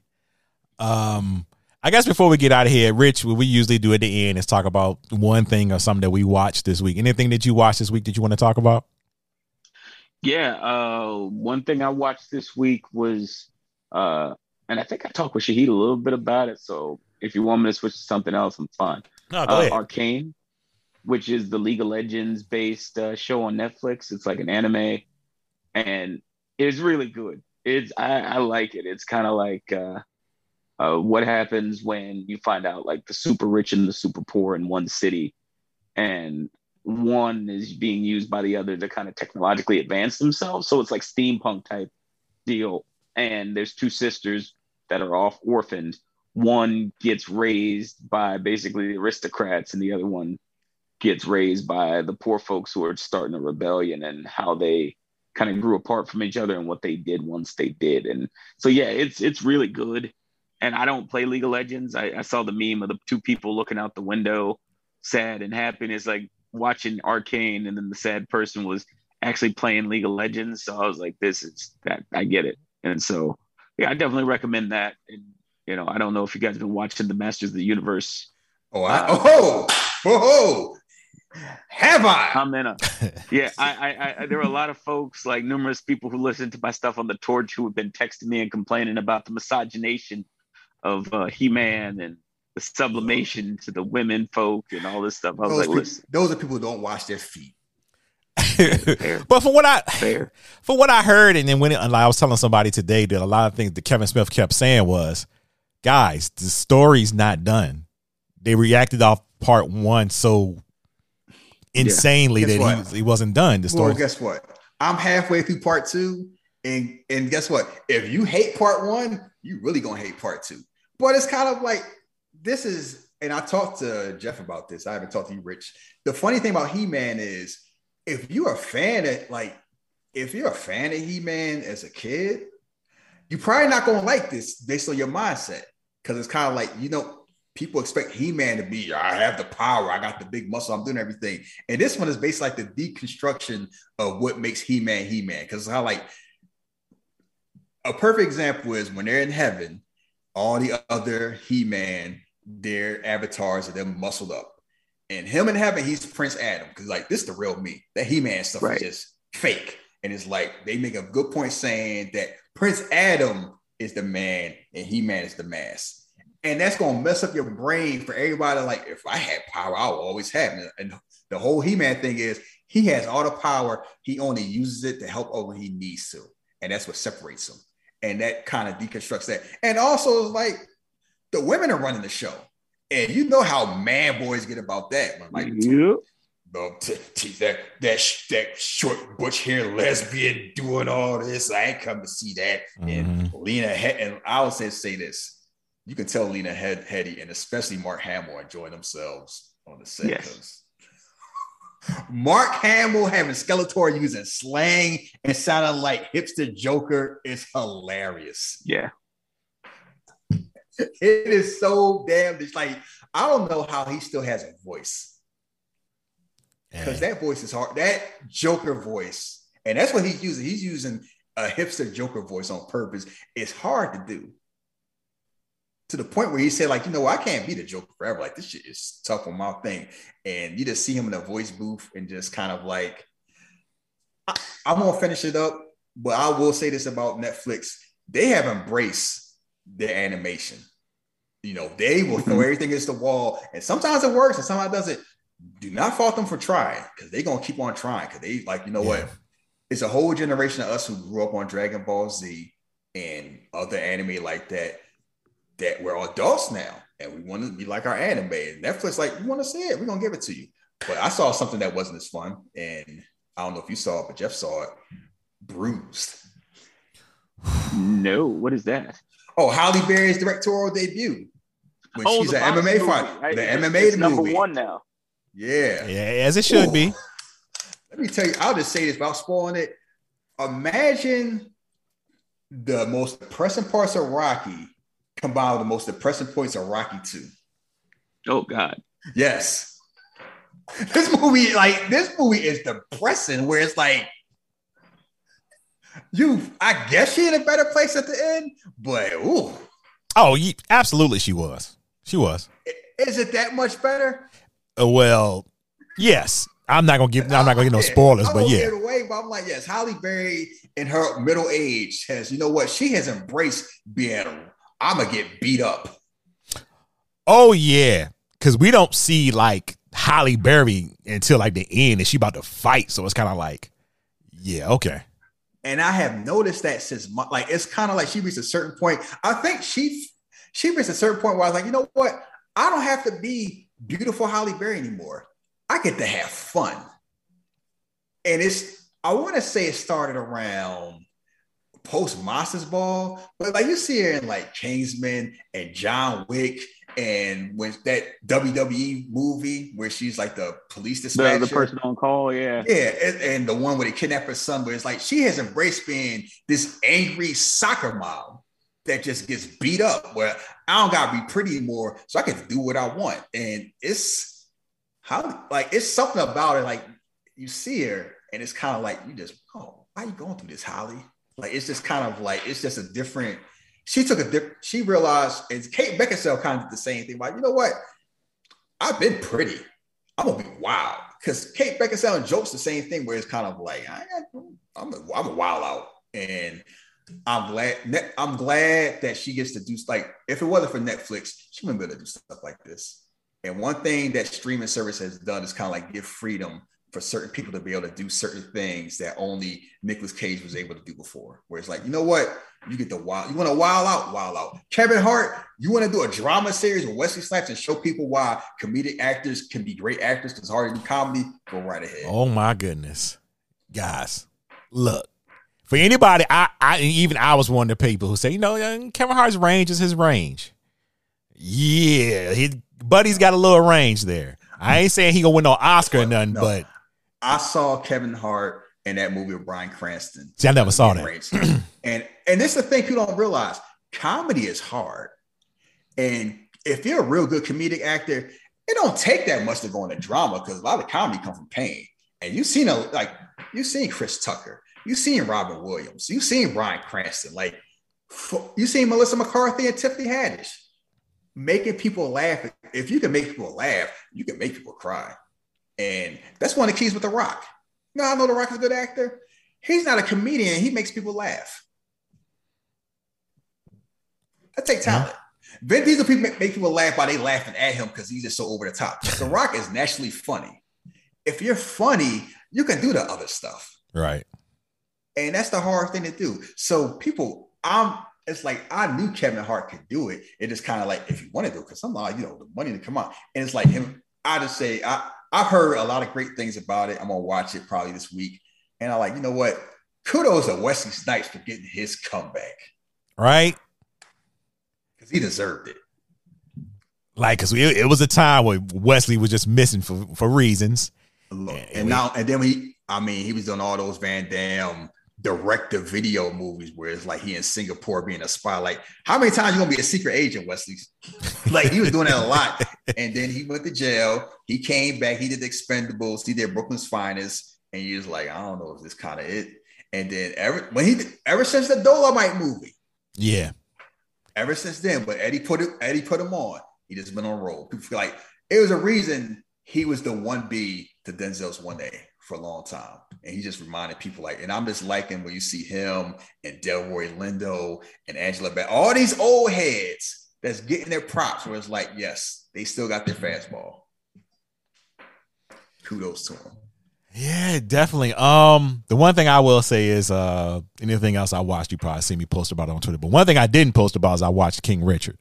Um, I guess before we get out of here, Rich, what we usually do at the end is talk about one thing or something that we watched this week. Anything that you watched this week that you want to talk about? Yeah. Uh, one thing I watched this week was, uh, and I think I talked with Shahid a little bit about it, so if you want me to switch to something else, I'm fine. No, go uh, ahead. Arcane, which is the League of Legends based uh, show on Netflix. It's like an anime, and it's really good. It's I, I like it. It's kind of like uh, uh, what happens when you find out like the super rich and the super poor in one city, and one is being used by the other to kind of technologically advance themselves. So it's like steampunk type deal. And there's two sisters that are off orphaned. One gets raised by basically the aristocrats, and the other one gets raised by the poor folks who are starting a rebellion, and how they kind of grew apart from each other and what they did once they did. And so, yeah, it's it's really good. And I don't play League of Legends. I, I saw the meme of the two people looking out the window, sad and happy. And it's like watching Arcane, and then the sad person was actually playing League of Legends. So I was like, this is that. I get it. And so, yeah, I definitely recommend that. And, you know, I don't know if you guys have been watching The Masters of the Universe. Oh, I, uh, oh, oh, oh, have I? I'm in a, yeah, I, I, I, there are a lot of folks, like numerous people who listen to my stuff on The Torch who have been texting me and complaining about the misogynation of uh, He-Man and the sublimation to the women folk and all this stuff. I was those like, people, listen. Those are people who don't wash their feet. But from what I Fair. from what I heard, and then when it, and I was telling somebody today that a lot of things that Kevin Smith kept saying was, guys, the story's not done. They reacted off part one so insanely yeah. that he, he wasn't done. The story. Well, guess what? I'm halfway through part two, and and guess what? If you hate part one, you really gonna hate part two. But it's kind of like this is, and I talked to Jeff about this. I haven't talked to you, Rich. The funny thing about He-Man is, if you're a fan of like, if you're a fan of He-Man as a kid, you're probably not gonna like this based on your mindset, because it's kind of like, you know, people expect He-Man to be, I have the power, I got the big muscle, I'm doing everything. And this one is based like the deconstruction of what makes He-Man He-Man. Because how, like, a perfect example is when they're in heaven, all the other He-Man, their avatars are them muscled up. And him in heaven, he's Prince Adam. Because, like, this is the real me. That He-Man stuff right. is just fake. And it's like, they make a good point saying that Prince Adam is the man and He-Man is the mask. And that's going to mess up your brain for everybody. Like, if I had power, I'll always have it. And the whole He-Man thing is he has all the power. He only uses it to help out when he needs to. And that's what separates him. And that kind of deconstructs that. And also, like, the women are running the show. And you know how man boys get about that. Like, yep. that, that, that short butch hair lesbian doing all this. I ain't come to see that. Mm-hmm. And Lena Headey, and I'll say, say this. You can tell Lena Head- Headey and especially Mark Hamill enjoying themselves on the set. Yes. Mark Hamill having Skeletor using slang and sounding like hipster Joker is hilarious. Yeah. It is so damn, it's like, I don't know how he still has a voice. Because that voice is hard. That Joker voice. And that's what he's using. He's using a hipster Joker voice on purpose. It's hard to do. To the point where he said, like, you know, I can't be the Joker forever. Like, this shit is tough on my thing. And you just see him in a voice booth and just kind of like, I, I won't finish it up, but I will say this about Netflix. They have embraced their animation. You know, they will throw everything against the wall. And sometimes it works and sometimes it doesn't. Do not fault them for trying, because they're going to keep on trying. Because they, like, you know yeah. what? It's a whole generation of us who grew up on Dragon Ball Z and other anime like that. That we're adults now and we want to be like our anime, and Netflix like, you want to see it, we're gonna give it to you. But I saw something that wasn't as fun, and I don't know if you saw it, but Jeff saw it. Bruised. No, what is that? Oh, Halle Berry's directorial debut. When oh, she's an M M A fighter, the M M A movie. Number one now. Yeah. Yeah, as it should Ooh. be. Let me tell you, I'll just say this without spoiling it. Imagine the most depressing parts of Rocky combined with the most depressing points of Rocky two. Oh God. Yes. This movie, like, this movie is depressing, where it's like, you, I guess she in a better place at the end, but ooh. Oh, you, absolutely she was. She was. Is it that much better? Uh, well, yes. I'm not gonna give. I'm not gonna get no spoilers, I'm but yeah. It away, but I'm like, yes, Halle Berry in her middle age has, you know what? She has embraced being, I'm going to get beat up. Oh, yeah. Because we don't see, like, Halle Berry until, like, the end, and she about to fight. So it's kind of like, yeah, okay. And I have noticed that since, my, like, it's kind of like she reached a certain point. I think she she reached a certain point where I was like, you know what? I don't have to be beautiful Halle Berry anymore. I get to have fun. And it's, I want to say it started around post Monsters Ball, but like you see her in like Kingsman and John Wick, and with that W W E movie where she's like the police dispatcher, the, the person on call, yeah, yeah, and, and the one where they kidnap her son. But it's like she has embraced being this angry soccer mom that just gets beat up. Where I don't gotta be pretty anymore, so I can do what I want. And it's how like it's something about it. Like you see her, and it's kind of like you just, oh, why are you going through this, Halle? Like, it's just kind of like, it's just a different, she took a different, she realized, and Kate Beckinsale kind of did the same thing. Like, you know what? I've been pretty. I'm going to be wild. Because Kate Beckinsale jokes the same thing where it's kind of like, I, I'm, a, I'm a wild out. And I'm glad, I'm glad that she gets to do, like, if it wasn't for Netflix, she wouldn't be able to do stuff like this. And one thing that streaming service has done is kind of like give freedom for certain people to be able to do certain things that only Nicolas Cage was able to do before. Where it's like, you know what? You get the wild, you want to wild out, wild out. Kevin Hart, you want to do a drama series with Wesley Snipes and show people why comedic actors can be great actors because it's hard to do comedy, go right ahead. Oh my goodness. Guys, look, for anybody, I, I even I was one of the people who say, you know, Kevin Hart's range is his range. Yeah, his buddy's got a little range there. I ain't saying he gonna win no Oscar or nothing, no. but I saw Kevin Hart in that movie with Bryan Cranston. See, I never saw that. and and this is the thing people don't realize. Comedy is hard. And if you're a real good comedic actor, it don't take that much to go into drama, because a lot of comedy comes from pain. And you've seen a, like you've seen Chris Tucker, you've seen Robin Williams, you've seen Bryan Cranston, like you've seen Melissa McCarthy and Tiffany Haddish. Making people laugh. If you can make people laugh, you can make people cry. And that's one of the keys with The Rock. You know, I know The Rock is a good actor. He's not a comedian. He makes people laugh. That takes talent. Vin Diesel people make, make people laugh by they laughing at him because he's just so over the top. The Rock is naturally funny. If you're funny, you can do the other stuff. Right. And that's the hard thing to do. So people, I'm, it's like, I knew Kevin Hart could do it. It just kind of like, if you want to do it, because I'm like, you know, the money to come out. And it's like, him, I just say, I, I've heard a lot of great things about it. I'm going to watch it probably this week. And I'm like, you know what? Kudos to Wesley Snipes for getting his comeback. Right. Because he deserved it. Like, because it, it was a time where Wesley was just missing for, for reasons. Look, and and we, now, and then we, I mean, he was doing all those Van Damme direct-to-video movies where it's like he in Singapore being a spy. Like, how many times you gonna be a secret agent, Wesley? Like, he was doing that a lot. And then he went to jail. He came back. He did the Expendables. He did Brooklyn's Finest. And he was like, I don't know if this kind of it. And then ever when he did, ever since the Dolomite movie, yeah, ever since then. But Eddie put it. Eddie put him on. He just been on a roll. People feel like it was a reason he was the one B to Denzel's one A for a long time. And he just reminded people like, and I'm just liking where you see him and Delroy Lindo and Angela Bassett, all these old heads that's getting their props where it's like, yes, they still got their fastball. Kudos to them. Yeah, definitely. Um, the one thing I will say is uh, anything else I watched, you probably see me post about it on Twitter. But one thing I didn't post about is I watched King Richard.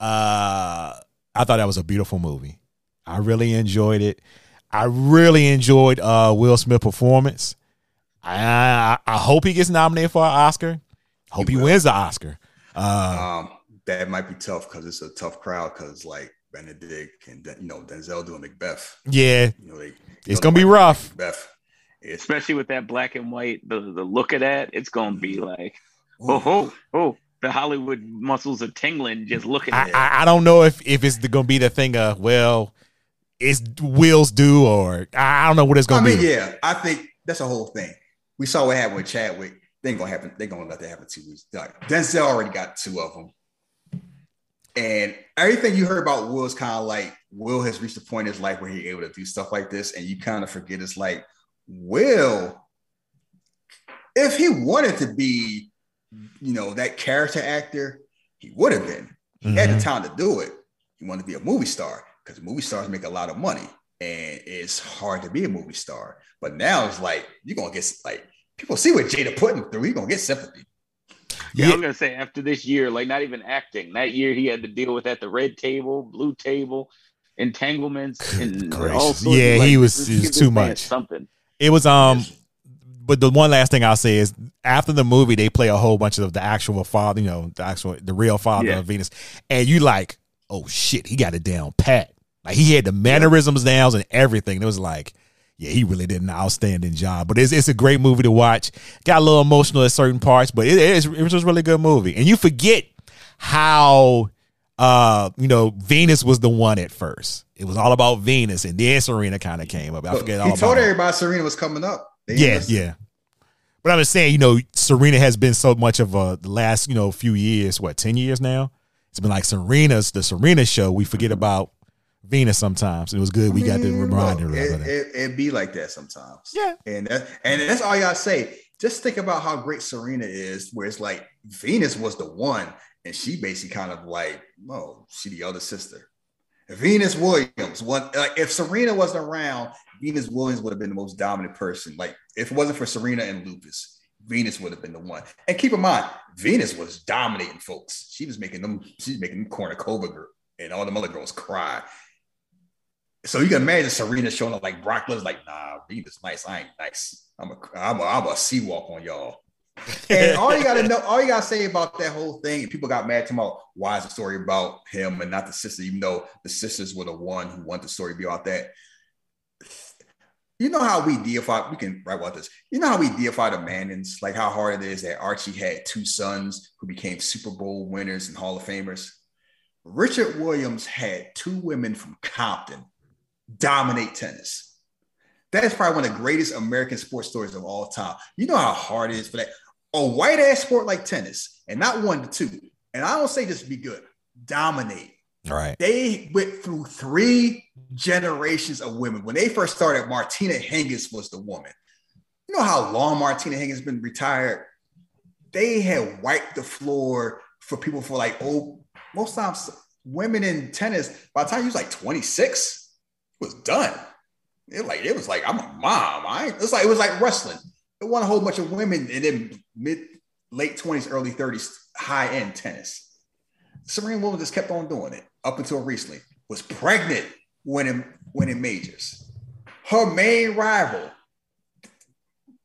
Uh, I thought that was a beautiful movie. I really enjoyed it. I really enjoyed uh, Will Smith's performance. I, I I hope he gets nominated for an Oscar. Hope he, he wins the Oscar. Uh, um, that might be tough because it's a tough crowd. Because like Benedict and you know Denzel doing Macbeth. Yeah, you know, they, it's gonna be rough. Macbeth, it's, especially with that black and white. The the look of that, it's gonna be like, oh oh oh. The Hollywood muscles are tingling just looking at it. I, I don't know if if it's gonna be the thing of well. It's Will's due, or I don't know what it's going to be. I mean, be. Yeah, I think that's the whole thing. We saw what happened with Chadwick. They ain't going to happen. They're going to let that happen two weeks. Like, Denzel already got two of them. And everything you heard about Will is kind of like, Will has reached a point in his life where he's able to do stuff like this. And you kind of forget it's like, Will, if he wanted to be, you know, that character actor, he would have been. He mm-hmm. had the time to do it. He wanted to be a movie star. Because movie stars make a lot of money and it's hard to be a movie star. But now it's like, you're going to get, like, people see what Jada Putnam through, you're going to get sympathy. Yeah, yeah. I'm going to say after this year, like, not even acting. That year he had to deal with at the red table, blue table, entanglements, and all sorts. Yeah, of, like, he was, it was too much. Something. It was, um, but the one last thing I'll say is after the movie, they play a whole bunch of the actual father, you know, the actual, the real father yeah. of Venus. And you like, oh shit, he got it down pat. Like he had the mannerisms down and everything. It was like, yeah, he really did an outstanding job. But it's it's a great movie to watch. Got a little emotional at certain parts, but it is it was just a really good movie. And you forget how uh you know Venus was the one at first. It was all about Venus, and then Serena kind of came up. I forget all about. He told everybody Serena was coming up. Yeah, yeah. But I'm just saying, you know, Serena has been so much of a the last you know few years. What, ten years now? It's been like Serena's, the Serena show. We forget about Venus sometimes. It was good. We I mean, got the reminder. Look, it, it, it be like that sometimes. Yeah. And, that, and that's all y'all say. Just think about how great Serena is, where it's like Venus was the one. And she basically kind of like, oh, she the other sister. Venus Williams. One, like, if Serena wasn't around, Venus Williams would have been the most dominant person. Like if it wasn't for Serena and Lupus, Venus would have been the one. And keep in mind, Venus was dominating folks. She was making them, she's making them Kornikova and all the other girls cry. So you can imagine Serena showing up like Brock Lesnar, like, nah, Venus nice. I ain't nice. I'm a I'm a, I'm a sea walk on y'all. And all you gotta know, all you gotta say about that whole thing, and people got mad to about why is the story about him and not the sister, even though the sisters were the one who wanted the story to be about that. You know how we deify, we can write about this. You know how we deify the Mannings, like how hard it is that Archie had two sons who became Super Bowl winners and Hall of Famers. Richard Williams had two women from Compton dominate tennis. That is probably one of the greatest American sports stories of all time. You know how hard it is for that. A white ass sport like tennis, and not one to two. And I don't say just be good, dominate. Right. They went through three generations of women. When they first started, Martina Hingis was the woman. You know how long Martina Hingis has been retired? They had wiped the floor for people for like, oh, most times women in tennis, by the time he was like twenty-six, it was done. It, like, it was like, I'm a mom. I ain't. It's like, it was like wrestling. It won a whole bunch of women in the mid, late twenties, early thirties, high-end tennis. Serena Williams just kept on doing it up until recently. Was pregnant when it, when it majors. Her main rival,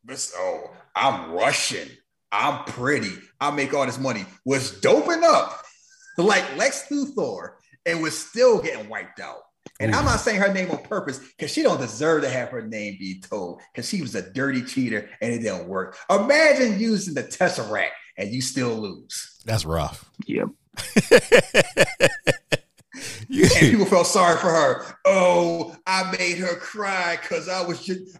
this, oh, I'm Russian. I'm pretty. I make all this money. Was doping up like Lex Luthor and was still getting wiped out. And I'm not saying her name on purpose because she don't deserve to have her name be told because she was a dirty cheater and it didn't work. Imagine using the Tesseract and you still lose. That's rough. Yep. Yeah. And people felt sorry for her. Oh, I made her cry because I was just,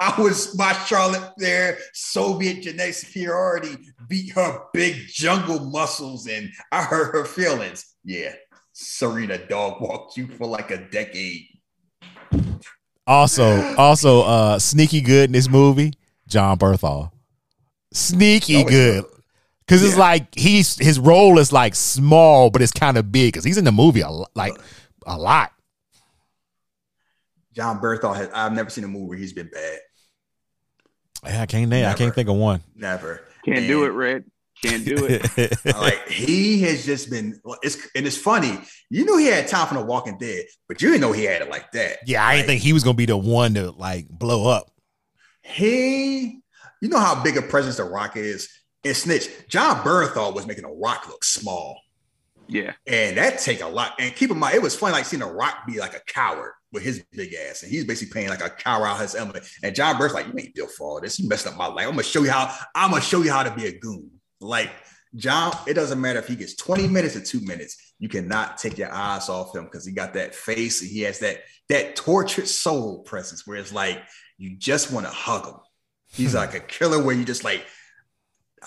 I was my Charlotte there. Soviet genetic superiority beat her big jungle muscles and I hurt her feelings. Yeah. Serena dog walked you for like a decade. Also, also, uh, sneaky good in this movie, John Bernthal. Sneaky oh, good. Because yeah. It's like he's his role is like small, but it's kind of big because he's in the movie a, like a lot. John Bernthal has I've never seen a movie where he's been bad. Yeah, I can't name. I can't think of one. Never. Can't and, do it, Red. Can't do it. Like he has just been. It's and it's funny. You knew he had time for The Walking Dead, but you didn't know he had it like that. Yeah, I like, didn't think he was gonna be the one to like blow up. He, you know how big a presence The Rock is. And Snitch, John Bernthal was making The Rock look small. Yeah. And that take a lot. And keep in mind, it was funny, like seeing The Rock be like a coward with his big ass. And he's basically paying like a coward out his emblem. And John Bernthal, like, you ain't built for all this. You messed up my life. I'm gonna show you how, I'm gonna show you how to be a goon. Like John, it doesn't matter if he gets twenty minutes or two minutes, you cannot take your eyes off him because he got that face and he has that that tortured soul presence where it's like you just want to hug him. He's like a killer where you just like.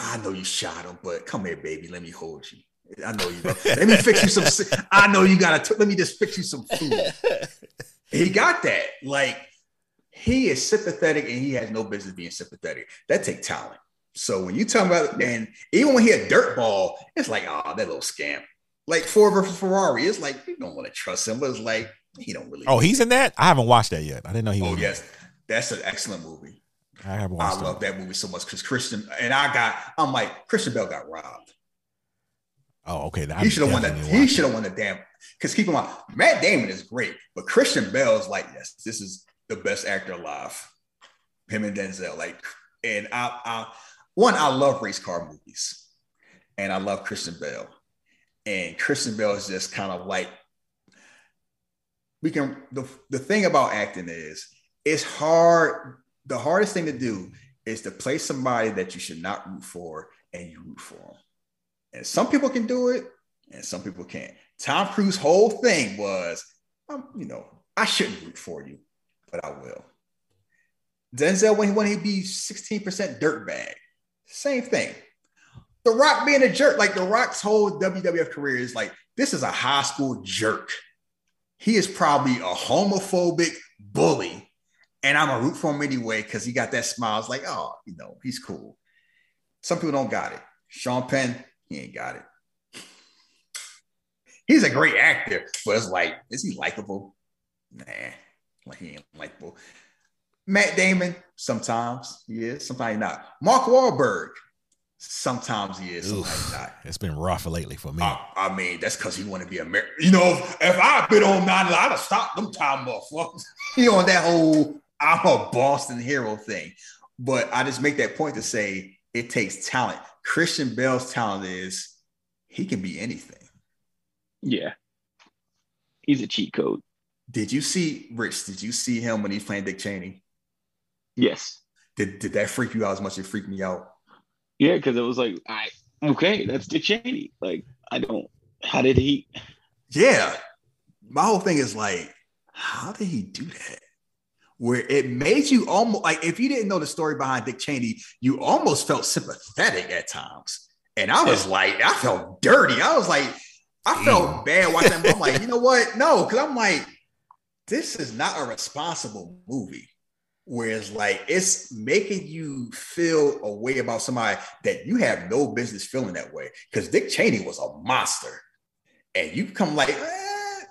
I know you shot him, but come here, baby. Let me hold you. I know you. Let me fix you some. I know you got to. Let me just fix you some food. He got that. Like, he is sympathetic, and he has no business being sympathetic. That takes talent. So when you talk about, and even when he a dirtball, it's like, oh, that little scamp. Like Ford versus Ferrari, it's like you don't want to trust him, but it's like he don't really. Oh, he's in that. I haven't watched that yet. I didn't know he. Oh was yes, that's an excellent movie. I, have I love that movie so much because Christian and I got. I'm like Christian Bale got robbed. Oh, okay. That he should have won that. He should have won the damn. Because keep in mind, Matt Damon is great, but Christian Bale is like, yes, this is the best actor alive. Him and Denzel, like, and I, I one, I love race car movies, and I love Christian Bale, and Christian Bale is just kind of like we can. The the thing about acting is it's hard. The hardest thing to do is to play somebody that you should not root for and you root for them. And some people can do it and some people can't. Tom Cruise's whole thing was, um, you know, I shouldn't root for you, but I will. Denzel, when he wanted to be sixteen percent dirtbag, same thing. The Rock being a jerk, like The Rock's whole W W F career is like, this is a high school jerk. He is probably a homophobic bully. And I'm a root for him anyway because he got that smile. It's like, oh, you know, he's cool. Some people don't got it. Sean Penn, he ain't got it. He's a great actor, but it's like, is he likable? Nah, like he ain't likable. Matt Damon, sometimes he is, sometimes not. Mark Wahlberg, sometimes he is, Oof, sometimes not. It's been rough lately for me. I, I mean, that's because he want to be American. You know, if I've been on nine, I'd have stopped them time motherfuckers. He on that whole I'm a Boston hero thing. But I just make that point to say it takes talent. Christian Bale's talent is he can be anything. Yeah. He's a cheat code. Did you see, Rich, did you see him when he's playing Dick Cheney? Yes. Did, did that freak you out as much as it freaked me out? Yeah, because it was like, I okay, that's Dick Cheney. Like, I don't, how did he, Yeah. My whole thing is like, how did he do that? Where it made you almost like, if you didn't know the story behind Dick Cheney, you almost felt sympathetic at times. And I was like, I felt dirty. I was like, I felt bad watching that. I'm like, you know what? No, because I'm like, this is not a responsible movie. Whereas like, it's making you feel a way about somebody that you have no business feeling that way. Because Dick Cheney was a monster. And you become like, eh,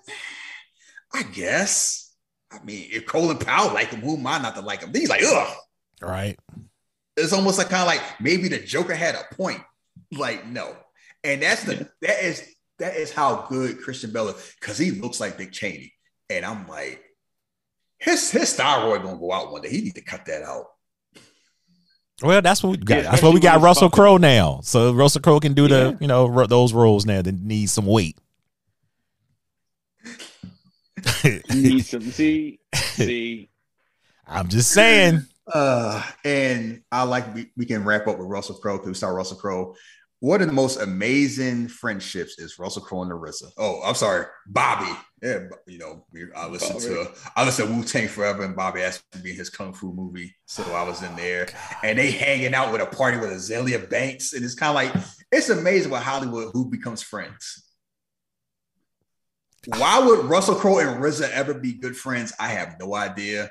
I guess. I mean, if Colin Powell liked him, who am I not to like him? Then he's like, ugh. Right. It's almost like kind of like maybe the Joker had a point. Like, no. And that's the that is that is how good Christian Bale is, because he looks like Dick Cheney. And I'm like, his his thyroid gonna go out one day. He need to cut that out. Well, that's what we got. Yeah, that's what we got. Russell Crowe now, so Russell Crowe can do yeah. the you know r- those roles now that need some weight. Need some see see. I'm just saying. Uh, and I like we, we can wrap up with Russell Crowe because we saw Russell Crowe. One of the most amazing friendships is Russell Crowe and R Z A. Oh, I'm sorry, Bobby. Yeah, you know, I listened Bobby. to I listened to Wu-Tang Forever, and Bobby asked me to be in his kung fu movie, so I was in there. Oh, and they hanging out with a party with Azalea Banks, and it's kind of like it's amazing what Hollywood who becomes friends. Why would Russell Crowe and R Z A ever be good friends? I have no idea.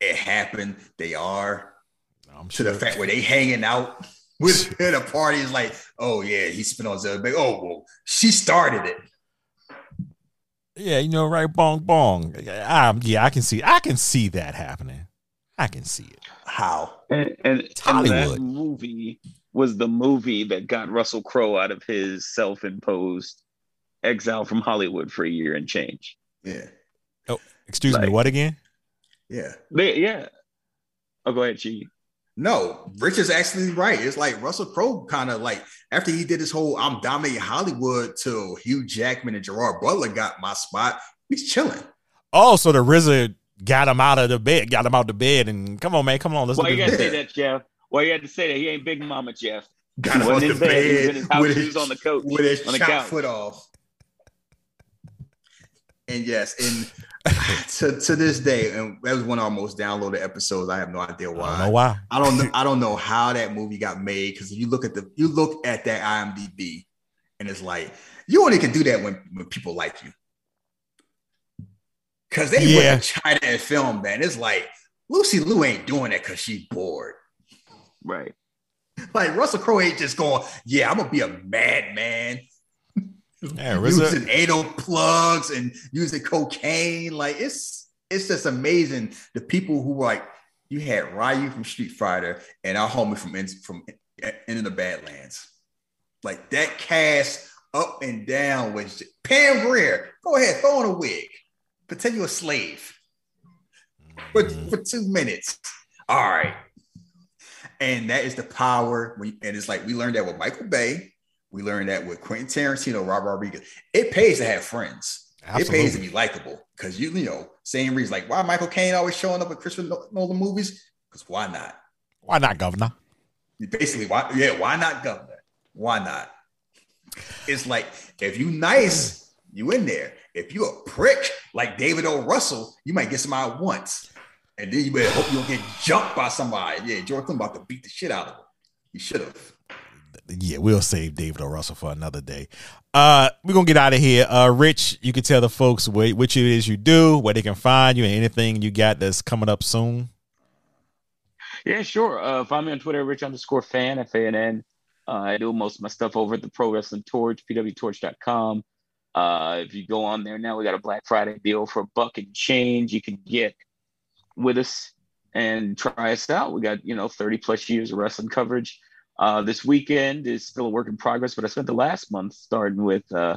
It happened. They are I'm to sure. the fact where they hanging out. With the party is like, oh yeah, he spit on Zelda. Oh well, she started it. Yeah, you know, right? Bong bong. Um, yeah, I can see, I can see that happening. I can see it. How? And, and, and that movie was the movie that got Russell Crowe out of his self-imposed exile from Hollywood for a year and change. Yeah. Oh, excuse like, me. What again? Yeah. They, yeah. Oh, go ahead, G. No, Rich is actually right. It's like Russell Crowe kind of like after he did his whole I'm dominating Hollywood till Hugh Jackman and Gerard Butler got my spot. He's chilling. Oh, so the R Z A got him out of the bed, got him out the bed, and come on, man, come on. Let's Why you gotta bed. say that, Jeff? Why you had to say that? He ain't Big Mama, Jeff. Got him out the bed. His house, with his, on the coach, with his on the couch. Foot off. And yes, and to, to this day, and that was one of our most downloaded episodes. I have no idea why. I don't know why. I don't know, I don't know how that movie got made, because if you look at the you look at that IMDb, and it's like you only can do that when, when people like you. Cause they yeah. went to China and filmed that. And it's like Lucy Liu ain't doing that because she's bored. Right. Like Russell Crowe ain't just going, yeah, I'm gonna be a madman. Yeah, using anal plugs and using cocaine, like it's it's just amazing. The people who like you had Ryu from Street Fighter and our homie from from Into the Badlands, like that cast up and down was just, Pam Grier. Go ahead, throw on a wig, pretend you're a slave for for two minutes. All right, and that is the power. When, and it's like we learned that with Michael Bay. We learned that with Quentin Tarantino, Robert Rodriguez. It pays to have friends. Absolutely. It pays to be likable. Because, you, you know, same reason. Like, why Michael Caine always showing up at Christopher Nolan movies? Because why not? Why not, Governor? Basically, why? yeah, why not, Governor? Why not? It's like, if you nice, you in there. If you a prick like David O. Russell, you might get somebody once. And then you better hope you don't get jumped by somebody. Yeah, George Clooney about to beat the shit out of him. You should have. Yeah, we'll save David O. Russell for another day. Uh, we're going to get out of here. Uh, Rich, you can tell the folks wh- which it is you do, where they can find you, and anything you got that's coming up soon. Yeah, sure. Uh, find me on Twitter, Rich underscore fan, F A N N. Uh, I do most of my stuff over at the Pro Wrestling Torch, P W Torch dot com. Uh, if you go on there now, we got a Black Friday deal for a buck and change. You can get with us and try us out. We got, you know, thirty plus years of wrestling coverage. Uh, this weekend is still a work in progress, but I spent the last month starting with, uh,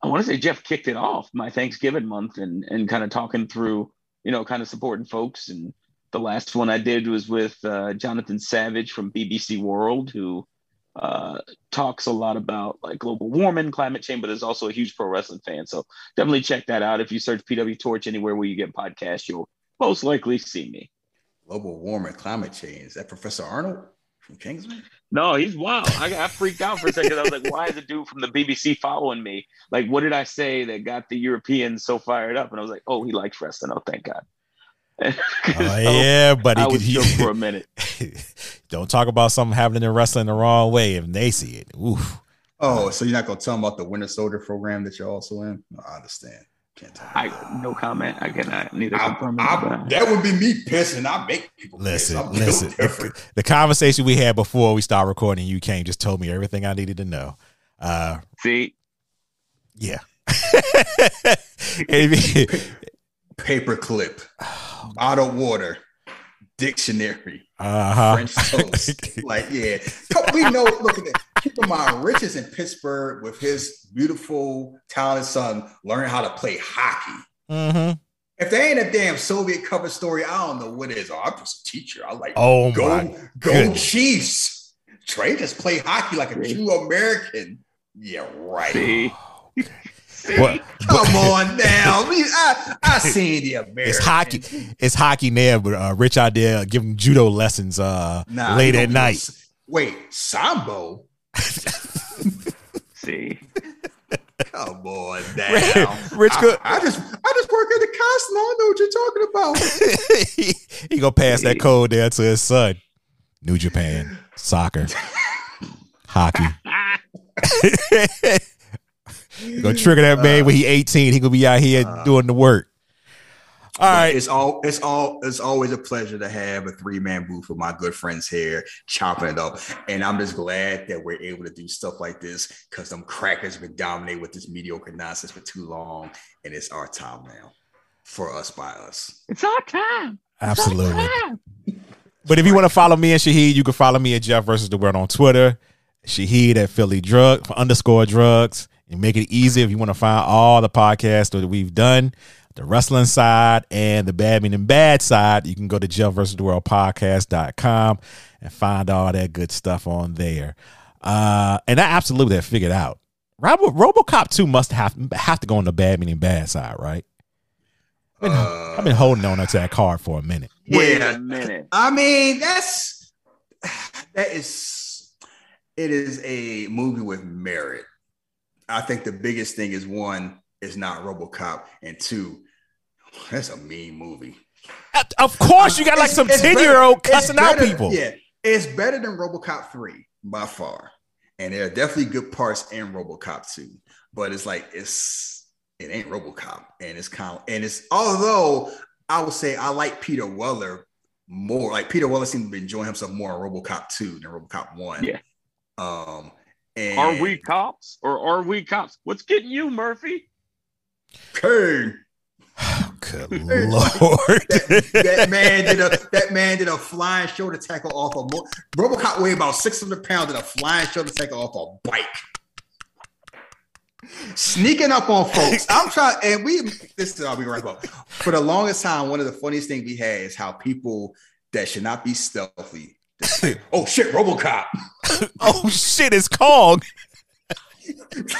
I want to say Jeff kicked it off my Thanksgiving month and and kind of talking through, you know, kind of supporting folks. And the last one I did was with uh, Jonathan Savage from B B C World, who uh, talks a lot about like global warming, climate change, but is also a huge pro wrestling fan. So definitely check that out. If you search P W Torch anywhere where you get podcasts, you'll most likely see me. Global warming, climate change. Is that Professor Arnold? Kingsman? No, he's wild. I, I freaked out for a second. I was like, why is the dude from the B B C following me? Like, what did I say that got the Europeans so fired up? And I was like, oh, he likes wrestling. Oh, thank God. Oh, yeah, buddy. I was he, for a minute. Don't talk about something happening in wrestling the wrong way if they see it. Oof. Oh, so you're not going to tell them about the Winter Soldier program that you're also in? No, I understand. Can't tell I that. No comment. I cannot. Neither. I, I, I, that would be me pissing. I make people listen. Piss. Listen. The, the conversation we had before we started recording, you came just told me everything I needed to know. Uh, See, yeah. Paperclip, bottled water, dictionary, uh-huh. French toast. Like, yeah, we know. Look at that. Keep in mind, Rich is in Pittsburgh with his beautiful, talented son learning how to play hockey. Mm-hmm. If there ain't a damn Soviet cover story, I don't know what it is. Oh, I'm just a teacher. I like, oh, go, my go goodness. Chiefs. Trey just play hockey like a true American. Yeah, right. See? See? What? Come what? on now. I, I seen the American. It's hockey. It's hockey now, but uh, Rich out there giving judo lessons uh, nah, late at night. Know. Wait, Sambo? See, come on now. Rich, I, I just, I just work at the castle. I know what you're talking about. he, he gonna pass that code there to his son. New Japan soccer, hockey. Gonna trigger that man uh, when he eighteen. He gonna be out here uh, doing the work. All right, it's all it's all it's always a pleasure to have a three man booth with my good friends here, chopping it up, and I'm just glad that we're able to do stuff like this because them crackers have been dominating with this mediocre nonsense for too long, and it's our time now, for us by us. It's our time, absolutely. Our time. But if you want to follow me and Shaheed, you can follow me at Jeff versus the World on Twitter, Shaheed at Philly Drug underscore Drugs, and make it easy if you want to find all the podcasts that we've done. The wrestling side and the bad meaning bad side, you can go to Jeff versus the World podcast dot com and find all that good stuff on there. Uh, and I absolutely have figured out Robo, RoboCop two must have have to go on the bad meaning bad side, right? I've been, uh, I've been holding on to that card for a minute. Wait yeah, a minute. I mean, that's that is it is a movie with merit. I think the biggest thing is one, it's not RoboCop, and two, that's a mean movie. Of course, you got like some ten-year-old cussing out people. Yeah, it's better than RoboCop three by far, and there are definitely good parts in RoboCop two. But it's like it's it ain't RoboCop, and it's kind of, and it's although I would say I like Peter Weller more. Like Peter Weller seemed to be enjoying himself more on RoboCop two than RoboCop one. Yeah. Um, and are we cops or are we cops? What's getting you, Murphy? Hey. Oh, good hey. Lord. That, that man did a that man did a flying shoulder tackle off a mo- RoboCop weighed about six hundred pounds and a flying shoulder tackle off a bike. Sneaking up on folks. I'm trying and we this is I'll be right back. For the longest time, one of the funniest things we had is how people that should not be stealthy. Say, oh shit, RoboCop. Oh shit, it's Kong.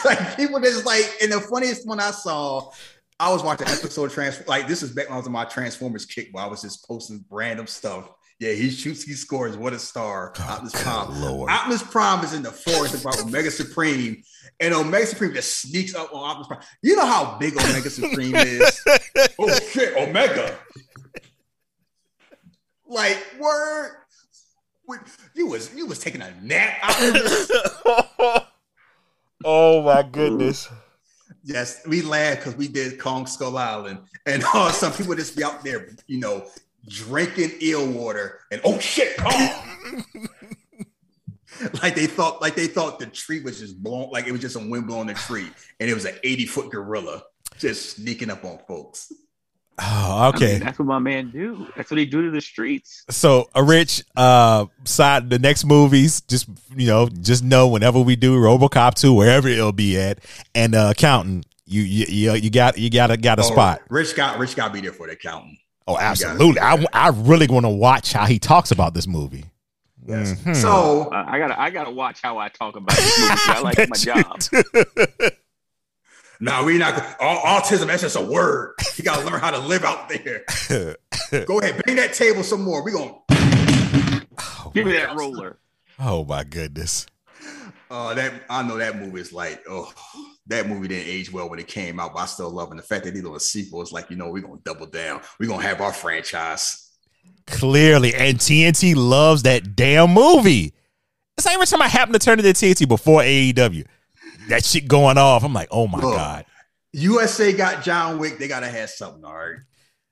Like people just like, and the funniest one I saw, I was watching an episode of Transformers. Like this is back when I was in my Transformers kick, where I was just posting random stuff. Yeah, he shoots, he scores. What a star! Oh, Optimus Prime. Lord. Optimus Prime is in the forest about Omega Supreme, and Omega Supreme just sneaks up on Optimus Prime. You know how big Omega Supreme is. Oh shit, Omega! Like word, you was you was taking a nap. Oh my goodness! Yes, we laughed because we did Kong Skull Island, and uh, some people just be out there, you know, drinking eel water, and oh shit, Kong! like they thought, like they thought the tree was just blown, like it was just a wind blowing the tree, and it was an eighty foot gorilla just sneaking up on folks. Oh, okay. I mean, that's what my man do. That's what he do to the streets. So, a Rich, uh, side the next movies, just you know, just know whenever we do RoboCop two, wherever it'll be at, and uh, accounting, you you you, you got you got a got a oh, spot. Rich got Rich got to be there for the accountant. Oh, absolutely. I I really want to watch how he talks about this movie. Yes. Mm-hmm. So uh, I gotta I gotta watch how I talk about this movie. I like my job. No, nah, we not all, autism. That's just a word. You gotta learn how to live out there. Go ahead, bang that table some more. We gonna oh give me that roller. Oh my goodness. Uh, that I know that movie is like, oh, that movie didn't age well when it came out, but I still love it. And the fact that they did a sequel is like, you know, we're going to double down. We're going to have our franchise. Clearly. And T N T loves that damn movie. It's like every time I happen to turn to the T N T before A E W, that shit going off. I'm like, oh my Look, God. U S A got John Wick. They got to have something, all right?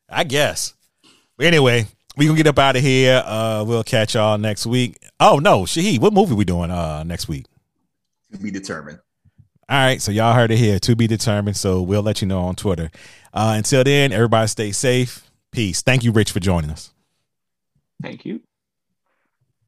I guess. But anyway, we're going to get up out of here. Uh, we'll catch y'all next week. Oh, no. Shahid, what movie we doing uh, next week? To be determined. All right. So y'all heard it here. To be determined. So we'll let you know on Twitter. Uh, until then, everybody stay safe. Peace. Thank you, Rich, for joining us. Thank you.